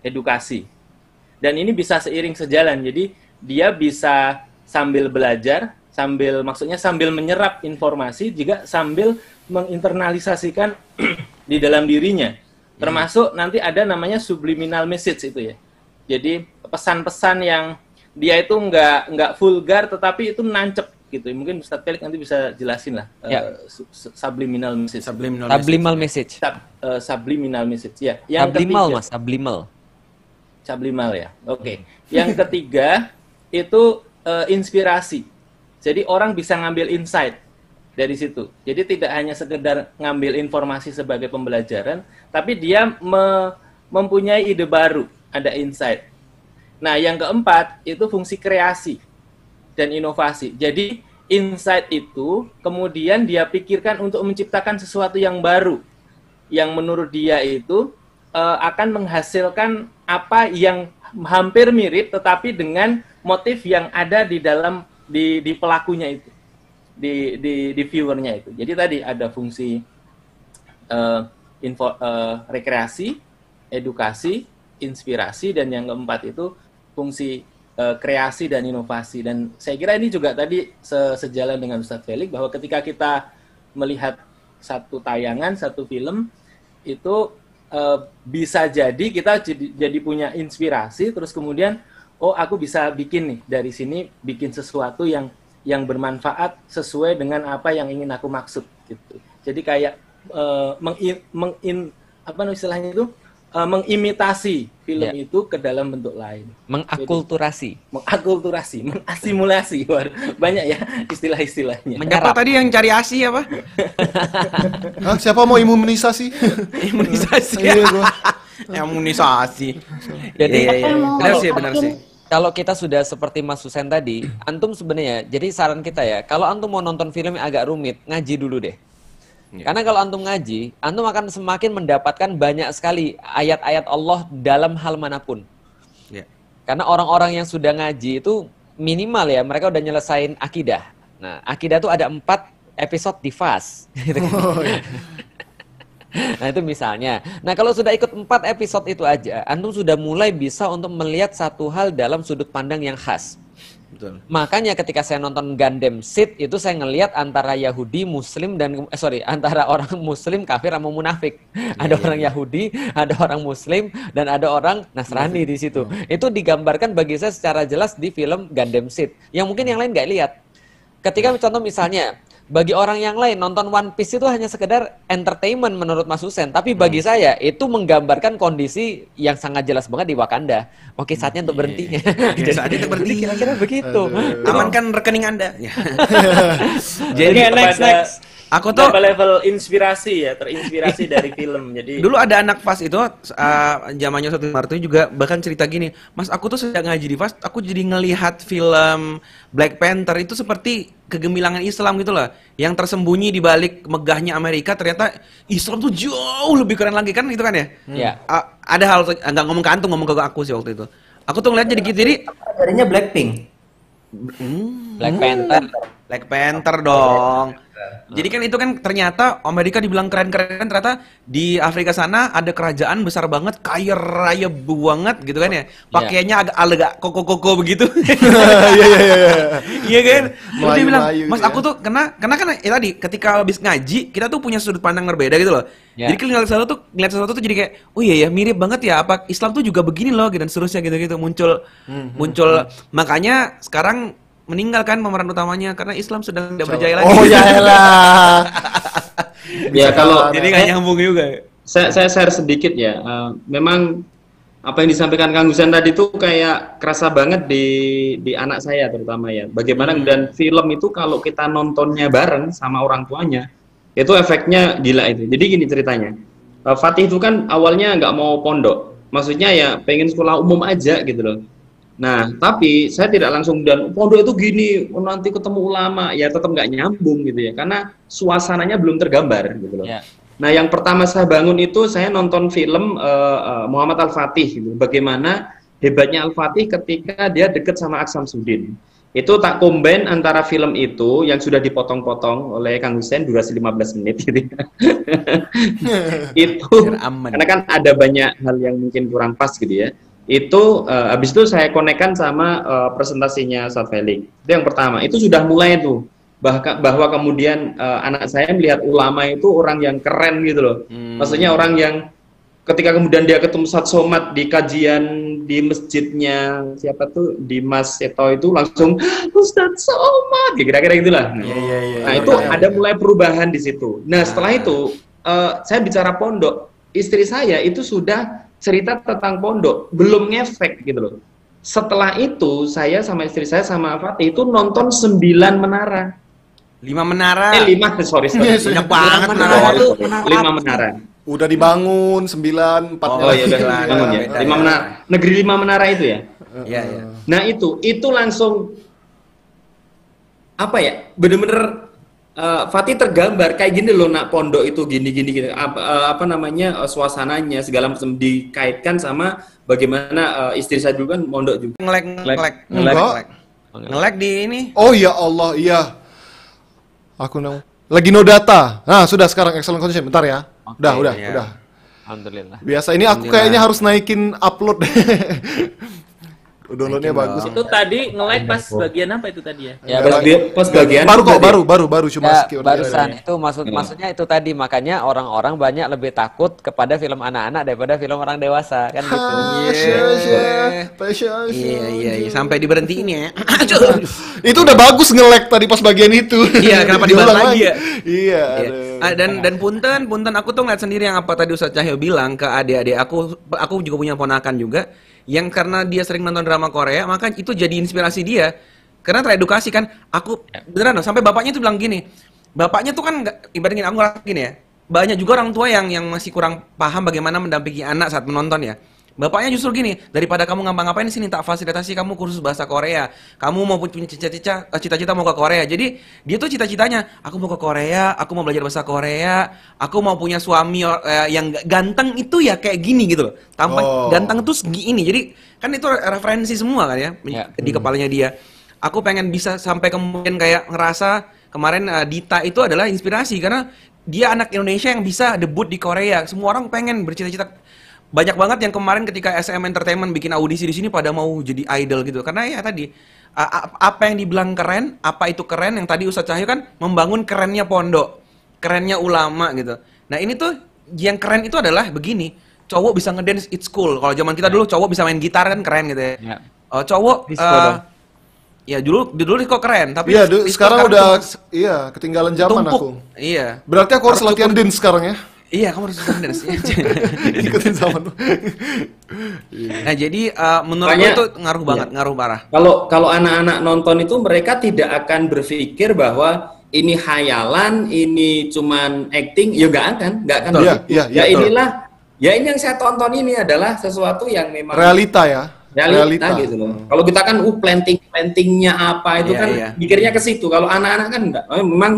edukasi. Dan ini bisa seiring sejalan, jadi dia bisa sambil belajar, sambil maksudnya sambil menyerap informasi, juga sambil menginternalisasikan di dalam dirinya. Termasuk nanti ada namanya subliminal message itu ya. Jadi pesan-pesan yang dia itu nggak nggak vulgar, tetapi itu nancep gitu. Mungkin Ustaz Felix nanti bisa jelasin lah ya. uh, subliminal message. Subliminal, subliminal message. message. Sub, uh, subliminal message ya. Yang subliminal ketiga, mas, subliminal. Cablimal ya, oke. Okay. Yang ketiga itu uh, inspirasi. Jadi orang bisa ngambil insight. dari situ. Jadi tidak hanya sekedar ngambil informasi sebagai pembelajaran, tapi dia me mempunyai ide baru, ada insight. Nah, yang keempat itu fungsi kreasi dan inovasi. Jadi insight itu kemudian dia pikirkan untuk menciptakan sesuatu yang baru, yang menurut dia itu e, akan menghasilkan apa yang hampir mirip, tetapi dengan motif yang ada di dalam di, di pelakunya itu. Di, di, di viewernya itu. Jadi tadi ada fungsi uh, info, uh, rekreasi, edukasi, inspirasi, dan yang keempat itu fungsi uh, kreasi dan inovasi. Dan saya kira ini juga tadi se sejalan dengan Ustadz Felix, bahwa ketika kita melihat satu tayangan, satu film, itu uh, bisa jadi kita jadi, jadi punya inspirasi, terus kemudian, oh aku bisa bikin nih, dari sini bikin sesuatu yang yang bermanfaat sesuai dengan apa yang ingin aku maksud gitu. Jadi kayak uh, mengin mengin apa istilahnya itu uh, mengimitasi film yeah. itu ke dalam bentuk lain. Mengakulturasi. Jadi, mengakulturasi, mengasimulasi. Banyak ya istilah-istilahnya. Menyerap. Apa tadi yang cari asi apa? Hah, siapa mau imunisasi? Imunisasi. Imunisasi. Jadi benar sih, benar sih. Kalau kita sudah seperti Mas Husen tadi, antum sebenarnya, jadi saran kita ya, kalau antum mau nonton film yang agak rumit, ngaji dulu deh. Yeah. Karena kalau antum ngaji, antum akan semakin mendapatkan banyak sekali ayat-ayat Allah dalam hal manapun. Yeah. Karena orang-orang yang sudah ngaji itu minimal ya, mereka udah nyelesain akidah. Nah, akidah tuh ada empat episode di fast. Oh, yeah. Nah itu misalnya. Nah kalau sudah ikut empat episode itu aja, antum sudah mulai bisa untuk melihat satu hal dalam sudut pandang yang khas. Betul. Makanya ketika saya nonton Gundam Seed itu saya ngelihat antara Yahudi, Muslim dan eh, sorry antara orang Muslim kafir sama munafik. Ya, ada ya. Orang Yahudi, ada orang Muslim dan ada orang Nasrani ya, di situ. Ya. Itu digambarkan bagi saya secara jelas di film Gundam Seed. Yang mungkin yang lain nggak lihat. Ketika contoh misalnya. Bagi orang yang lain, nonton One Piece itu hanya sekedar entertainment menurut Mas Husen. Tapi bagi hmm. saya, itu menggambarkan kondisi yang sangat jelas banget di Wakanda. Oke, saatnya untuk berhentinya. Oke, saatnya untuk berhenti. Kira-kira begitu. Aduh. Amankan rekening Anda. Jadi, okay, next, pada, next. Aku tuh... level inspirasi ya, terinspirasi dari film. Jadi dulu ada anak F A S itu, uh, zamannya satu Martu juga, bahkan cerita gini, Mas, aku tuh sedang ngaji di F A S, aku jadi ngelihat film Black Panther itu seperti... kegemilangan Islam gitu loh, yang tersembunyi di balik megahnya Amerika, ternyata Islam tuh jauh lebih keren lagi kan gitu kan ya? Iya. Hmm. Uh, ada hal nggak ngomong ke antum, ngomong ke aku sih waktu itu. Aku tuh ngeliat jadi gitu, jadi jadinya Blackpink, hmm. Black Panther, Black Panther dong. Hmm. Jadi kan itu kan ternyata Amerika dibilang keren-keren, ternyata di Afrika sana ada kerajaan besar banget, kaya raya banget gitu kan ya. Pakaiannya yeah. agak agak koko-koko begitu. Iya iya iya. Iya kan? Terus dia bilang, "Mas, aku tuh kena kena kan ya tadi ketika habis ngaji, kita tuh punya sudut pandang berbeda gitu loh." Yeah. Jadi ngeliat sesuatu tuh ngeliat sesuatu tuh jadi kayak, "Oh iya ya, mirip banget ya. Apa Islam tuh juga begini loh." gitu dan seterusnya gitu-gitu muncul mm-hmm. muncul. Mm-hmm. Makanya sekarang meninggalkan pemeran utamanya karena Islam sudah tidak berjaya lagi. Oh yaelah. Ya kalau jadi nggak nyambung juga. Saya saya share sedikit ya. Uh, memang apa yang disampaikan Kang Husen tadi itu kayak kerasa banget di di anak saya terutama ya. Bagaimana hmm. dan film itu kalau kita nontonnya bareng sama orang tuanya itu efeknya gila itu. Jadi gini ceritanya. Uh, Fatih itu kan awalnya nggak mau pondok. Maksudnya ya pengen sekolah umum aja gitu loh. Nah, tapi saya tidak langsung dan pondok itu gini, nanti ketemu ulama, ya tetap nggak nyambung gitu ya, karena suasananya belum tergambar gitu loh. Yeah. Nah, yang pertama saya bangun itu saya nonton film uh, uh, Muhammad Al-Fatih, gitu. Bagaimana hebatnya Al-Fatih ketika dia deket sama Aks Samsuddin. Itu tak combine antara film itu yang sudah dipotong-potong oleh Kang Husen durasi lima belas menit gitu ya. Itu karena kan ada banyak hal yang mungkin kurang pas gitu ya. Itu uh, habis itu saya konekkan sama uh, presentasinya Ustadz Felix. Itu yang pertama. Itu sudah mulai tuh bahwa, bahwa kemudian uh, anak saya melihat ulama itu orang yang keren gitu loh. Hmm. Maksudnya orang yang ketika kemudian dia ketemu Ustadz Somad di kajian di masjidnya siapa tuh di Mas Seto itu langsung Ustadz Somad kira-kira gitulah. Nah, yeah, yeah, yeah, nah yeah, itu yeah, ada yeah. mulai perubahan di situ. Nah, setelah itu uh, saya bicara pondok, istri saya itu sudah cerita tentang pondok, belum ngefek gitu loh. Setelah itu, saya sama istri saya sama Fatih itu nonton sembilan menara. Lima menara. Eh lima, sorry, sorry. Yes, banyak banget menara itu. Lima menara. Udah dibangun sembilan, empat. Oh iya, udah dibangun ya. Lima menara. Negeri lima menara itu ya. Iya iya. Nah itu, itu langsung apa ya? Bener-bener uh, Fatih tergambar kayak gini loh, nak pondok itu gini-gini gitu. Gini, apa, uh, apa namanya uh, suasananya segala macam dikaitkan sama bagaimana uh, istri saya dulu kan pondok juga. Ngelek ngelek ngelek ngelek di ini. Oh ya Allah, iya. Aku nang lagi no data. Nah, sudah sekarang excellent condition. Bentar ya. Okay, udah, udah, ya. udah. Alhamdulillah. Biasa ini aku kayaknya harus naikin upload. Downloadnya bagus. Itu tadi nge-like pas bagian apa itu tadi ya? Ya, pas, pas bagian baru kok, baru, baru, baru cuma ya, skip barusan. Itu maksud hmm. maksudnya itu tadi, makanya orang-orang banyak lebih takut kepada film anak-anak daripada film orang dewasa kan gitu. Iya, iya, iya, sampai diberhentiin ya. Itu udah bagus nge-like tadi pas bagian itu. Iya, kenapa dibahas lagi ya? Iya. Dan dan punten, punten aku tuh ngeliat sendiri yang apa tadi Ustadz Cahyo bilang ke adik-adik aku, aku juga punya ponakan juga. Yang karena dia sering nonton drama Korea, maka itu jadi inspirasi dia. Karena teredukasi kan, aku beneran loh, sampai bapaknya tuh bilang gini, bapaknya tuh kan ibaratnya aku ngerasa gini ya, banyak juga orang tua yang yang masih kurang paham bagaimana mendampingi anak saat menonton ya. Bapaknya justru gini, daripada kamu ngapa-ngapain sini tak fasilitasi kamu kursus bahasa Korea, kamu mau punya cita-cita, cita-cita mau ke Korea. Jadi dia tuh cita-citanya, aku mau ke Korea, aku mau belajar bahasa Korea, aku mau punya suami eh, yang ganteng itu ya kayak gini gitu loh. Tampan oh. ganteng tuh segini. Jadi kan itu referensi semua kan ya, ya. Di kepalanya dia. Aku pengen bisa sampai kemudian kayak ngerasa kemarin uh, Dita itu adalah inspirasi karena dia anak Indonesia yang bisa debut di Korea. Semua orang pengen bercita-cita. Banyak banget yang kemarin ketika S M Entertainment bikin audisi di sini pada mau jadi idol gitu. Karena ya tadi, apa yang dibilang keren, apa itu keren, yang tadi Ustadz Cahyo kan membangun kerennya pondok, kerennya ulama gitu. Nah ini tuh, yang keren itu adalah begini, cowok bisa ngedance, it's cool. Kalau zaman kita dulu cowok bisa main gitar kan keren gitu ya. Yeah. Uh, cowok, uh, ya dulu dulu kok keren, tapi yeah, disco sekarang, sekarang udah, tumpuk, iya ketinggalan zaman tumpuk. aku. Iya. Berarti aku harus latihan dance sekarang ya? Iya, kamu harus ikutin dance. Ikutin zaman. Nah, jadi uh, menurut gue itu ngaruh banget, ya. ngaruh parah. Kalau kalau anak-anak nonton itu mereka tidak akan berpikir bahwa ini khayalan, ini cuman acting, ya nggak akan, nggak akan. Ya, ya, ya, ya inilah, ya ini yang saya tonton ini adalah sesuatu yang memang realita ya. Realita, realita gitu loh. Hmm. Kalau kita kan uh planting-plantingnya apa itu ya, kan ya. pikirnya ke situ. Kalau anak-anak kan enggak. Memang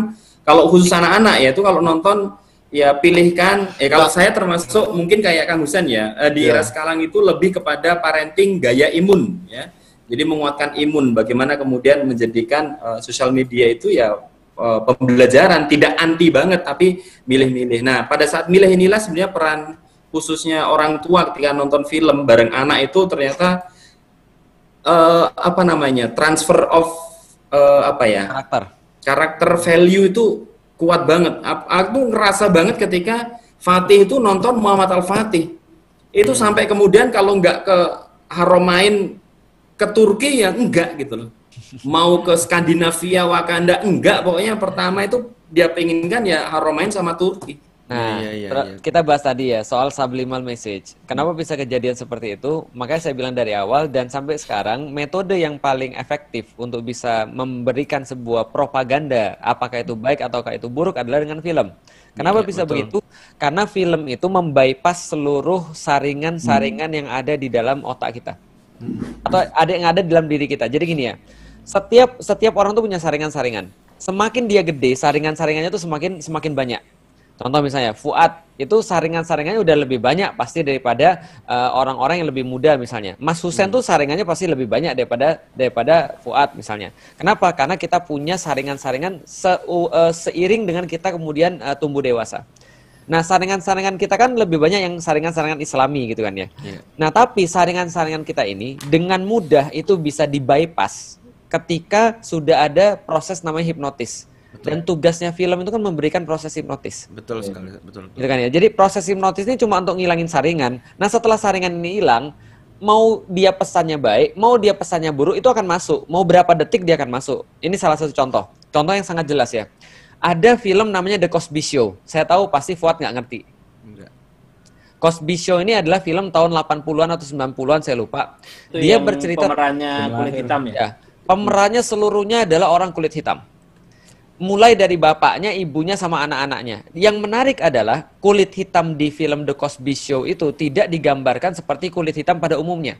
kalau khusus anak-anak ya itu kalau nonton ya pilihkan, eh kalau saya termasuk mungkin kayak Kang Husen ya, eh, di yeah. era sekarang itu lebih kepada parenting gaya imun ya, jadi menguatkan imun, bagaimana kemudian menjadikan uh, sosial media itu ya uh, pembelajaran, tidak anti banget tapi milih-milih. Nah pada saat milih inilah sebenarnya peran khususnya orang tua ketika nonton film bareng anak itu ternyata uh, apa namanya transfer of uh, apa ya karakter, karakter value itu kuat banget. Aku ngerasa banget ketika Fatih itu nonton Muhammad Al-Fatih. Itu sampai kemudian kalau nggak ke Haromain, ke Turki ya enggak gitu loh. Mau ke Skandinavia, Wakanda, enggak. Pokoknya yang pertama itu dia penginkan ya Haromain sama Turki. Nah, ya, ya, ya. kita bahas tadi ya soal subliminal message. Kenapa bisa kejadian seperti itu? Makanya saya bilang dari awal dan sampai sekarang metode yang paling efektif untuk bisa memberikan sebuah propaganda, apakah itu baik ataukah itu buruk adalah dengan film. Kenapa ya, bisa betul. begitu? Karena film itu membypass seluruh saringan-saringan hmm. yang ada di dalam otak kita. Hmm. Atau ada yang ada di dalam diri kita. Jadi gini ya, setiap setiap orang tuh punya saringan-saringan. Semakin dia gede, saringan-saringannya tuh semakin semakin banyak. Contoh misalnya Fuad, itu saringan-saringannya udah lebih banyak pasti daripada orang-orang uh, yang lebih muda misalnya. Mas Husen hmm. tuh saringannya pasti lebih banyak daripada daripada Fuad misalnya. Kenapa? Karena kita punya saringan-saringan se uh, seiring dengan kita kemudian uh, tumbuh dewasa. Nah, saringan-saringan kita kan lebih banyak yang saringan-saringan Islami gitu kan ya. Yeah. Nah, tapi saringan-saringan kita ini dengan mudah itu bisa dibypass ketika sudah ada proses namanya hipnotis. Betul. Dan tugasnya film itu kan memberikan proses hipnotis. Betul sekali, betul. betul. Gitu kan ya. Jadi proses hipnotis ini cuma untuk ngilangin saringan. Nah setelah saringan ini hilang, mau dia pesannya baik, mau dia pesannya buruk itu akan masuk. Mau berapa detik dia akan masuk. Ini salah satu contoh. Contoh yang sangat jelas ya. Ada film namanya The Cosby Show. Saya tahu pasti Fuad nggak ngerti. Enggak. Cosby Show ini adalah film tahun delapan puluhan atau sembilan puluhan saya lupa. Itu dia bercerita pemerannya kulit hitam ya. ya. Pemerannya seluruhnya adalah orang kulit hitam. mulai dari bapaknya, ibunya, sama anak-anaknya. Yang menarik adalah kulit hitam di film The Cosby Show itu tidak digambarkan seperti kulit hitam pada umumnya.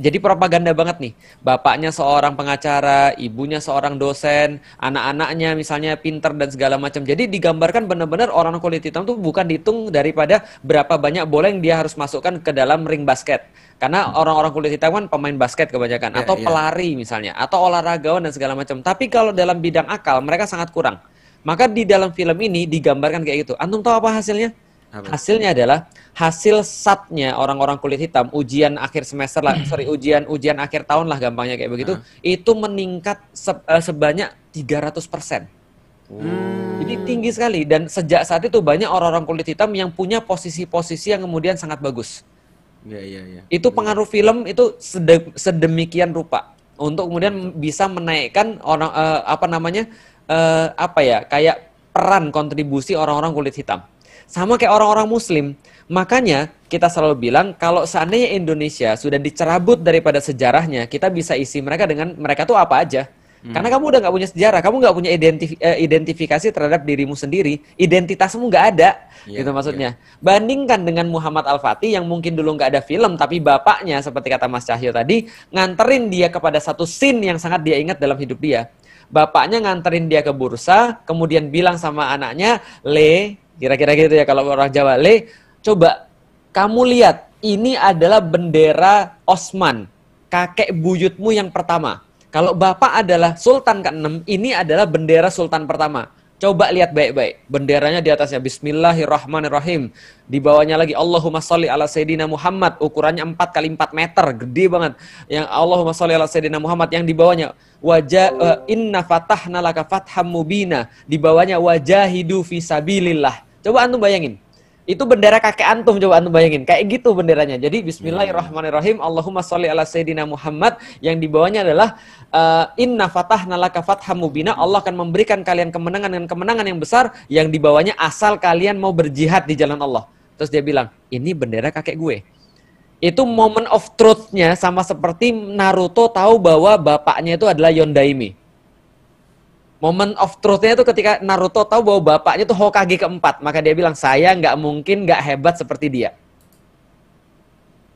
Jadi propaganda banget nih. Bapaknya seorang pengacara, ibunya seorang dosen, anak-anaknya misalnya pinter dan segala macam. Jadi digambarkan benar-benar orang kulit hitam tuh bukan dihitung daripada berapa banyak bola yang dia harus masukkan ke dalam ring basket. Karena orang-orang kulit hitam kan pemain basket kebanyakan, yeah, atau yeah. pelari misalnya, atau olahragawan dan segala macam. Tapi kalau dalam bidang akal mereka sangat kurang. Maka di dalam film ini digambarkan kayak gitu. Antum tahu apa hasilnya? Apa? Hasilnya adalah hasil satnya orang-orang kulit hitam, ujian akhir semester lah, sorry ujian ujian akhir tahun lah gampangnya kayak begitu, uh. itu meningkat se sebanyak tiga ratus persen. Hmm. Jadi tinggi sekali, dan sejak saat itu banyak orang-orang kulit hitam yang punya posisi-posisi yang kemudian sangat bagus. Ya, ya, ya. Itu pengaruh film itu sedemikian rupa untuk kemudian bisa menaikkan orang uh, apa namanya uh, apa ya kayak peran kontribusi orang-orang kulit hitam. Sama kayak orang-orang Muslim. Makanya kita selalu bilang kalau seandainya Indonesia sudah dicerabut daripada sejarahnya, kita bisa isi mereka dengan mereka tuh apa aja. Hmm. Karena kamu udah nggak punya sejarah, kamu nggak punya identif identifikasi terhadap dirimu sendiri, identitasmu nggak ada, yeah, gitu maksudnya. Yeah. Bandingkan dengan Muhammad Al-Fatih yang mungkin dulu nggak ada film, tapi bapaknya seperti kata Mas Cahyo tadi nganterin dia kepada satu scene yang sangat dia ingat dalam hidup dia. Bapaknya nganterin dia ke bursa, kemudian bilang sama anaknya, "Le," kira-kira gitu ya kalau orang Jawa, "Le, coba kamu lihat, ini adalah bendera Osman, kakek buyutmu yang pertama. Kalau bapak adalah Sultan keenam, ini adalah bendera Sultan pertama. Coba lihat baik-baik. Benderanya di atasnya Bismillahirrahmanirrahim. Di bawahnya lagi Allahumma sholli ala Sayyidina Muhammad. Ukurannya empat kali empat meter, gede banget. Yang Allahumma sholli ala Sayyidina Muhammad, yang di bawahnya wajah uh, inna fatahna laka fatham mubina. Di bawahnya wajahidu fisabilillah. Coba antum bayangin. Itu bendera kakek antum, coba antum bayangin. Kayak gitu benderanya. Jadi Bismillahirrahmanirrahim, Allahumma sholli ala Sayyidina Muhammad, yang dibawanya adalah uh, inna fatahna laka fatham mubina. Allah akan memberikan kalian kemenangan dengan kemenangan yang besar, yang dibawanya asal kalian mau berjihad di jalan Allah. Terus dia bilang, ini bendera kakek gue. Itu moment of truth-nya sama seperti Naruto tahu bahwa bapaknya itu adalah Yondaime. Moment of truth-nya itu ketika Naruto tahu bahwa bapaknya itu Hokage keempat. Maka dia bilang, saya nggak mungkin nggak hebat seperti dia.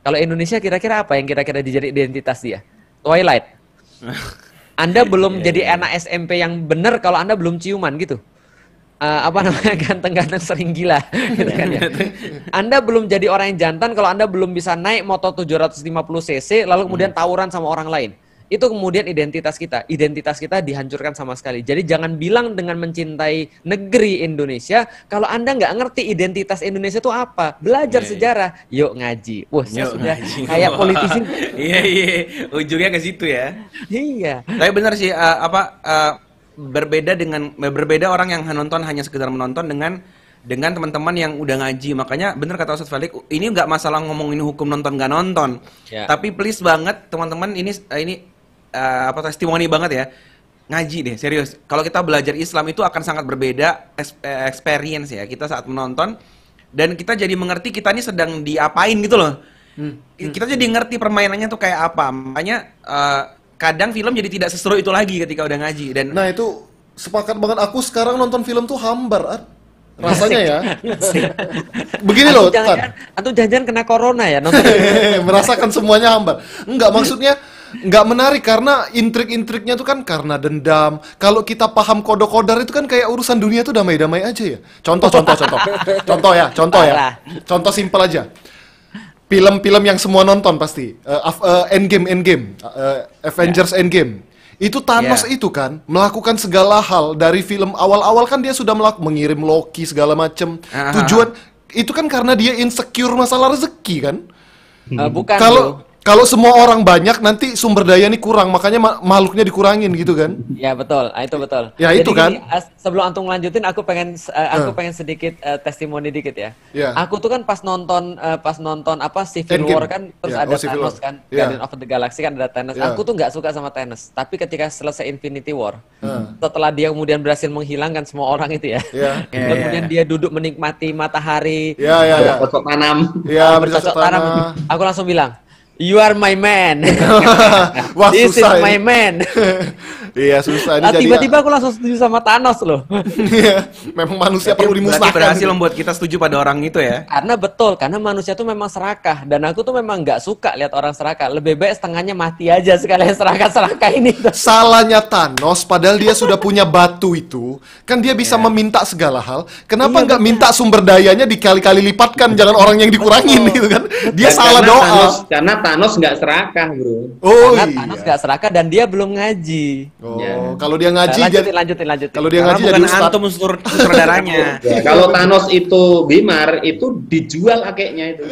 Kalau Indonesia kira-kira apa yang kira-kira dijadi identitas dia? Twilight. Anda belum yeah, jadi yeah. anak S M P yang benar kalau Anda belum ciuman gitu. Uh, apa namanya, ganteng-ganteng sering gila gitu kan ya. Anda belum jadi orang yang jantan kalau Anda belum bisa naik motor tujuh ratus lima puluh cc lalu kemudian tawuran sama orang lain. Itu kemudian identitas kita, identitas kita dihancurkan sama sekali. Jadi jangan bilang dengan mencintai negeri Indonesia kalau Anda nggak ngerti identitas Indonesia itu apa. Belajar yeah, sejarah, yuk ngaji. Wah, yuk sudah ngaji. Kayak politisi. Iya, iya. Ujungnya ke situ ya. Iya. Tapi benar sih uh, apa uh, berbeda dengan berbeda orang yang nonton hanya sekedar menonton dengan dengan teman-teman yang udah ngaji. Makanya bener kata Ustadz Felix, ini nggak masalah ngomongin hukum nonton nggak nonton. Yeah. Tapi please banget teman-teman, ini ini Uh, apa testimoni banget ya, ngaji deh serius. Kalau kita belajar Islam itu akan sangat berbeda experience ya kita saat menonton, dan kita jadi mengerti kita ini sedang diapain gitu loh. hmm. Kita hmm. jadi ngerti permainannya tuh kayak apa. Makanya uh, kadang film jadi tidak seseru itu lagi ketika udah ngaji. Dan nah itu sepakat banget, aku sekarang nonton film tuh hambar rasanya ya. Begini loh, atau jangan-jangan kena corona ya nonton. Merasakan semuanya hambar. Enggak, maksudnya nggak menarik karena intrik-intriknya itu kan karena dendam. Kalau kita paham kodok-kodar itu kan kayak urusan dunia itu damai-damai aja ya. Contoh, contoh, contoh. Contoh ya, contoh ya. Contoh simpel aja. Film-film yang semua nonton pasti. Uh, uh, Endgame, Endgame. Uh, Avengers yeah. Endgame. Itu Thanos yeah. itu kan melakukan segala hal dari film awal-awal kan dia sudah melakukan mengirim Loki segala macem. Uh-huh. Tujuan itu kan karena dia insecure masalah rezeki kan. Uh, bukan. Kalau Kalau semua orang banyak, nanti sumber daya ini kurang, makanya ma makhluknya dikurangin gitu kan? Ya betul, itu betul. Ya jadi itu kan. Gini, sebelum antum lanjutin, aku pengen uh, aku uh. pengen sedikit uh, testimoni dikit ya. Yeah. Aku tuh kan pas nonton uh, pas nonton apa Civil Endgame. War kan, terus yeah. ada oh, Thanos kan, yeah. Guardians of the Galaxy kan ada Thanos. Yeah. Aku tuh nggak suka sama Thanos, tapi ketika selesai Infinity War, uh. setelah dia kemudian berhasil menghilangkan semua orang itu ya, yeah. yeah. kemudian dia duduk menikmati matahari, yeah, yeah, yeah. bercocok tanam, yeah, bercocok tanam. Aku langsung bilang, "You are my man." Wah, this susah is my man. Iya susah. Nah, tiba-tiba aku langsung setuju sama Thanos loh. Memang manusia berarti, perlu dimusnahkan. Berarti berhasil membuat kita setuju pada orang itu ya? Karena betul, karena manusia tuh memang serakah. Dan aku tuh memang nggak suka lihat orang serakah. Lebih baik setengahnya mati aja sekalian serakah-serakah ini. Salahnya Thanos, padahal dia sudah punya batu itu. Kan dia bisa yeah. meminta segala hal. Kenapa nggak iya, minta sumber dayanya dikali-kali lipatkan? Jangan orang yang dikurangin gitu kan? Dia dan salah doa. Thanos, karena Thanos nggak serakah bro. Oh, karena iya. Thanos nggak serakah dan dia belum ngaji. Oh, ya. Kalau dia ngaji nah, lanjutin, lanjutin, lanjutin. Kalau dia karena ngaji bukan jadi ustad. Antum sutradaranya. Ya, kalau Thanos itu Bimar itu dijual akeknya itu.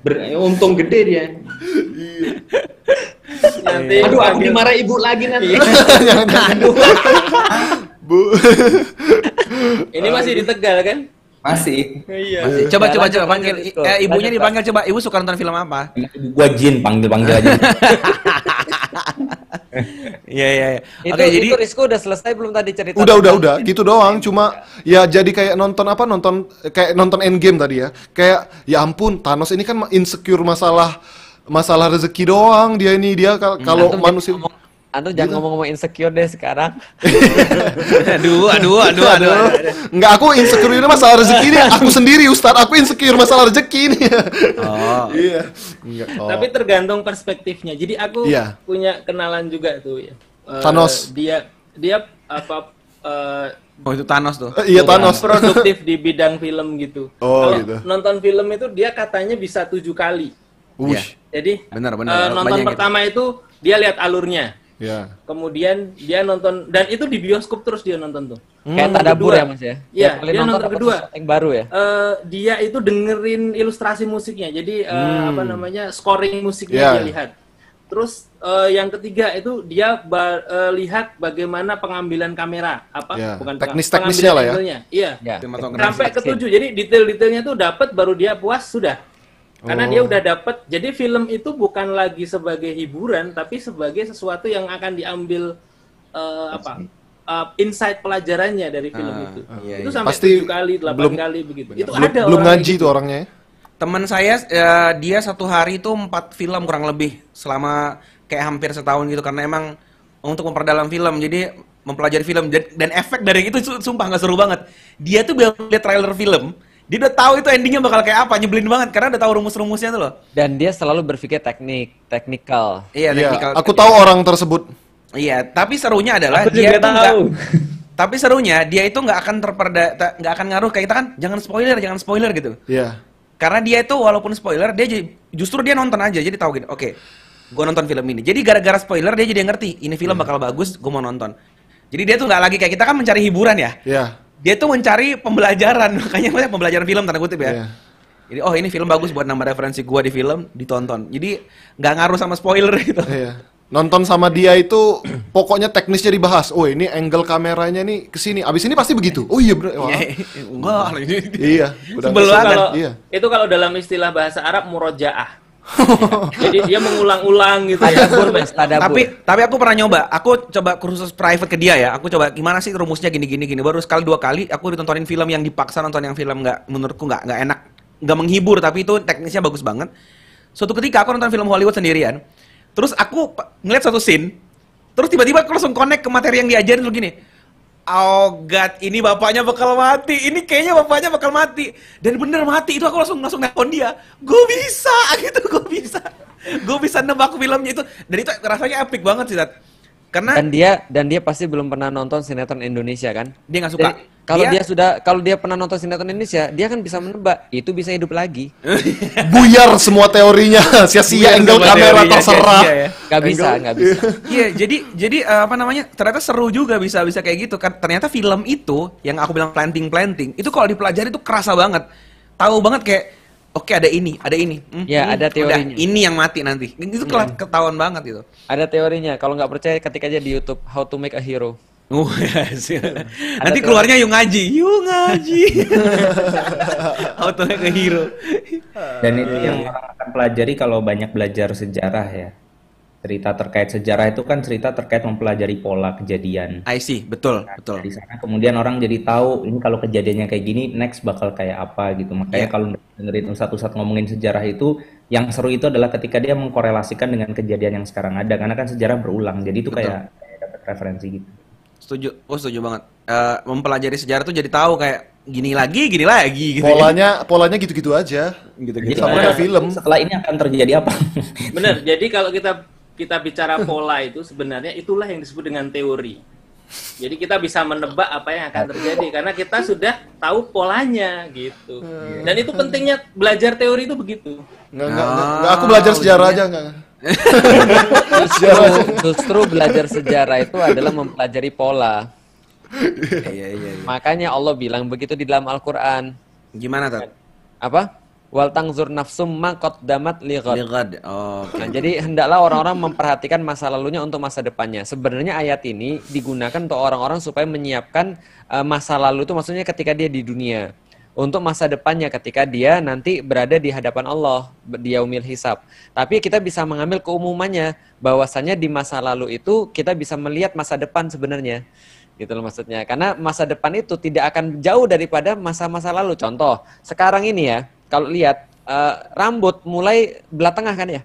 Beruntung gede dia. Nanti, aduh, aku dimarahi ibu lagi nanti. Aduh. Bu. Ini masih di Tegal kan? Masih. Iya. Masih. Coba coba coba panggil eh, ibunya dipanggil coba. Ibu suka nonton film apa? Gua Jin, panggil-panggil aja. Iya iya. Oke, jadi itu Rizko udah selesai belum tadi cerita? Udah udah udah, gitu doang cuma ya jadi kayak nonton apa nonton kayak nonton Endgame tadi ya. Kayak ya ampun Thanos ini kan insecure masalah masalah rezeki doang dia ini dia kalau manusia. Anu jangan ngomong-ngomong insecure deh sekarang. aduh, aduh, aduh, aduh. Enggak, aku insecure ini masalah rezeki ini. Aku sendiri, Ustadz. Aku insecure masalah rezeki ini. Oh. Iya. Oh. Tapi tergantung perspektifnya. Jadi aku yeah. punya kenalan juga tuh. Thanos. Uh, dia, dia apa? Uh, oh itu Thanos tuh. Uh, iya Thanos. Produktif di bidang film gitu. Oh kalo gitu. Nonton film itu dia katanya bisa tujuh kali. Ush. Yeah. Jadi. Benar, benar. Uh, nonton banyak pertama gitu. Itu dia lihat alurnya. Ya. Kemudian dia nonton dan itu di bioskop terus dia nonton tuh. Hmm. Kayak tadabur ya Mas ya. Iya, dia nonton, nonton kedua yang baru ya. Uh, dia itu dengerin ilustrasi musiknya. Jadi uh, hmm. apa namanya? Scoring musiknya yeah. dia lihat. Terus uh, yang ketiga itu dia ba uh, lihat bagaimana pengambilan kamera, apa? Yeah. Bukan teknis-teknisnya lah ya. Iya. Yeah. Sampai ketujuh. Jadi detail-detailnya tuh dapat baru dia puas sudah. Karena dia udah dapet, jadi film itu bukan lagi sebagai hiburan, tapi sebagai sesuatu yang akan diambil uh, apa uh, insight pelajarannya dari film ah, itu. Iya, itu iya. sampai tujuh kali, delapan kali begitu. Benar. Itu belum, ada belum orang ngaji itu orangnya. Teman saya uh, dia satu hari itu empat film kurang lebih selama kayak hampir setahun gitu karena emang untuk memperdalam film, jadi mempelajari film dan, dan efek dari itu sumpah nggak seru banget. Dia tuh bilang lihat trailer film. Dia udah tahu itu endingnya bakal kayak apa, nyebelin banget karena udah tahu rumus-rumusnya tuh loh. Dan dia selalu berpikir teknik, teknikal. Iya, teknikal. Aku tahu orang tersebut. Iya, tapi serunya adalah aku dia tahu. Tapi serunya dia itu nggak akan terperda, nggak akan ngaruh kayak kita kan. Jangan spoiler, jangan spoiler gitu. Iya. Karena dia itu walaupun spoiler, dia justru dia nonton aja jadi tahu gitu. Oke, gue nonton film ini. Jadi gara-gara spoiler dia jadi ngerti ini film bakal bagus, gue mau nonton. Jadi dia tuh nggak lagi kayak kita kan mencari hiburan ya. Iya. Dia tuh mencari pembelajaran, makanya pembelajaran film tanda kutip ya. Yeah. Jadi oh ini film bagus buat nambah referensi gua di film, ditonton. Jadi nggak ngaruh sama spoiler gitu. Yeah. Nonton sama dia itu pokoknya teknisnya dibahas. Oh ini angle kameranya nih kesini. Abis ini pasti begitu. Oh iya bener. Wah. Iya. Sebelum itu kalau dalam istilah bahasa Arab murojaah. Jadi dia mengulang-ulang gitu ya. Tapi tapi aku pernah nyoba. Aku coba kursus private ke dia ya. Aku coba gimana sih rumusnya gini-gini gini. Baru sekali dua kali aku ditontonin film yang dipaksa nonton yang film nggak menurutku nggak nggak enak, nggak menghibur tapi itu teknisnya bagus banget. Suatu ketika aku nonton film Hollywood sendirian. Terus aku ngeliat satu scene. Terus tiba-tiba aku langsung connect ke materi yang diajarin terus gini. Oh God, ini bapaknya bakal mati. Ini kayaknya bapaknya bakal mati. Dan bener mati, itu aku langsung langsung nelfon dia. Gue bisa, gitu, gue bisa. Gue bisa nebak filmnya itu. Dan itu rasanya epic banget sih, Dad. Karena dan dia dan dia pasti belum pernah nonton sinetron Indonesia kan? Dia nggak suka. Jadi, kalau dia, dia sudah kalau dia pernah nonton sinetron Indonesia, dia kan bisa menebak itu bisa hidup lagi. Buyar semua teorinya, sia-sia angle kamera terserah. Ya. Gak bisa, gak bisa. Iya, jadi jadi apa namanya? Ternyata seru juga bisa bisa kayak gitu. Ternyata film itu yang aku bilang planting-planting, itu kalau dipelajari itu kerasa banget. Tahu banget kayak oke okay, ada ini, ada ini. Hmm, ya, ini, ada teorinya. Udah, ini yang mati nanti. Itu hmm. ketahuan banget itu. Ada teorinya. Kalau nggak percaya ketik aja di YouTube How to Make a Hero. Oh, yes. Nanti keluarnya Yung Ngaji, Yung Ngaji. Autonya ke hero. Dan itu yang orang akan pelajari kalau banyak belajar sejarah ya. Cerita terkait sejarah itu kan cerita terkait mempelajari pola kejadian. I see, betul, nah, betul. Di sana kemudian orang jadi tahu ini kalau kejadiannya kayak gini next bakal kayak apa gitu. Makanya yeah. kalau dengerin ustadz-ustadz ngomongin sejarah itu yang seru itu adalah ketika dia mengkorelasikan dengan kejadian yang sekarang ada, karena kan sejarah berulang, jadi itu betul. kayak, kayak dapat referensi gitu. Setuju, oh setuju banget. Uh, mempelajari sejarah tuh jadi tahu kayak gini lagi, gini lagi, gitu. Polanya, polanya gitu-gitu aja. Gitu-gitu. Sama kayak film. Setelah ini akan terjadi apa? Bener. Jadi kalau kita kita bicara pola itu sebenarnya itulah yang disebut dengan teori. Jadi kita bisa menebak apa yang akan terjadi karena kita sudah tahu polanya, gitu. Dan itu pentingnya belajar teori itu begitu. Nggak, nggak, nggak. Aku belajar sejarah aja nggak. justru, justru belajar sejarah itu adalah mempelajari pola. iya, iya, iya. Makanya Allah bilang begitu di dalam Al-Quran. Gimana, Tad? Apa? Wal tangzur nafsum ma qaddamat li ghad. Oh, okay. Nah, jadi hendaklah orang-orang memperhatikan masa lalunya untuk masa depannya. Sebenarnya ayat ini digunakan untuk orang-orang supaya menyiapkan uh, masa lalu itu, maksudnya ketika dia di dunia. Untuk masa depannya ketika dia nanti berada di hadapan Allah di yaumil hisab. Tapi kita bisa mengambil keumumannya bahwasanya di masa lalu itu kita bisa melihat masa depan sebenarnya. Gitu loh maksudnya, karena masa depan itu tidak akan jauh daripada masa-masa lalu. Contoh, sekarang ini ya, kalau lihat uh, rambut mulai belah tengah kan ya?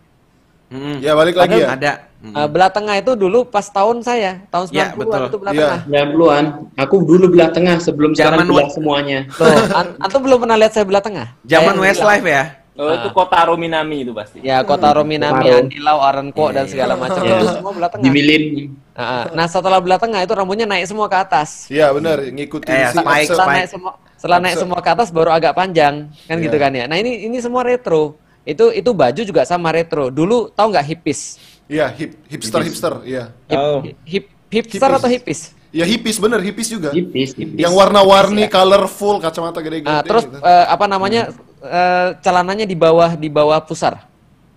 Hmm. Ya balik lagi ya? Ada. Uh, belah tengah itu dulu pas tahun saya, tahun ya, sembilan puluhan itu belah ya. tengah. sembilan puluhan, aku dulu belah tengah sebelum zaman sekarang belah semuanya. Tuh, an antum belum pernah lihat saya belah tengah? Zaman Westlife ya? Oh, itu Kotaro Minami itu pasti. Ya, Kotaro Minami, Andilau, Aranko, dan segala macam itu semua belah tengah. Jimilin. Nah, setelah belah tengah itu rambutnya naik semua ke atas. Iya, benar, ngikutin eh, si spike, setelah spike. naik semua setelah naik semua ke atas baru agak panjang, kan yeah. gitu kan ya. Nah, ini ini semua retro. Itu itu baju juga sama retro. Dulu tahu nggak hippies? Iya, hip, hipster hipster, iya. Hip, oh. hip, hipster hippies. atau hippies? Ya hippies, bener hippies juga. Hippies, hippies. Yang warna-warni, ya. colorful, kacamata gede-gede. Nah, terus gitu. uh, apa namanya? Hmm. Uh, celananya di bawah di bawah pusar.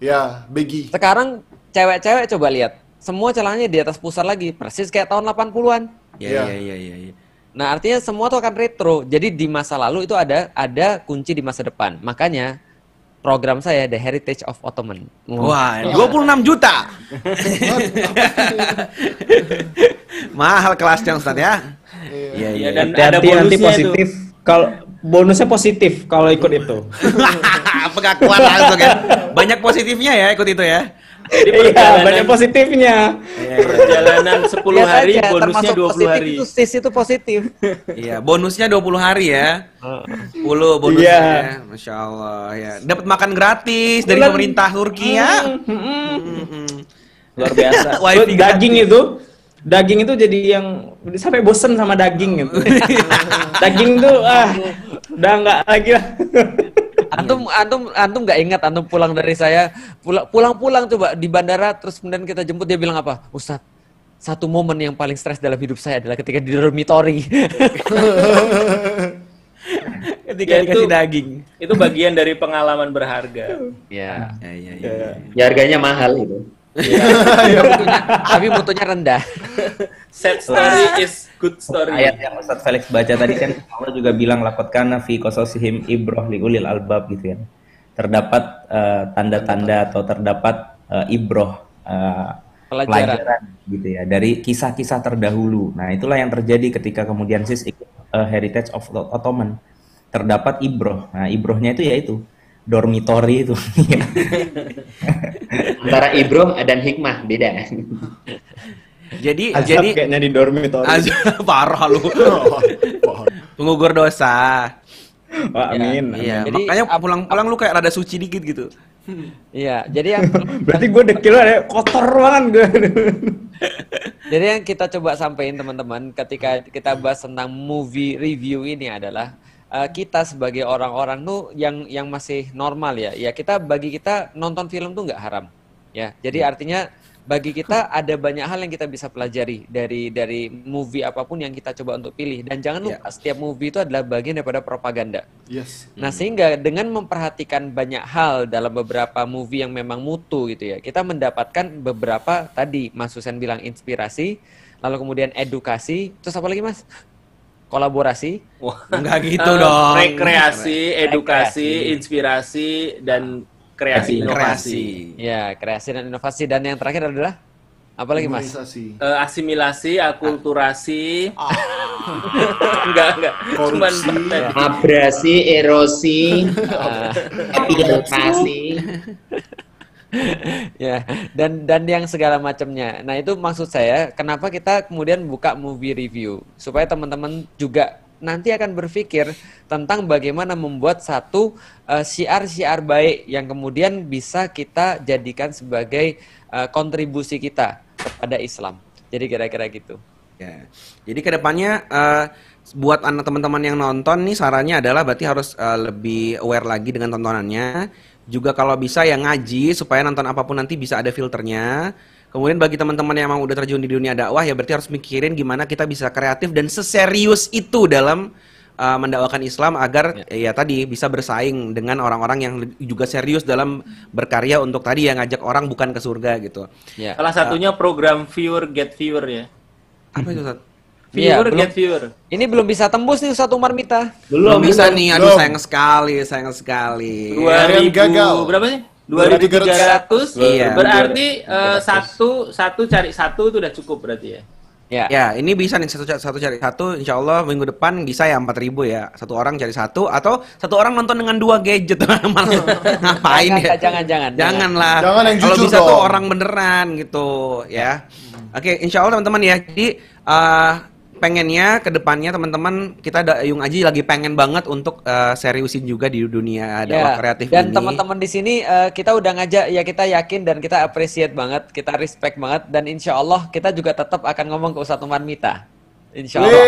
Ya, baggy. Sekarang cewek-cewek coba lihat, semua celananya di atas pusar lagi, persis kayak tahun delapan puluhan. Iya, iya, iya, iya. Nah, artinya semua tuh akan retro. Jadi di masa lalu itu ada ada kunci di masa depan. Makanya program saya The Heritage of Ottoman. Wah, dua puluh enam juta. Mahal kelasnya, Ustaz ya. Iya, iya. Dan ada bonusnya positif. Kalau bonusnya positif kalau ikut itu. Pengakuan langsung kan. Banyak positifnya ya ikut itu ya. Jadi iya, banyak positifnya. Iya, iya. Perjalanan sepuluh hari, aja, bonusnya dua puluh hari. Itu sis itu positif. Iya, bonusnya dua puluh hari ya. sepuluh bonusnya. Yeah. Masya Allah ya. Dapat makan gratis Bulan. dari pemerintah Turki ya. Mm, mm, mm, mm, mm. Luar biasa. Daging itu Daging itu jadi yang sampai bosen sama daging gitu. Daging tuh ah udah nggak lagi lah. Antum antum antum nggak ingat antum pulang dari saya pulang-pulang coba di bandara, terus kemudian kita jemput, dia bilang apa? Ustadz, satu momen yang paling stres dalam hidup saya adalah ketika di dormitory. Ketika ya, dikasih itu, daging. Itu bagian dari pengalaman berharga. Ya. Ya, ya, ya, ya. ya harganya mahal itu. Ya, ya, mutunya, tapi mutunya rendah. Sad story is good story. Ayat yang Ustaz Felix baca tadi kan Allah juga bilang laqad kana fi qasasihim ibrah li ulil albab gitu ya. Terdapat tanda-tanda uh, atau terdapat uh, ibrah uh, pelajaran. pelajaran gitu ya dari kisah-kisah terdahulu. Nah, itulah yang terjadi ketika kemudian sis ikut uh, Heritage of Ottoman. Terdapat ibrah. Nah, ibrahnya itu yaitu dormitory itu. Antara ibroh dan hikmah beda. Jadi azab jadi kayaknya di dormitory. Azab, parah lu. Pengugur dosa. Oh, amin. Ya, amin. Jadi, makanya pulang-pulang lu kayak rada suci dikit gitu. Iya, jadi yang berarti gue dekil ada kotor banget gue. Jadi yang kita coba sampaikan teman-teman ketika kita bahas tentang movie review ini adalah Uh, kita sebagai orang-orang tuh yang yang masih normal ya, ya kita bagi kita nonton film tuh nggak haram, ya. Jadi artinya bagi kita ada banyak hal yang kita bisa pelajari dari dari movie apapun yang kita coba untuk pilih, dan jangan lupa yeah. setiap movie itu adalah bagian daripada propaganda. Yes. Nah sehingga dengan memperhatikan banyak hal dalam beberapa movie yang memang mutu gitu ya, kita mendapatkan beberapa tadi Mas Husen bilang inspirasi, lalu kemudian edukasi, terus apa lagi Mas? Kolaborasi? Wah, enggak gitu uh, dong. Rekreasi, edukasi, rekreasi. inspirasi, dan kreasi, kreasi inovasi. Ya, kreasi dan inovasi. Dan yang terakhir adalah? Apa lagi Mas? Uh, asimilasi, akulturasi. Ah. enggak, enggak. Korupsi. Abrasi, erosi. Akulturasi. Ya, dan dan yang segala macamnya. Nah, itu maksud saya kenapa kita kemudian buka movie review, supaya teman-teman juga nanti akan berpikir tentang bagaimana membuat satu uh, siar-siar baik yang kemudian bisa kita jadikan sebagai uh, kontribusi kita kepada Islam. Jadi kira-kira gitu. Ya. Jadi kedepannya uh, buat anak teman-teman yang nonton nih, sarannya adalah berarti harus uh, lebih aware lagi dengan tontonannya. Juga kalau bisa ya ngaji supaya nonton apapun nanti bisa ada filternya. Kemudian bagi teman-teman yang emang udah terjun di dunia dakwah, ya berarti harus mikirin gimana kita bisa kreatif dan seserius itu dalam uh, mendakwakan Islam agar ya. ya tadi bisa bersaing dengan orang-orang yang juga serius dalam berkarya untuk tadi yang ngajak orang bukan ke surga gitu. Ya. Salah satunya uh, program viewer get viewer ya. Apa itu Ustaz? Viewer ya, get belum, viewer. Ini belum bisa tembus nih Ustaz Umar Mita. Belum, belum bisa belum, nih, aduh belum. sayang sekali, sayang sekali. dua ribu gagal. Berapa sih? dua ribu tiga ratus, iya. Berarti uh, satu satu cari satu itu udah cukup berarti ya? Ya, ya ini bisa nih satu, satu cari satu, insya Allah minggu depan bisa ya empat ribu ya, satu orang cari satu atau satu orang nonton dengan dua gadget. Ngapain ya? Jangan, jangan, janganlah. Jangan yang jujur. Kalau bisa dong. Tuh orang beneran gitu ya. Hmm. Oke, insya Allah teman-teman ya. Jadi uh, pengennya kedepannya teman-teman kita Yung Aji lagi pengen banget untuk uh, seriusin juga di dunia dakwah yeah. kreatif dan ini. Dan teman-teman di sini uh, kita udah ngajak ya, kita yakin dan kita appreciate banget, kita respect banget, dan insya Allah kita juga tetap akan ngomong ke Ustadz Umar Mita. Insya Allah.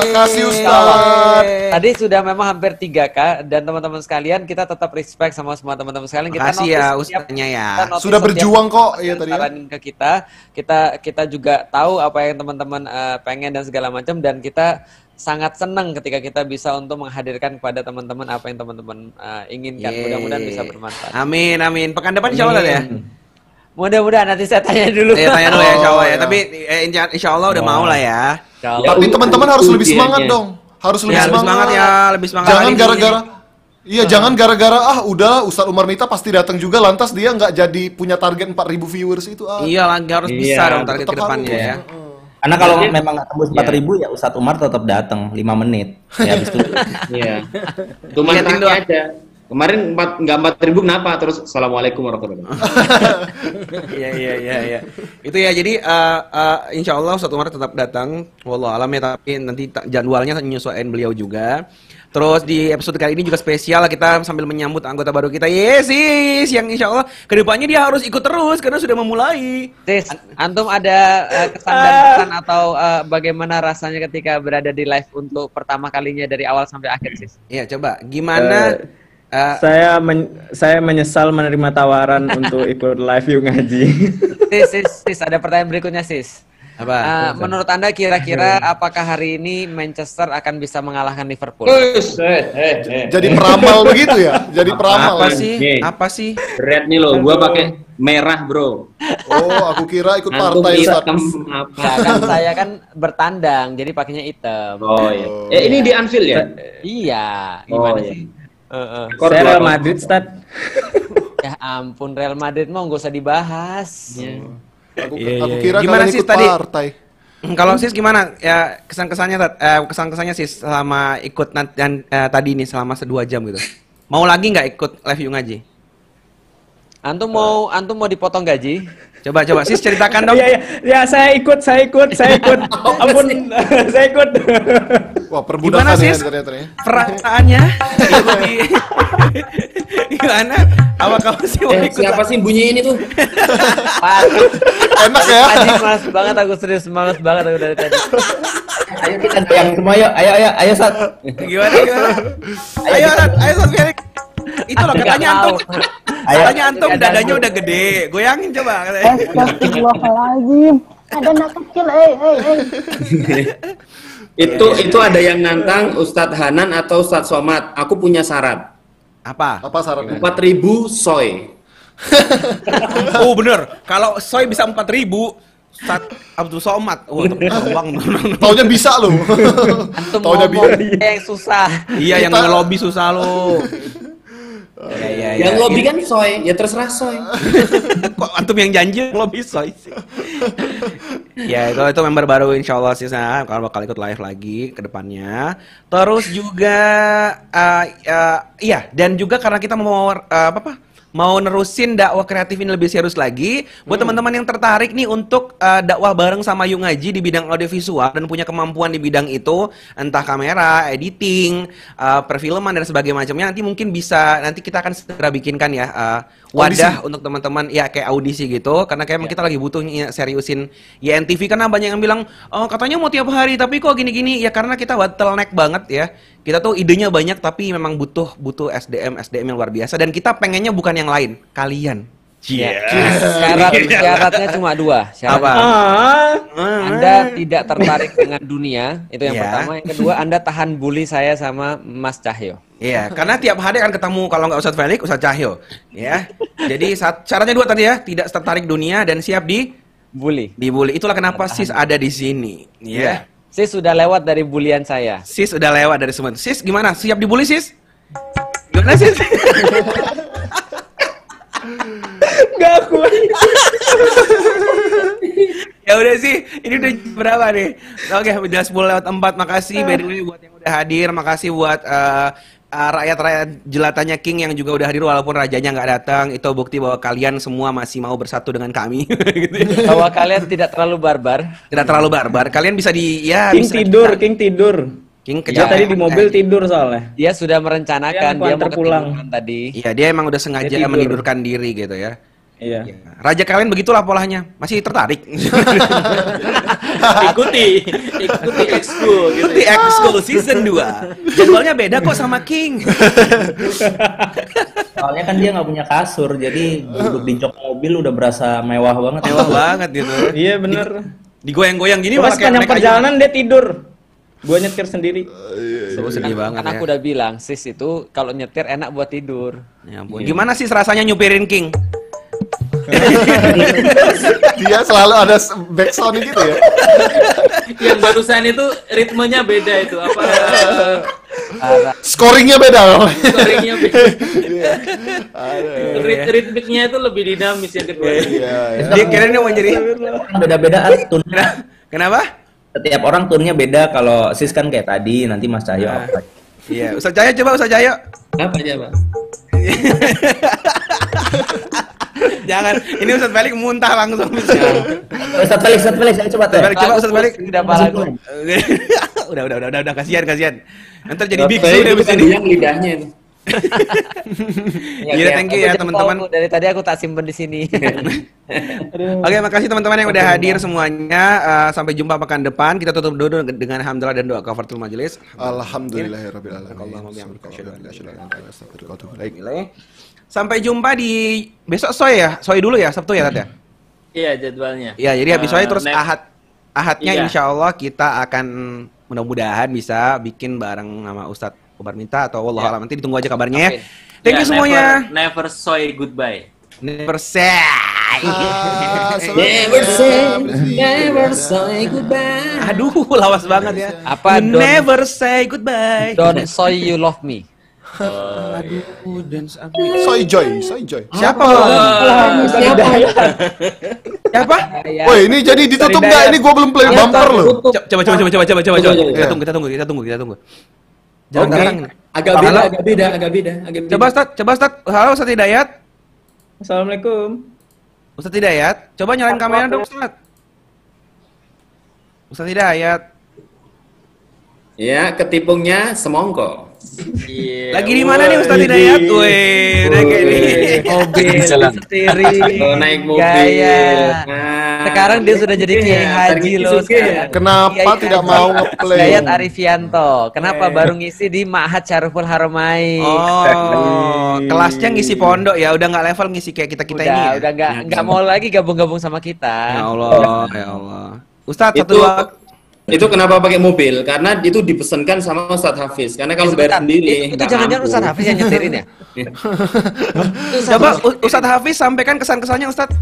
Terima kasih Ustaz. Tadi sudah memang hampir tiga K dan teman-teman sekalian kita tetap respect sama semua teman-teman sekalian. Kita notice ya Ustaznya ya. Kita sudah berjuang kok ya tadi. Saran ke kita, kita kita juga tahu apa yang teman-teman uh, pengen dan segala macam, dan kita sangat senang ketika kita bisa untuk menghadirkan kepada teman-teman apa yang teman-teman uh, inginkan. Mudah-mudahan bisa bermanfaat. Amin amin. Pekan depan insya Allah ya. Mudah-mudahan nanti saya tanya dulu. Iya, tanya dulu ya, insya Allah ya. Tapi eh, insya Allah udah mau lah ya. Tapi teman-teman harus lebih semangat dong. Harus lebih semangat ya, lebih semangat. Jangan gara-gara, iya jangan gara-gara ah udah Ustadz Umar Mita pasti datang juga lantas dia nggak jadi punya target empat ribu viewers itu. Iya lah, harus bisa dong target kedepannya ya. Karena kalau memang nggak tembus empat ribu ya Ustadz Umar tetap datang lima menit. Ya habis itu. Iya. Cuma tanya aja. Kemarin empat nggak empat ribu kenapa? Terus assalamualaikum warahmatullahi wabarakatuh. Iya iya iya. Ya. Itu ya, jadi uh, uh, insya Allah Ustadz Umar tetap datang. Wallah alam ya, tapi nanti jadwalnya nyesuaiin beliau juga. Terus di episode kali ini juga spesial, kita sambil menyambut anggota baru kita Yesis, yang insya Allah kedepannya dia harus ikut terus karena sudah memulai. Sis, antum ada uh, kesan dan pesan atau uh, bagaimana rasanya ketika berada di live untuk pertama kalinya dari awal sampai akhir, Sis? Iya, coba gimana? Uh, Uh, saya men saya menyesal menerima tawaran untuk ikut live Yung Aji. Sis, sis, sis, ada pertanyaan berikutnya, sis. Apa? Uh, menurut Anda kira-kira apakah hari ini Manchester akan bisa mengalahkan Liverpool? Eh, eh, eh. Jadi peramal begitu ya? Jadi peramal. Apa sih? Hey. Apa sih? Red nih loh, gua pakai merah, bro. Oh, aku kira ikut partai Ustaz. Kan saya kan bertandang, jadi pakainya hitam. Oh, iya. Oh, eh, ini di Anfield ya? Iya, gimana oh, sih? Iya. Uh, uh. Real Madrid, Stad. Ya ampun, Real Madrid mau nggak usah dibahas. Yeah. Aku, yeah, aku kira yeah, yeah. Gimana sih tadi? Kalau sis gimana ya kesan-kesannya, eh, kesan-kesannya sih selama ikut dan eh, tadi ini selama dua jam gitu. Mau lagi nggak ikut live Yung Aji? Antum mau antum mau dipotong gaji? Coba coba sis ceritakan dong. Iya iya, ya, saya ikut, saya ikut, saya ikut. Ampun, saya ikut. Wah, perbudakan ya ternyata ya. Perasaannya? Gimana? Apa kamu sih mau ikut? Siapa sih bunyi ini tuh? Enak ya. Semangat banget aku, serius semangat banget aku dari tadi. Ayo kita yang semua yuk. Ayo ayo ayo Sat. Gimana gimana? Ayo Sat, ayo Sat. Itu loh katanya antum. Katanya antum dadanya udah gede. Goyangin coba. Astagfirullahaladzim. Ada anak kecil, eh eh eh. Itu itu ada yang nantang Ustadz Hanan atau Ustadz Somad. Aku punya syarat. Apa? Apa syaratnya? empat ribu soy. Oh bener. Kalau soy bisa empat ribu. Ustadz Abdul Somad, wah uang, taunya bisa loh, taunya bisa yang susah, iya yang ngelobi susah lo, yang lobby kan soy, ya terserah soy, kok antum yang janji lobby soy sih, Ya itu itu member baru insyaallah sih saya kalau bakal ikut live lagi ke depannya. Terus juga uh, uh, iya dan juga karena kita mau uh, apa apa mau nerusin dakwah kreatif ini lebih serius lagi. Buat hmm. teman-teman yang tertarik nih untuk uh, dakwah bareng sama Yu Ngaji di bidang audiovisual dan punya kemampuan di bidang itu, entah kamera, editing, uh, perfilman dan sebagainya macamnya, nanti mungkin bisa nanti kita akan segera bikinkan ya uh, wadah audisi untuk teman-teman ya kayak audisi gitu. Karena kayak yeah. kita lagi butuh seriusin Y N T V karena banyak yang bilang oh, katanya mau tiap hari tapi kok gini-gini ya karena kita bottleneck banget ya. Kita tuh idenya banyak tapi memang butuh butuh S D M S D M yang luar biasa dan kita pengennya bukan yang lain, kalian. Yes. Yes. Syarat syaratnya cuma dua. Syaratnya apa? Anda tidak tertarik dengan dunia, itu yang yeah. pertama. Yang kedua, Anda tahan bully saya sama Mas Cahyo. Iya, yeah, karena tiap hari akan ketemu kalau nggak Ustadz Felix, Ustadz Cahyo. Ya. Yeah. Jadi syaratnya dua tadi ya, tidak tertarik dunia dan siap di bully. Dibully. Itulah kenapa sis ada di sini. Ya. Yeah. Yeah. Sis sudah lewat dari bulian saya. Sis sudah lewat dari semua. Sis gimana? Siap dibully, Sis? Gimana, Sis? Enggak kuat. Ya udah sih, ini udah berapa nih? Oke, udah sepuluh lewat empat. Makasih by the way buat yang udah hadir. Makasih buat uh, Uh, rakyat-rakyat jelatanya King yang juga udah hadir walaupun rajanya nggak datang, itu bukti bahwa kalian semua masih mau bersatu dengan kami. Gitu. Bahwa kalian tidak terlalu barbar. Tidak terlalu barbar. Kalian bisa di ya King bisa tidur, kita... King tidur. King kejauhan. Dia tadi di mobil tidur soalnya. Dia sudah merencanakan dia, dia mau pulang tadi. Iya, dia emang udah sengaja menidurkan diri gitu ya. Iya. Ya. Raja kalian begitulah polanya. Masih tertarik. Ikuti ikuti ekskul gitu. Ikuti ekskul season dua. Jadwalnya beda kok sama King. Soalnya kan dia nggak punya kasur, jadi duduk di jok mobil udah berasa mewah banget. Mewah banget gitu. Iya bener. Digoyang-goyang gini malah kayak perjalanan dia tidur. Gua nyetir sendiri. Uh, iya, iya. Kan aku udah bilang, sis itu kalau nyetir enak buat tidur. Ya ampun. Gimana sih rasanya nyupirin King? Dia selalu ada backsound gitu ya. Yang barusan itu ritmenya beda itu apa? Uh, Scoringnya beda loh. Scoringnya beda. Rit ritmiknya itu lebih dinamis yang kedua. Dia keren mau jadi beda-beda tunnya. Kenapa? Setiap orang tunnya beda. Kalau sis kan kayak tadi, nanti Mas Cahyo nah. apa? Iya, Ustaz Cahyo coba Ustaz Cahyo. Apa coba? Jangan, ini Ustadz Felix muntah langsung. Ustadz Felix, Ustadz Felix, coba tuh. Coba Ustadz Felix. Tidak parah. Udah, udah, udah, udah, udah, kasihan, kasihan. Nanti jadi big udah bisa dihilang lidahnya itu. Iya, thank you ya teman-teman. Dari tadi aku tak simpen di sini. Oke, makasih teman-teman yang udah hadir semuanya. Sampai jumpa pekan depan. Kita tutup dulu dengan alhamdulillah dan doa kafaratul majelis. Alhamdulillahirabbil alamin. Sampai jumpa di besok soy ya, soy dulu ya, Sabtu ya Tat ya? Iya jadwalnya. Iya jadi habis soy terus ahad, ahadnya iya. Insya Allah kita akan mudah-mudahan bisa bikin bareng sama Ustadz Kobar Minta atau Allah ya. Alam nanti ditunggu aja kabarnya. Okay. Ya. Thank ya, you semuanya. Never, never soy goodbye. Never say. Ah, never say. Never say goodbye. Aduh lawas banget ya. Apa? Never say goodbye. Don't soy you love me. Aduh, dance ambil. Soy Joy, Soy Joy. Siapa? Siapa? Siapa? Woi, ini jadi ditutup nggak? Ini gue belum play bumper loh. Coba, coba, coba, coba, coba, coba. Kita tunggu, kita tunggu, kita tunggu, kita tunggu. Jangan agak beda, agak beda, agak beda. Coba start, coba start. Halo, Ustadz Hidayat. Assalamualaikum. Ustadz Hidayat, coba nyalain kamera dong, Ustadz. Ustadz Hidayat. Ya, ketipungnya semongko. Yeah. Lagi di mana nih Ustadz Hidayat? Wih, udah kayak nih. Mobil, steering, naik mobil. Gaya. Nah, sekarang dia sudah jadi Kiai Haji loh. Kenapa tidak mau ngeplay? Hidayat Arifianto. Kenapa baru ngisi di Ma'had Syariful Haramain? Oh, kelasnya ngisi pondok ya. Udah nggak level ngisi kayak kita kita ini. Udah nggak nggak mau lagi gabung-gabung sama kita. Ya Allah, ya Allah. Ustadz satu dua. Itu kenapa pakai mobil? Karena itu dipesankan sama Ustadz Hafiz. Karena kalau bayar sendiri, itu jangan-jangan Ustadz Hafiz yang nyetirin ya? Coba Ustadz Hafiz sampaikan kesan-kesannya Ustadz.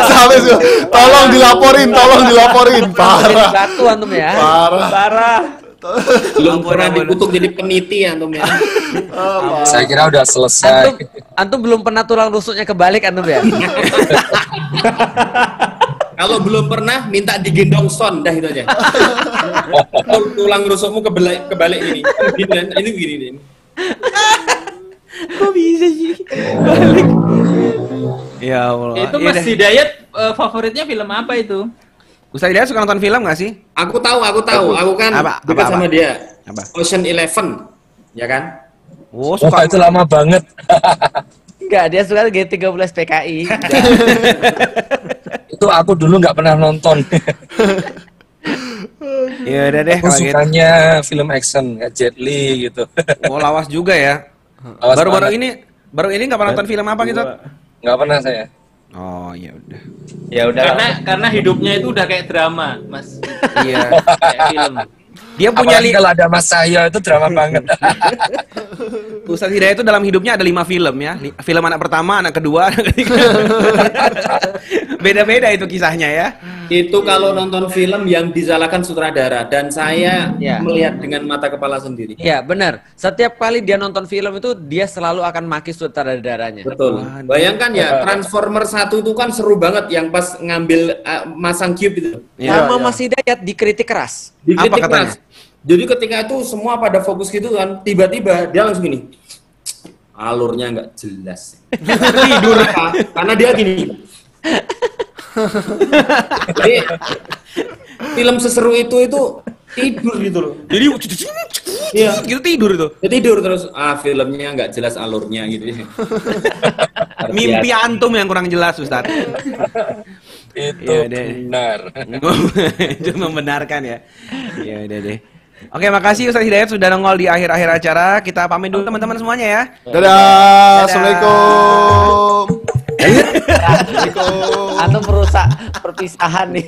Hafiz, tolong dilaporin, tolong dilaporin. Parah. Parah. Belum pernah dikutuk jadi peniti antum ya. Oh, saya kira udah selesai. Antum, antum belum pernah tulang rusuknya kebalik antum ya. Kalau belum pernah minta digendong son dah itu aja. Tulang rusukmu kebalik kebalik ini. Ini ini begini ini. Kok bisa sih? Balik. Ya Allah. Itu Mas Hidayat uh, favoritnya film apa itu? Ustaz Hidayat suka nonton film nggak sih? Aku tahu, aku tahu. Aku kan apa, dekat apa, sama apa? Dia. Apa? Ocean Eleven, ya kan? Oh, suka oh, itu lama banget. Enggak, dia suka G tiga belas P K I. Itu aku dulu nggak pernah nonton. Ya udah deh. Aku sukanya gitu. Film action, kayak Jet Li gitu. Oh, lawas juga ya. Baru-baru ini, baru ini nggak pernah nonton film apa gitu? Nggak pernah saya. Oh ya udah. Ya udah. Karena karena hidupnya itu udah kayak drama, Mas. Iya. Kayak film. Dia punya li- kalau ada Mas saya itu drama banget. Ustaz Hidayat itu dalam hidupnya ada lima film ya. Film anak pertama, anak kedua, anak ketiga. Beda-beda itu kisahnya ya. Itu kalau nonton film yang disalahkan sutradara dan saya ya. Melihat dengan mata kepala sendiri. Iya, benar. Setiap kali dia nonton film itu dia selalu akan maki sutradaranya. Betul. Waduh. Bayangkan ya, Transformer satu itu kan seru banget yang pas ngambil uh, masang cube itu. Ya, sama ya. Mas Hidayat dikritik keras. Dikritik apa katanya? Keras. Jadi ketika itu semua pada fokus gitu kan, tiba-tiba dia langsung gini, alurnya nggak jelas. Tidur apa? Karena dia gini. Jadi film seseru itu itu tidur gitu loh. Jadi iya. Gitu tidur itu. Ya, tidur terus. Ah filmnya nggak jelas alurnya gitu. Mimpi antum yang kurang jelas Ustaz. Itu ya, benar. Itu membenarkan ya. Ya udah deh. Oke, makasih Ustaz Hidayat sudah nongol di akhir-akhir acara. Kita pamit dulu teman-teman semuanya ya. Dadah. Dadah. Assalamualaikum. Assalamualaikum. Atau merusak perpisahan nih.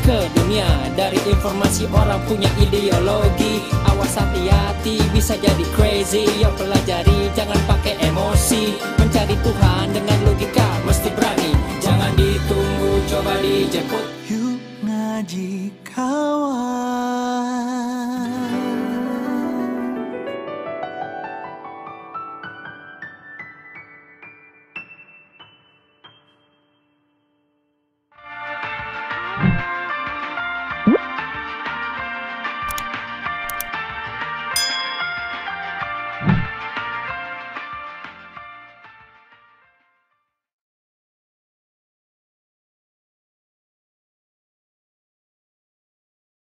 Ke dunia dari informasi orang punya ideologi, awas hati-hati bisa jadi crazy. Yang pelajari jangan pakai emosi, mencari Tuhan dengan logika mesti berani, jangan ditunggu coba dijemput. Yuk ngaji kawan.